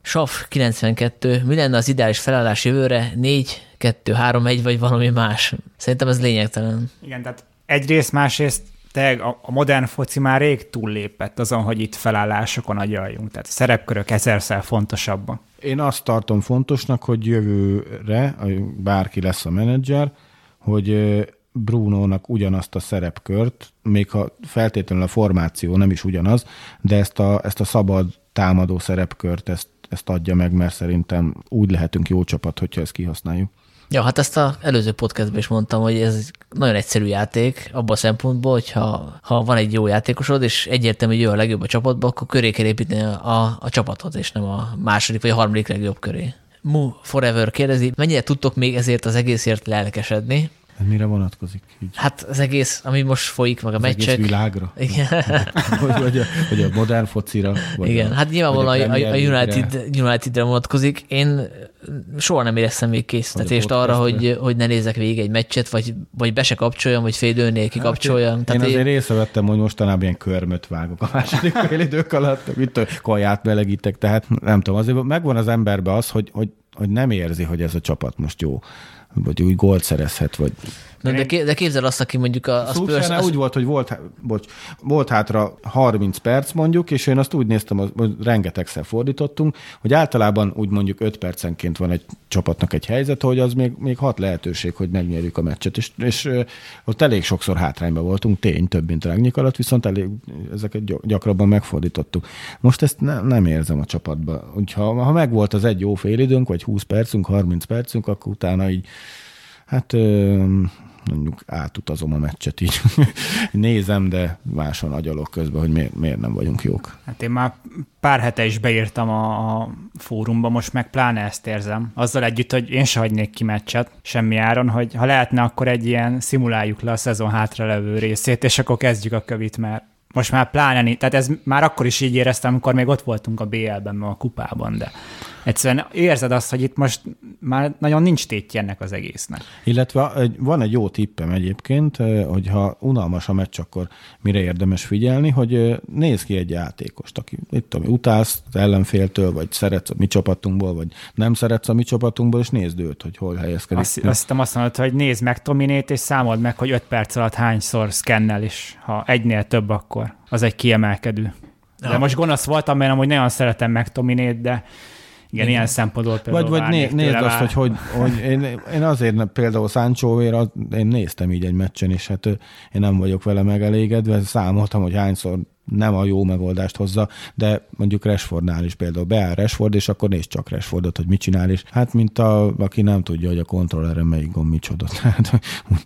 Schaff kilencvenkettő, mi lenne az ideális felállás jövőre? négy kettő három egy vagy valami más? Szerintem ez lényegtelen. Igen, tehát egyrészt, másrészt teg, a modern foci már rég túllépett azon, hogy itt felállásokon agyaljunk, tehát szerepkörök ezerszer fontosabban. Én azt tartom fontosnak, hogy jövőre bárki lesz a menedzser, hogy Brunónak ugyanazt a szerepkört, még ha feltétlenül a formáció nem is ugyanaz, de ezt a, ezt a szabad támadó szerepkört, ezt, ezt adja meg, mert szerintem úgy lehetünk jó csapat, hogyha ezt kihasználjuk. Ja, hát ezt az előző podcastben is mondtam, hogy ez nagyon egyszerű játék abban a szempontból, hogyha ha van egy jó játékosod, és egyértelmű, hogy ő a legjobb a csapatban, akkor köré kell építeni a, a csapatot, és nem a második vagy a harmadik legjobb köré. Mu Forever kérdezi, mennyire tudtok még ezért az egészért lelkesedni? Ez mire vonatkozik? Így? Hát az egész, ami most folyik, meg a meccsek. Az egész világra? Igen. Vagy, a, vagy a modern focira. Vagy igen, a, hát nyilvánvalóan a, a United, Unitedre vonatkozik. Én soha nem éreztem még késztetést arra, hogy, hogy ne nézzek végig egy meccset, vagy, vagy be se kapcsoljam, vagy fél időnél kikapcsoljam. Hát, tehát én, én azért észrevettem, hogy mostanában ilyen körmöt vágok a második fél idők alatt, mint a kaját melegítek, tehát nem tudom, azért megvan az emberben az, hogy, hogy, hogy nem érzi, hogy ez a csapat most jó, vagy úgy gólt szerezhet, vagy... Na, de, kép, de képzel azt, aki mondjuk a, a Spurs... Az... úgy volt, hogy volt, bocs, volt hátra harminc perc mondjuk, és én azt úgy néztem, hogy rengetegszer fordítottunk, hogy általában úgy mondjuk öt percenként van egy csapatnak egy helyzet, hogy az még, még hat lehetőség, hogy megnyerjük a meccset, és, és ott elég sokszor hátrányban voltunk, tény, több mint rágnyik alatt, viszont elég, ezeket gyakrabban megfordítottuk. Most ezt ne, nem érzem a csapatban. Ha, ha megvolt az egy jó fél időnk, vagy húsz percünk, harminc percünk, akkor utána így, hát... mondjuk átutazom a meccset így. Nézem, de máson agyalok közben, hogy miért, miért nem vagyunk jók. Hát én már pár hete is beírtam a, a fórumba, most meg pláne ezt érzem. Azzal együtt, hogy én se hagynék ki meccset semmi áron, hogy ha lehetne, akkor egy ilyen szimuláljuk le a szezon hátralevő részét, és akkor kezdjük a kövit, mert most már pláne, tehát ez már akkor is így éreztem, amikor még ott voltunk a bé el-ben, meg a kupában, de egyszerűen érzed azt, hogy itt most már nagyon nincs tétje ennek az egésznek. Illetve van egy jó tippem egyébként, hogy ha unalmas a meccs, akkor mire érdemes figyelni, hogy nézd ki egy játékost, aki itt tudom, utálsz ellenféltől, vagy szeretsz a mi csapatunkból, vagy nem szeretsz a mi csapatunkból, és nézd őt, hogy hol helyezkedik. Azt, azt hiszem azt mondod, hogy nézd meg Tominét, és számold meg, hogy öt perc alatt hányszor szkennel, és ha egynél több, akkor az egy kiemelkedő. De ja. Most gonosz voltam, mert amúgy nagyon szeretem meg Tominét, de igen, igen, ilyen szempontból például Vagy, vagy né- nézd azt, hogy, hogy, hogy én, én azért nem, például Sanchovéra, én néztem így egy meccsen, és hát én nem vagyok vele megelégedve, számoltam, hogy hányszor nem a jó megoldást hozza, de mondjuk Rashfordnál is például beáll Rashford, és akkor nézd csak Rashfordot, hogy mit csinál, és hát mint a, aki nem tudja, hogy a kontrollere melyik gomb micsoda, tehát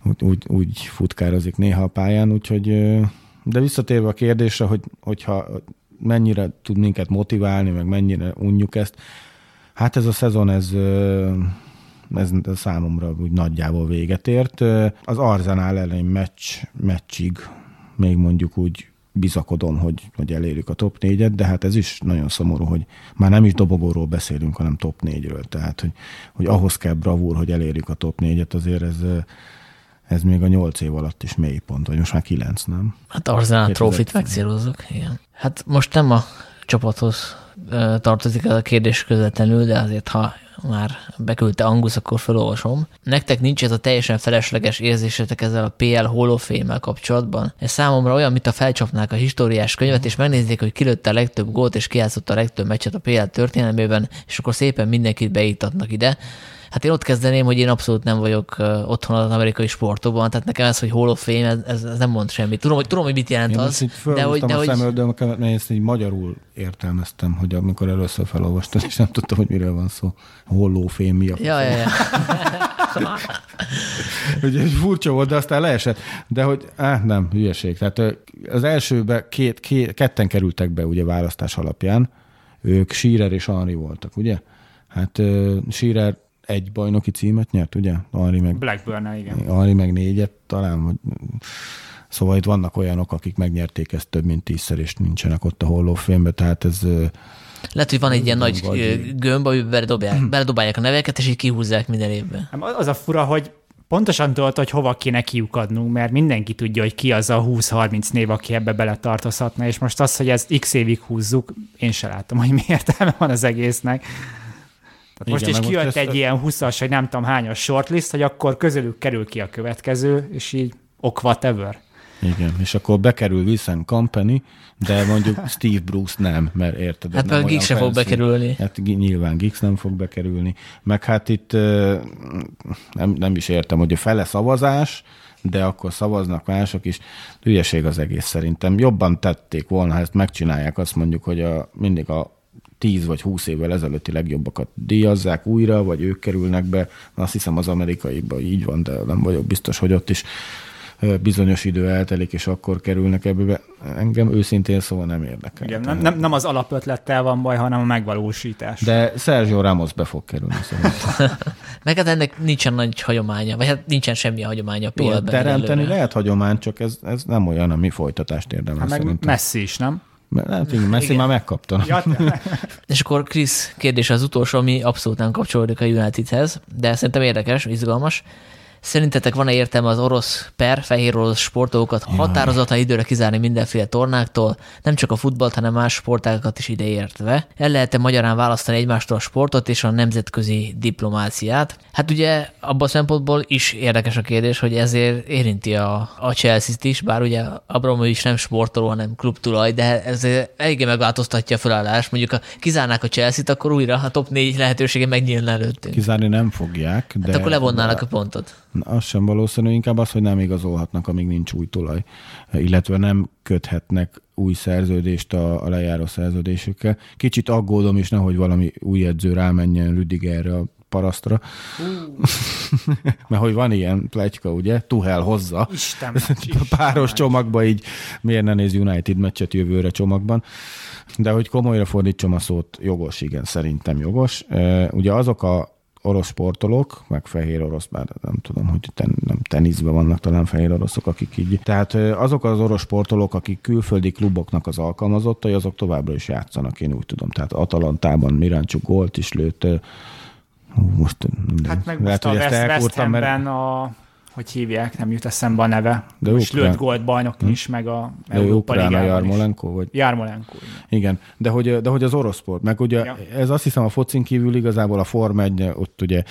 úgy, úgy, úgy futkározik néha a pályán, úgyhogy, de visszatérve a kérdésre, hogy, hogyha mennyire tud minket motiválni, meg mennyire unjuk ezt, hát ez a szezon, ez, ez számomra úgy nagyjából véget ért. Az Arsenal elleni meccs, meccsig még mondjuk úgy bizakodom, hogy, hogy elérjük a top négyet, de hát ez is nagyon szomorú, hogy már nem is dobogóról beszélünk, hanem top négyről. Tehát, hogy, hogy ahhoz kell bravúr, hogy elérjük a top négyet, azért ez... Ez még a nyolc év alatt is mély pont, vagy most már kilenc, nem? Hát Arsenal trófit megcélozzuk, igen. Hát most nem a csapathoz ö, tartozik ez a kérdés közvetlenül, de azért, ha már beküldte Angus, akkor felolvasom. Nektek nincs ez a teljesen felesleges érzésetek ezzel a pé el holofémmel kapcsolatban? Ez számomra olyan, mint a felcsapnák a históriás könyvet, és megnézzék, hogy kilőtte a legtöbb gólt, és kijátszott a legtöbb meccset a pé el történelmében, és akkor szépen mindenkit beiktatnak ide. Hát én ott kezdeném, hogy én abszolút nem vagyok otthon az amerikai sportokban, tehát nekem ez, hogy Hall of Fame, ez, ez nem mond semmit. Tudom, hogy, tudom, hogy mit jelent én az. Én most így de hogy, a szemöldömöket, mert ezt így magyarul értelmeztem, hogy amikor először felolvastam, és nem tudtam, hogy miről van szó. Hall of Fame miatt. Ja, ja, ja. Ugye furcsa volt, de aztán leesett. De hogy, áh, nem, hülyeség. Tehát az elsőben két, két, ketten kerültek be ugye választás alapján. Ők Shearer és Henry voltak, ugye? Hát Shearer egy bajnoki címet nyert, ugye? Henry meg... Blackburn-nál, igen. Henry meg négyet talán. Szóval itt vannak olyanok, akik megnyerték ezt több mint tízszer, és nincsenek ott a Hall of Fame-ben, tehát ez... Lehet, hogy van egy ilyen nagy vagy... gömb, amiben beledobálják, beledobálják a neveket, és így kihúzzák minden évben. Az a fura, hogy pontosan tudod, hogy hova kéne kiukadnunk, mert mindenki tudja, hogy ki az a húsz-harminc név, aki ebbe beletartozhatna, és most az, hogy ezt x évig húzzuk, én se látom, hogy mi értelme van az egésznek. Tehát igen, most is kijött egy ezt... ilyen huszas, hogy nem tudom hányas shortlist, hogy akkor közülük kerül ki a következő, és így ok, whatever. Igen, és akkor bekerül Vincent Kompany, de mondjuk Steve Bruce nem, mert érted? Hát a Giggs sem fog bekerülni. Hát nyilván Giggs nem fog bekerülni. Meg hát itt nem, nem is értem, hogy a fele szavazás, de akkor szavaznak mások is. Hülyeség az egész szerintem. Jobban tették volna, ha ezt megcsinálják, azt mondjuk, hogy a, mindig a tíz vagy húsz évvel ezelőtti legjobbakat díjazzák újra, vagy ők kerülnek be. Azt hiszem az amerikaiban így van, de nem vagyok biztos, hogy ott is bizonyos idő eltelik, és akkor kerülnek ebből. Engem őszintén szóval nem érdekel. Igen, nem, nem, nem az alapötlettel van baj, hanem a megvalósítás. De Sergio Ramos be fog kerülni. Meg hát ennek nincsen nagy hagyománya, vagy hát nincsen semmi hagyománya. Jó, teremteni lehet hagyomány, csak ez, ez nem olyan, ami folytatást érdemel. Hát meg szerintem. Messi is, nem? Nem, Messi már megkaptam. Ja, és akkor Krisz kérdés az utolsó, ami abszolút nem kapcsolódik a Unitedhez, de szerintem érdekes, izgalmas. Szerintetek van-e értelme az orosz per, fehér orosz sportolókat határozatlan időre kizárni mindenféle tornáktól, nem csak a futballt, hanem más sportágokat is ideértve? El lehet-e magyarán választani egymástól a sportot és a nemzetközi diplomáciát? Hát ugye abban a szempontból is érdekes a kérdés, hogy ezért érinti a, a Chelsea-t is, bár ugye Abramovich nem sportoló, hanem klubtulaj, de ez eléggé megváltoztatja a felállást. Mondjuk ha kizárnák a Chelsea-t, akkor újra a top négy lehetősége megnyílna előttünk. Kizárni nem fogják, de... Hát akkor levonnának a pontot. Az sem valószínű, inkább az, hogy nem igazolhatnak, amíg nincs új tulaj, illetve nem köthetnek új szerződést a, a lejáró szerződésükkel. Kicsit aggódom is, nehogy valami új edző rámenjen Rüdigerre a parasztra. Mert hogy van ilyen pletyka, ugye? Tuchel hozza. Isten, páros csomagba így, miért ne néz United meccset jövőre csomagban. De hogy komolyra fordítsam a szót, jogos, igen, szerintem jogos. Ugye azok a orosz sportolók, meg fehér orosz, bár nem tudom, hogy ten, nem teniszben vannak talán fehér oroszok, akik így. Tehát azok az orosz sportolók, akik külföldi kluboknak az alkalmazottai, azok továbbra is játszanak, én úgy tudom. Tehát Atalantában Miranchuk gólt is lőtt. Most, hát meg lehet, most a West Hamben a... hogy hívják, nem jut eszembe a neve. De most ukrán... lőtt gólt bajnokin is, meg a Európa Ligában is. Jarmolenko, vagy... Jarmolenko. Igen, de hogy, de hogy az orosz sport, meg ugye ja. Ez azt hiszem a focin kívül igazából a Forma egy, ott ugye,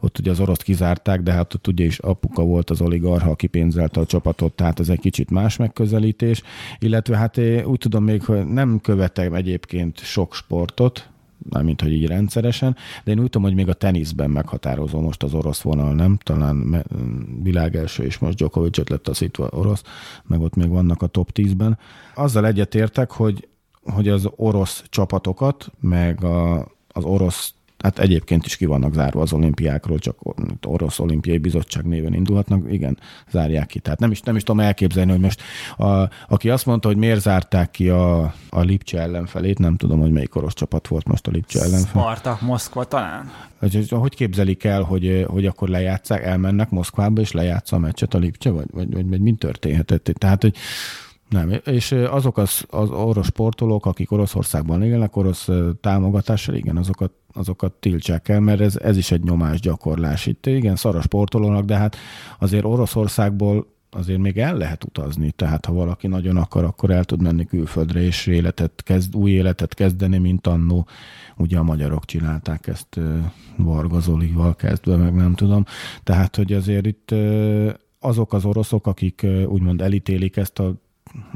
ott ugye az oroszt kizárták, de hát ott ugye is apuka volt az oligarha, aki pénzelte a csapatot, tehát ez egy kicsit más megközelítés, illetve hát úgy tudom még, hogy nem követem egyébként sok sportot, mármint, hogy így rendszeresen, de én úgy tudom, hogy még a teniszben meghatározó most az orosz vonal, nem? Talán világelső, és most Djokovic lett a szitva orosz, meg ott még vannak a top tízben. Azzal egyetértek, hogy, hogy az orosz csapatokat, meg a, az orosz, hát egyébként is ki vannak zárva az olimpiákról, csak orosz olimpiai bizottság néven indulhatnak, igen, zárják ki. Tehát nem is, nem is tudom elképzelni, hogy most a, aki azt mondta, hogy miért zárták ki a, a Lipcse ellenfelét, nem tudom, hogy melyik orosz csapat volt most a Lipcse ellenfelé. Spartak Moszkva talán. Hogy, hogy képzelik el, hogy, hogy akkor lejátszák, elmennek Moszkvába, és lejátsza a meccset a Lipcse, vagy, vagy, vagy, vagy mind történhetett? Tehát, hogy nem, és azok az, az orosz sportolók, akik Oroszországban élnek, orosz támogatással, igen, azokat, azokat tiltsák el, mert ez, ez is egy nyomásgyakorlás itt. Igen, szar a sportolónak, de hát azért Oroszországból azért még el lehet utazni, tehát ha valaki nagyon akar, akkor el tud menni külföldre, és életet kezd, új életet kezdeni, mint annó. Ugye a magyarok csinálták ezt Varga Zolival kezdve, meg nem tudom. Tehát, hogy azért itt azok az oroszok, akik úgymond elítélik ezt a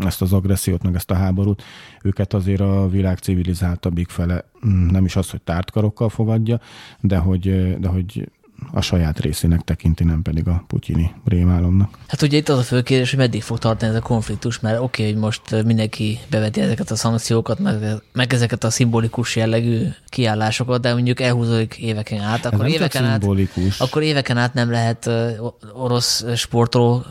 ezt az agressziót, meg ezt a háborút, őket azért a világ civilizáltabbik fele nem is az, hogy tártkarokkal fogadja, de hogy, de hogy a saját részének tekinti, nem pedig a putyini rémálomnak. Hát ugye itt az a fő kérdés, hogy meddig fog tartani ez a konfliktus, mert oké, okay, hogy most mindenki beveti ezeket a szankciókat, meg, meg ezeket a szimbolikus jellegű kiállásokat, de mondjuk elhúzódik éveken át, akkor éveken át, akkor éveken át nem lehet orosz sportoló.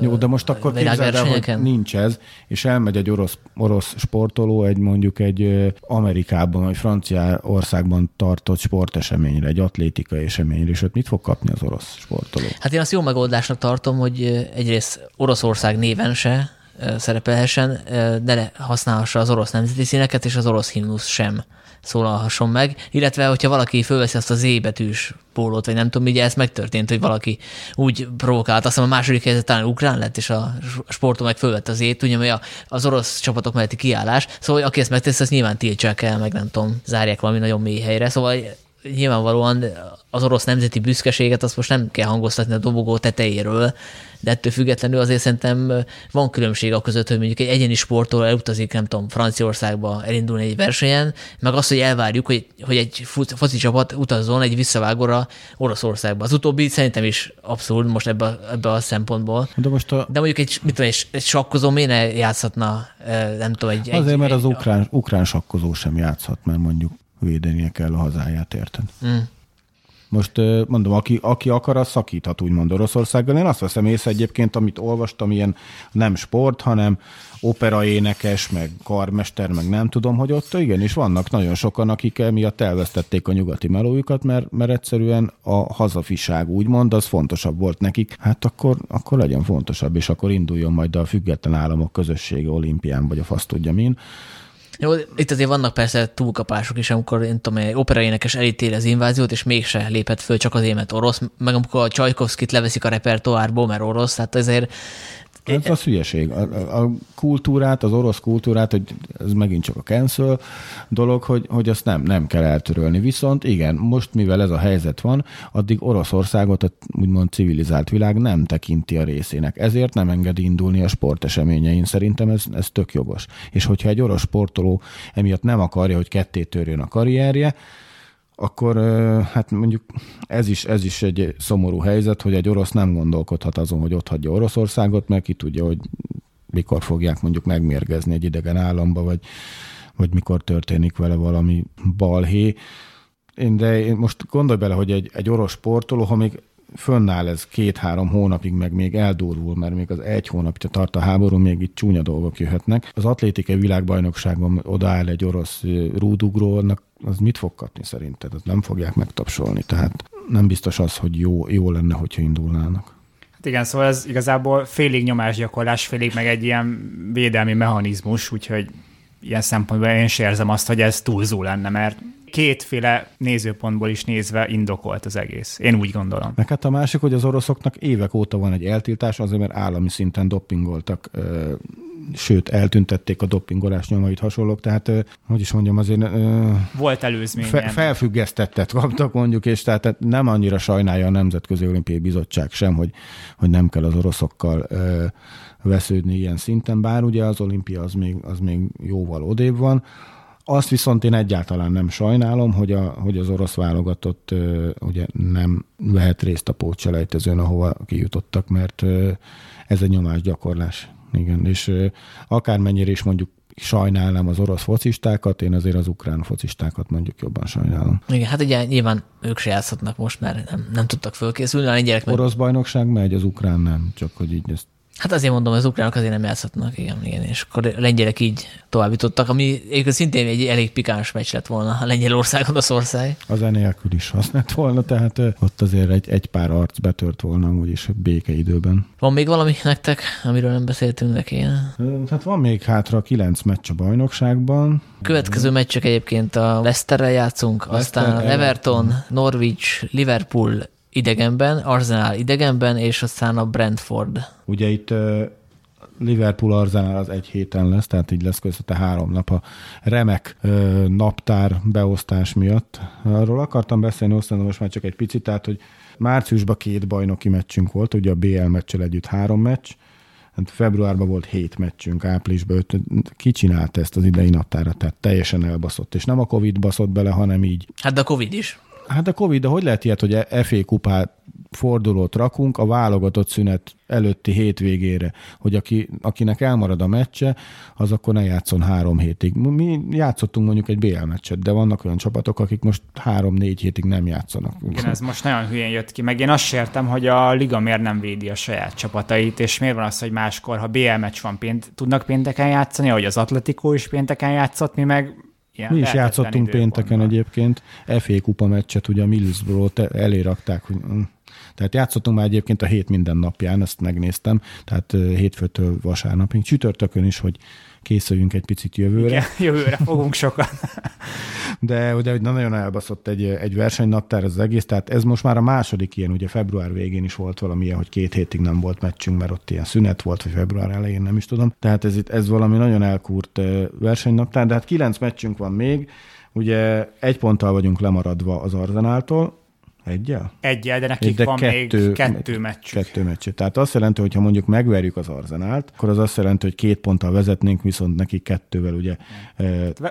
Jó, de most akkor képzeld el, hogy nincs ez, és elmegy egy orosz, orosz sportoló egy mondjuk egy Amerikában, vagy Franciaországban tartott sporteseményre, egy atlétikai eseményre, és mit fog kapni az orosz sportoló? Hát én azt jó megoldásnak tartom, hogy egyrészt Oroszország néven se szerepelhessen, de használhassa az orosz nemzeti színeket, és az orosz himnusz sem szólalhasson meg, illetve hogyha valaki fölveszi azt a Z betűs pólót, vagy nem tudom, ugye ez megtörtént, hogy valaki úgy provokált, azt hiszem a második helyzet talán ukrán lett, és a sportoló meg fölvett az Z-t, ugye az orosz csapatok melletti kiállás, szóval aki ezt megtesz, ezt nyilván tiltsák el, meg nem tudom, zárják valami nagyon mély helyre, szóval nyilvánvalóan az orosz nemzeti büszkeséget azt most nem kell hangoztatni a dobogó tetejéről, de ettől függetlenül azért szerintem van különbség a között, hogy mondjuk egy egyéni sportoló elutazik, nem tudom, Franciaországba elindulni egy versenyen, meg azt, hogy elvárjuk, hogy, hogy egy foci csapat utazzon egy visszavágóra Oroszországba. Az utóbbi szerintem is abszurd most ebbe a, ebbe a szempontból. De, most a... de mondjuk egy, mit tudom, egy sakkozó miért ne játszhatna, nem tudom, egy... Azért, egy, mert az egy... ukrán, ukrán sakkozó sem játszhat, mert mondjuk védenie kell a hazáját, érted? Mm. Most mondom, aki, aki akar, az szakíthat úgymond Oroszországgal. Én azt veszem észre egyébként, amit olvastam, ilyen nem sport, hanem operaénekes, meg karmester, meg nem tudom, hogy ott igenis vannak nagyon sokan, akik emiatt elvesztették a nyugati melójukat, mert, mert egyszerűen a hazafiság úgymond, az fontosabb volt nekik. Hát akkor, akkor legyen fontosabb, és akkor induljon majd a független államok közössége olimpián, vagy a fasz tudja min. Jó, itt azért vannak persze túlkapások is, amikor én tudom, egy operaénekes elítéli az inváziót, és mégse lépett föl csak az émet orosz, meg amikor a Csajkovszkit leveszik a repertoárból, mert orosz, tehát azért... Ez az hülyeség. A, a kultúrát, az orosz kultúrát, hogy ez megint csak a cancel dolog, hogy, hogy azt nem, nem kell eltörölni. Viszont igen, most mivel ez a helyzet van, addig Oroszországot a úgymond civilizált világ nem tekinti a részének. Ezért nem engedi indulni a sporteseményein. Szerintem ez, ez tök jogos. És hogyha egy orosz sportoló emiatt nem akarja, hogy ketté törjön a karrierje, akkor hát mondjuk ez is, ez is egy szomorú helyzet, hogy egy orosz nem gondolkodhat azon, hogy otthagyja Oroszországot, mert ki tudja, hogy mikor fogják mondjuk megmérgezni egy idegen államba, vagy, vagy mikor történik vele valami balhé. De én most gondolj bele, hogy egy, egy orosz sportoló, ha még fönnáll ez két-három hónapig, meg még eldurvul, mert még az egy hónapja tart a háború, még itt csúnya dolgok jöhetnek. Az atlétikai világbajnokságban odaáll egy orosz rúdugrónak, az mit fog kapni szerinted? Azt nem fogják megtapsolni, tehát nem biztos az, hogy jó, jó lenne, hogyha indulnának. Hát igen, szóval ez igazából félig nyomásgyakorlás, félig meg egy ilyen védelmi mechanizmus, úgyhogy ilyen szempontból én sem érzem azt, hogy ez túlzó lenne, mert kétféle nézőpontból is nézve indokolt az egész. Én úgy gondolom. Meg hát a másik, hogy az oroszoknak évek óta van egy eltiltás, azért mert állami szinten doppingoltak, sőt, eltüntették a doppingolás nyomait, hasonlók, tehát, hogy is mondjam, azért... Volt előzmény. Fe, felfüggesztettet kaptak mondjuk, és tehát nem annyira sajnálja a Nemzetközi Olimpiai Bizottság sem, hogy, hogy nem kell az oroszokkal vesződni ilyen szinten, bár ugye az olimpia az még, az még jóval odébb van. Azt viszont én egyáltalán nem sajnálom, hogy, a, hogy az orosz válogatott ö, ugye nem vehet részt a pótselejtezőn, ahova kijutottak, mert ö, ez egy nyomásgyakorlás. Igen, és ö, akármennyire is mondjuk sajnálnám az orosz focistákat, én azért az ukrán focistákat mondjuk jobban sajnálom. Igen, hát ugye nyilván ők se játszhatnak most, mert nem, nem tudtak fölkészülni. A lengyelek meg... Orosz bajnokság megy, az ukrán nem, csak hogy így ezt... Hát azért mondom, az ukránok azért nem játszhatnak, igen, igen, és akkor a lengyelek így tovább jutottak, ami szintén egy elég pikáns meccs lett volna a Lengyelország, Oroszország. Az enélkül is hasznát volna, tehát ott azért egy, egy pár arc betört volna amúgy is békeidőben. Van még valami nektek, amiről nem beszéltünk neki? Hát van még hátra kilenc meccs a bajnokságban. Következő meccsek egyébként a Leicesterrel játszunk, Leicester, aztán el... Everton, Norwich, Liverpool, idegenben, Arsenal idegenben, és aztán a Brentford. Ugye itt uh, Liverpool-Arsenal az egy héten lesz, tehát így lesz között a három nap a remek uh, naptár beosztás miatt. Arról akartam beszélni, aztán most már csak egy picit, tehát hogy márciusban két bajnoki meccsünk volt, ugye a bé el meccsel együtt három meccs, februárban volt hét meccsünk, áprilisban öt, ki csinálta ezt az idei naptárat, tehát teljesen elbaszott, és nem a Covid baszott bele, hanem így. Hát de a Covid is. Hát a Covid, de hogy lehet ilyet, hogy ef á kupát fordulót rakunk a válogatott szünet előtti hétvégére, hogy aki, akinek elmarad a meccse, az akkor ne játszon három hétig. Mi játszottunk mondjuk egy bé el meccset, de vannak olyan csapatok, akik most három-négy hétig nem játszanak. Igen, ez most nagyon hülyén jött ki, meg én azt sértem, hogy a liga miért nem védi a saját csapatait, és miért van az, hogy máskor, ha bé el meccs van, pént, tudnak pénteken játszani, ahogy az Atletico is pénteken játszott, mi meg ilyen, mi is játszottunk pénteken egyébként. ef á kupa meccset ugye a Middlesbrough elé rakták. Hogy... Tehát játszottunk már egyébként a hét minden napján, ezt megnéztem, tehát hétfőtől vasárnapig. Csütörtökön is, hogy készüljünk egy picit jövőre. Igen, jövőre fogunk sokan. De ugye nagyon elbaszott egy, egy versenynaptár az egész, tehát ez most már a második ilyen, ugye február végén is volt valami ilyen, hogy két hétig nem volt meccsünk, mert ott ilyen szünet volt, vagy február elején, nem is tudom. Tehát ez, itt, ez valami nagyon elkúrt versenynaptár, de hát kilenc meccsünk van még, Ugye egy ponttal vagyunk lemaradva az Arzenáltól, egyel? Egyel, de nekik de van kettő, még kettő meccsük. Kettő meccsük. Tehát azt jelenti, hogy ha mondjuk megverjük az Arzenált, akkor az azt jelenti, hogy két ponttal vezetnénk, viszont nekik kettővel ugye...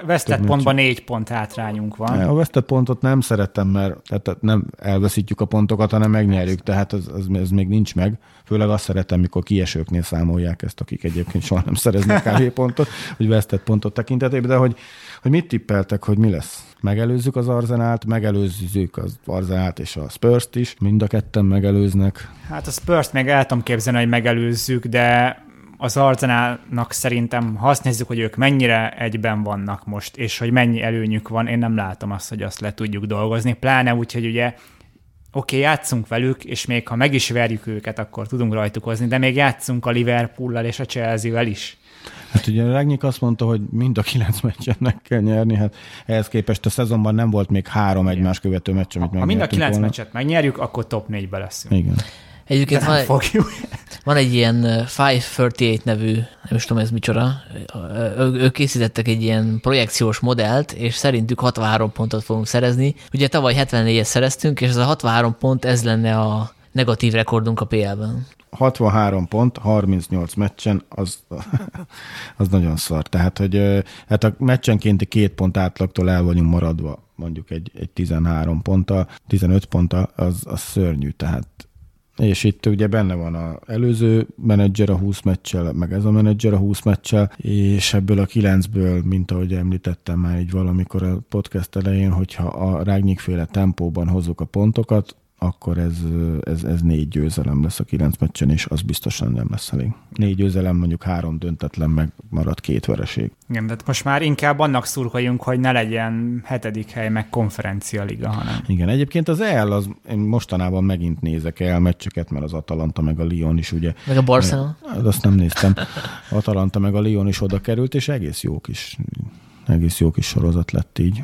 Vesztett pontban négy pont hátrányunk van. A vesztett pontot nem szerettem, mert tehát nem elveszítjük a pontokat, hanem megnyerjük, tehát ez, ez még nincs meg. Főleg azt szeretem, mikor kiesőknél számolják ezt, akik egyébként soha nem szereznek kávépontot, hogy vesztett pontot tekintetében, de hogy, hogy mit tippeltek, hogy mi lesz? Megelőzzük az Arzenált, megelőzzük az Arzenált és a Spurs-t is, mind a ketten megelőznek. Hát a Spurs-t még el tudom képzelni, hogy megelőzzük, de az Arzenálnak szerintem, ha azt nézzük, hogy ők mennyire egyben vannak most, és hogy mennyi előnyük van, én nem látom azt, hogy azt le tudjuk dolgozni, pláne úgy, hogy ugye oké, okay, játszunk velük, és még ha meg is verjük őket, akkor tudunk rajtuk hozni, de még játszunk a Liverpool-lal és a Chelsea-vel is. Hát ugye Ragnik azt mondta, hogy mind a kilenc meccset meg kell nyerni, hát ehhez képest a szezonban nem volt még három egymás követő meccs, amit megnyertünk. Ha mind a kilenc volna. meccset megnyerjük, akkor top négybe leszünk. Igen. Egyébként van, van egy ilyen ötszázhatvannyolc nevű, nem is tudom ez micsoda, ők készítettek egy ilyen projekciós modellt, és szerintük hatvanhárom pontot fogunk szerezni. Ugye tavaly hetvennégyet szereztünk, és ez a hatvanhárom pont, ez lenne a negatív rekordunk a pé el-ben. hatvanhárom pont, harmincnyolc meccsen, az, az nagyon szar. Tehát, hogy hát a meccsenkénti két pont átlagtól el vagyunk maradva, mondjuk egy, egy tizenhárom ponttal, tizenöt ponttal, az, az szörnyű, tehát. És itt ugye benne van az előző menedzser a húsz meccsel, meg ez a menedzser a húsz meccsel, és ebből a kilencből, mint ahogy említettem már így valamikor a podcast elején, hogyha a Rágnyik-féle tempóban hozzuk a pontokat, akkor ez, ez, ez négy győzelem lesz a kilenc meccsen, és az biztosan nem lesz elég. Négy győzelem, mondjuk három döntetlen, meg marad két vereség. Igen, de most már inkább annak szurkoljunk, hogy ne legyen hetedik hely, meg konferencialiga, hanem. Igen, egyébként az el, az, én mostanában megint nézek el meccseket, mert az Atalanta meg a Lyon is ugye... Meg a Barcelona? Hát azt nem néztem. Atalanta meg a Lyon is oda került, és egész jó kis, egész jó kis sorozat lett így.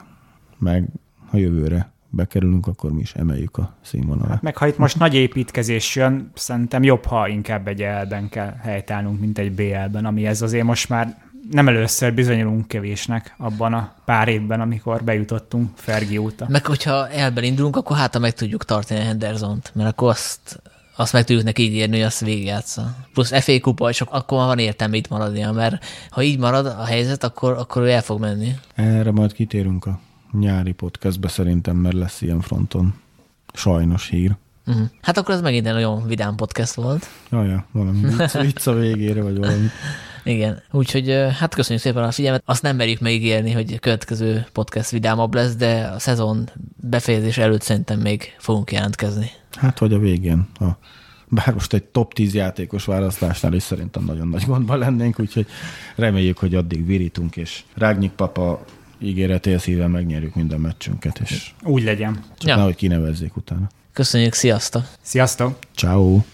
Meg a jövőre bekerülünk, akkor mi is emeljük a színvonalát. Hát meg ha itt most nagy építkezés jön, szerintem jobb, ha inkább egy E L-ben kell helytállnunk, mint egy B L-ben, ami ez azért most már nem először bizonyulunk kevésnek abban a pár évben, amikor bejutottunk Fergie óta. Meg hogyha E L-ben indulunk, akkor hát meg tudjuk tartani a Hendersont, mert akkor azt, azt meg tudjuk neki írni, hogy azt végigjátsza. Plusz ef á kupa, és akkor már van értelme itt maradnia, mert ha így marad a helyzet, akkor, akkor ő el fog menni. Erre majd kitérünk a nyári podcastbe szerintem, mert lesz ilyen fronton. Sajnos hír. Uh-huh. Hát akkor ez megint egy nagyon vidám podcast volt. Jajja, valami vicc a végére, vagy valami. Igen, úgyhogy hát köszönjük szépen a figyelmet. Azt nem merjük megígérni, hogy a következő podcast vidámabb lesz, de a szezon befejezés előtt szerintem még fogunk jelentkezni. Hát, hogy a végén. A, bár most egy top tíz játékos választásnál is szerintem nagyon nagy gondban lennénk, úgyhogy reméljük, hogy addig virítunk, és Rágnyik papa ígéretél szívvel megnyerjük minden meccsünket, és úgy legyen. Csak ja. Nehogy kinevezzék utána. Köszönjük, sziasztok! Sziasztok! Ciao.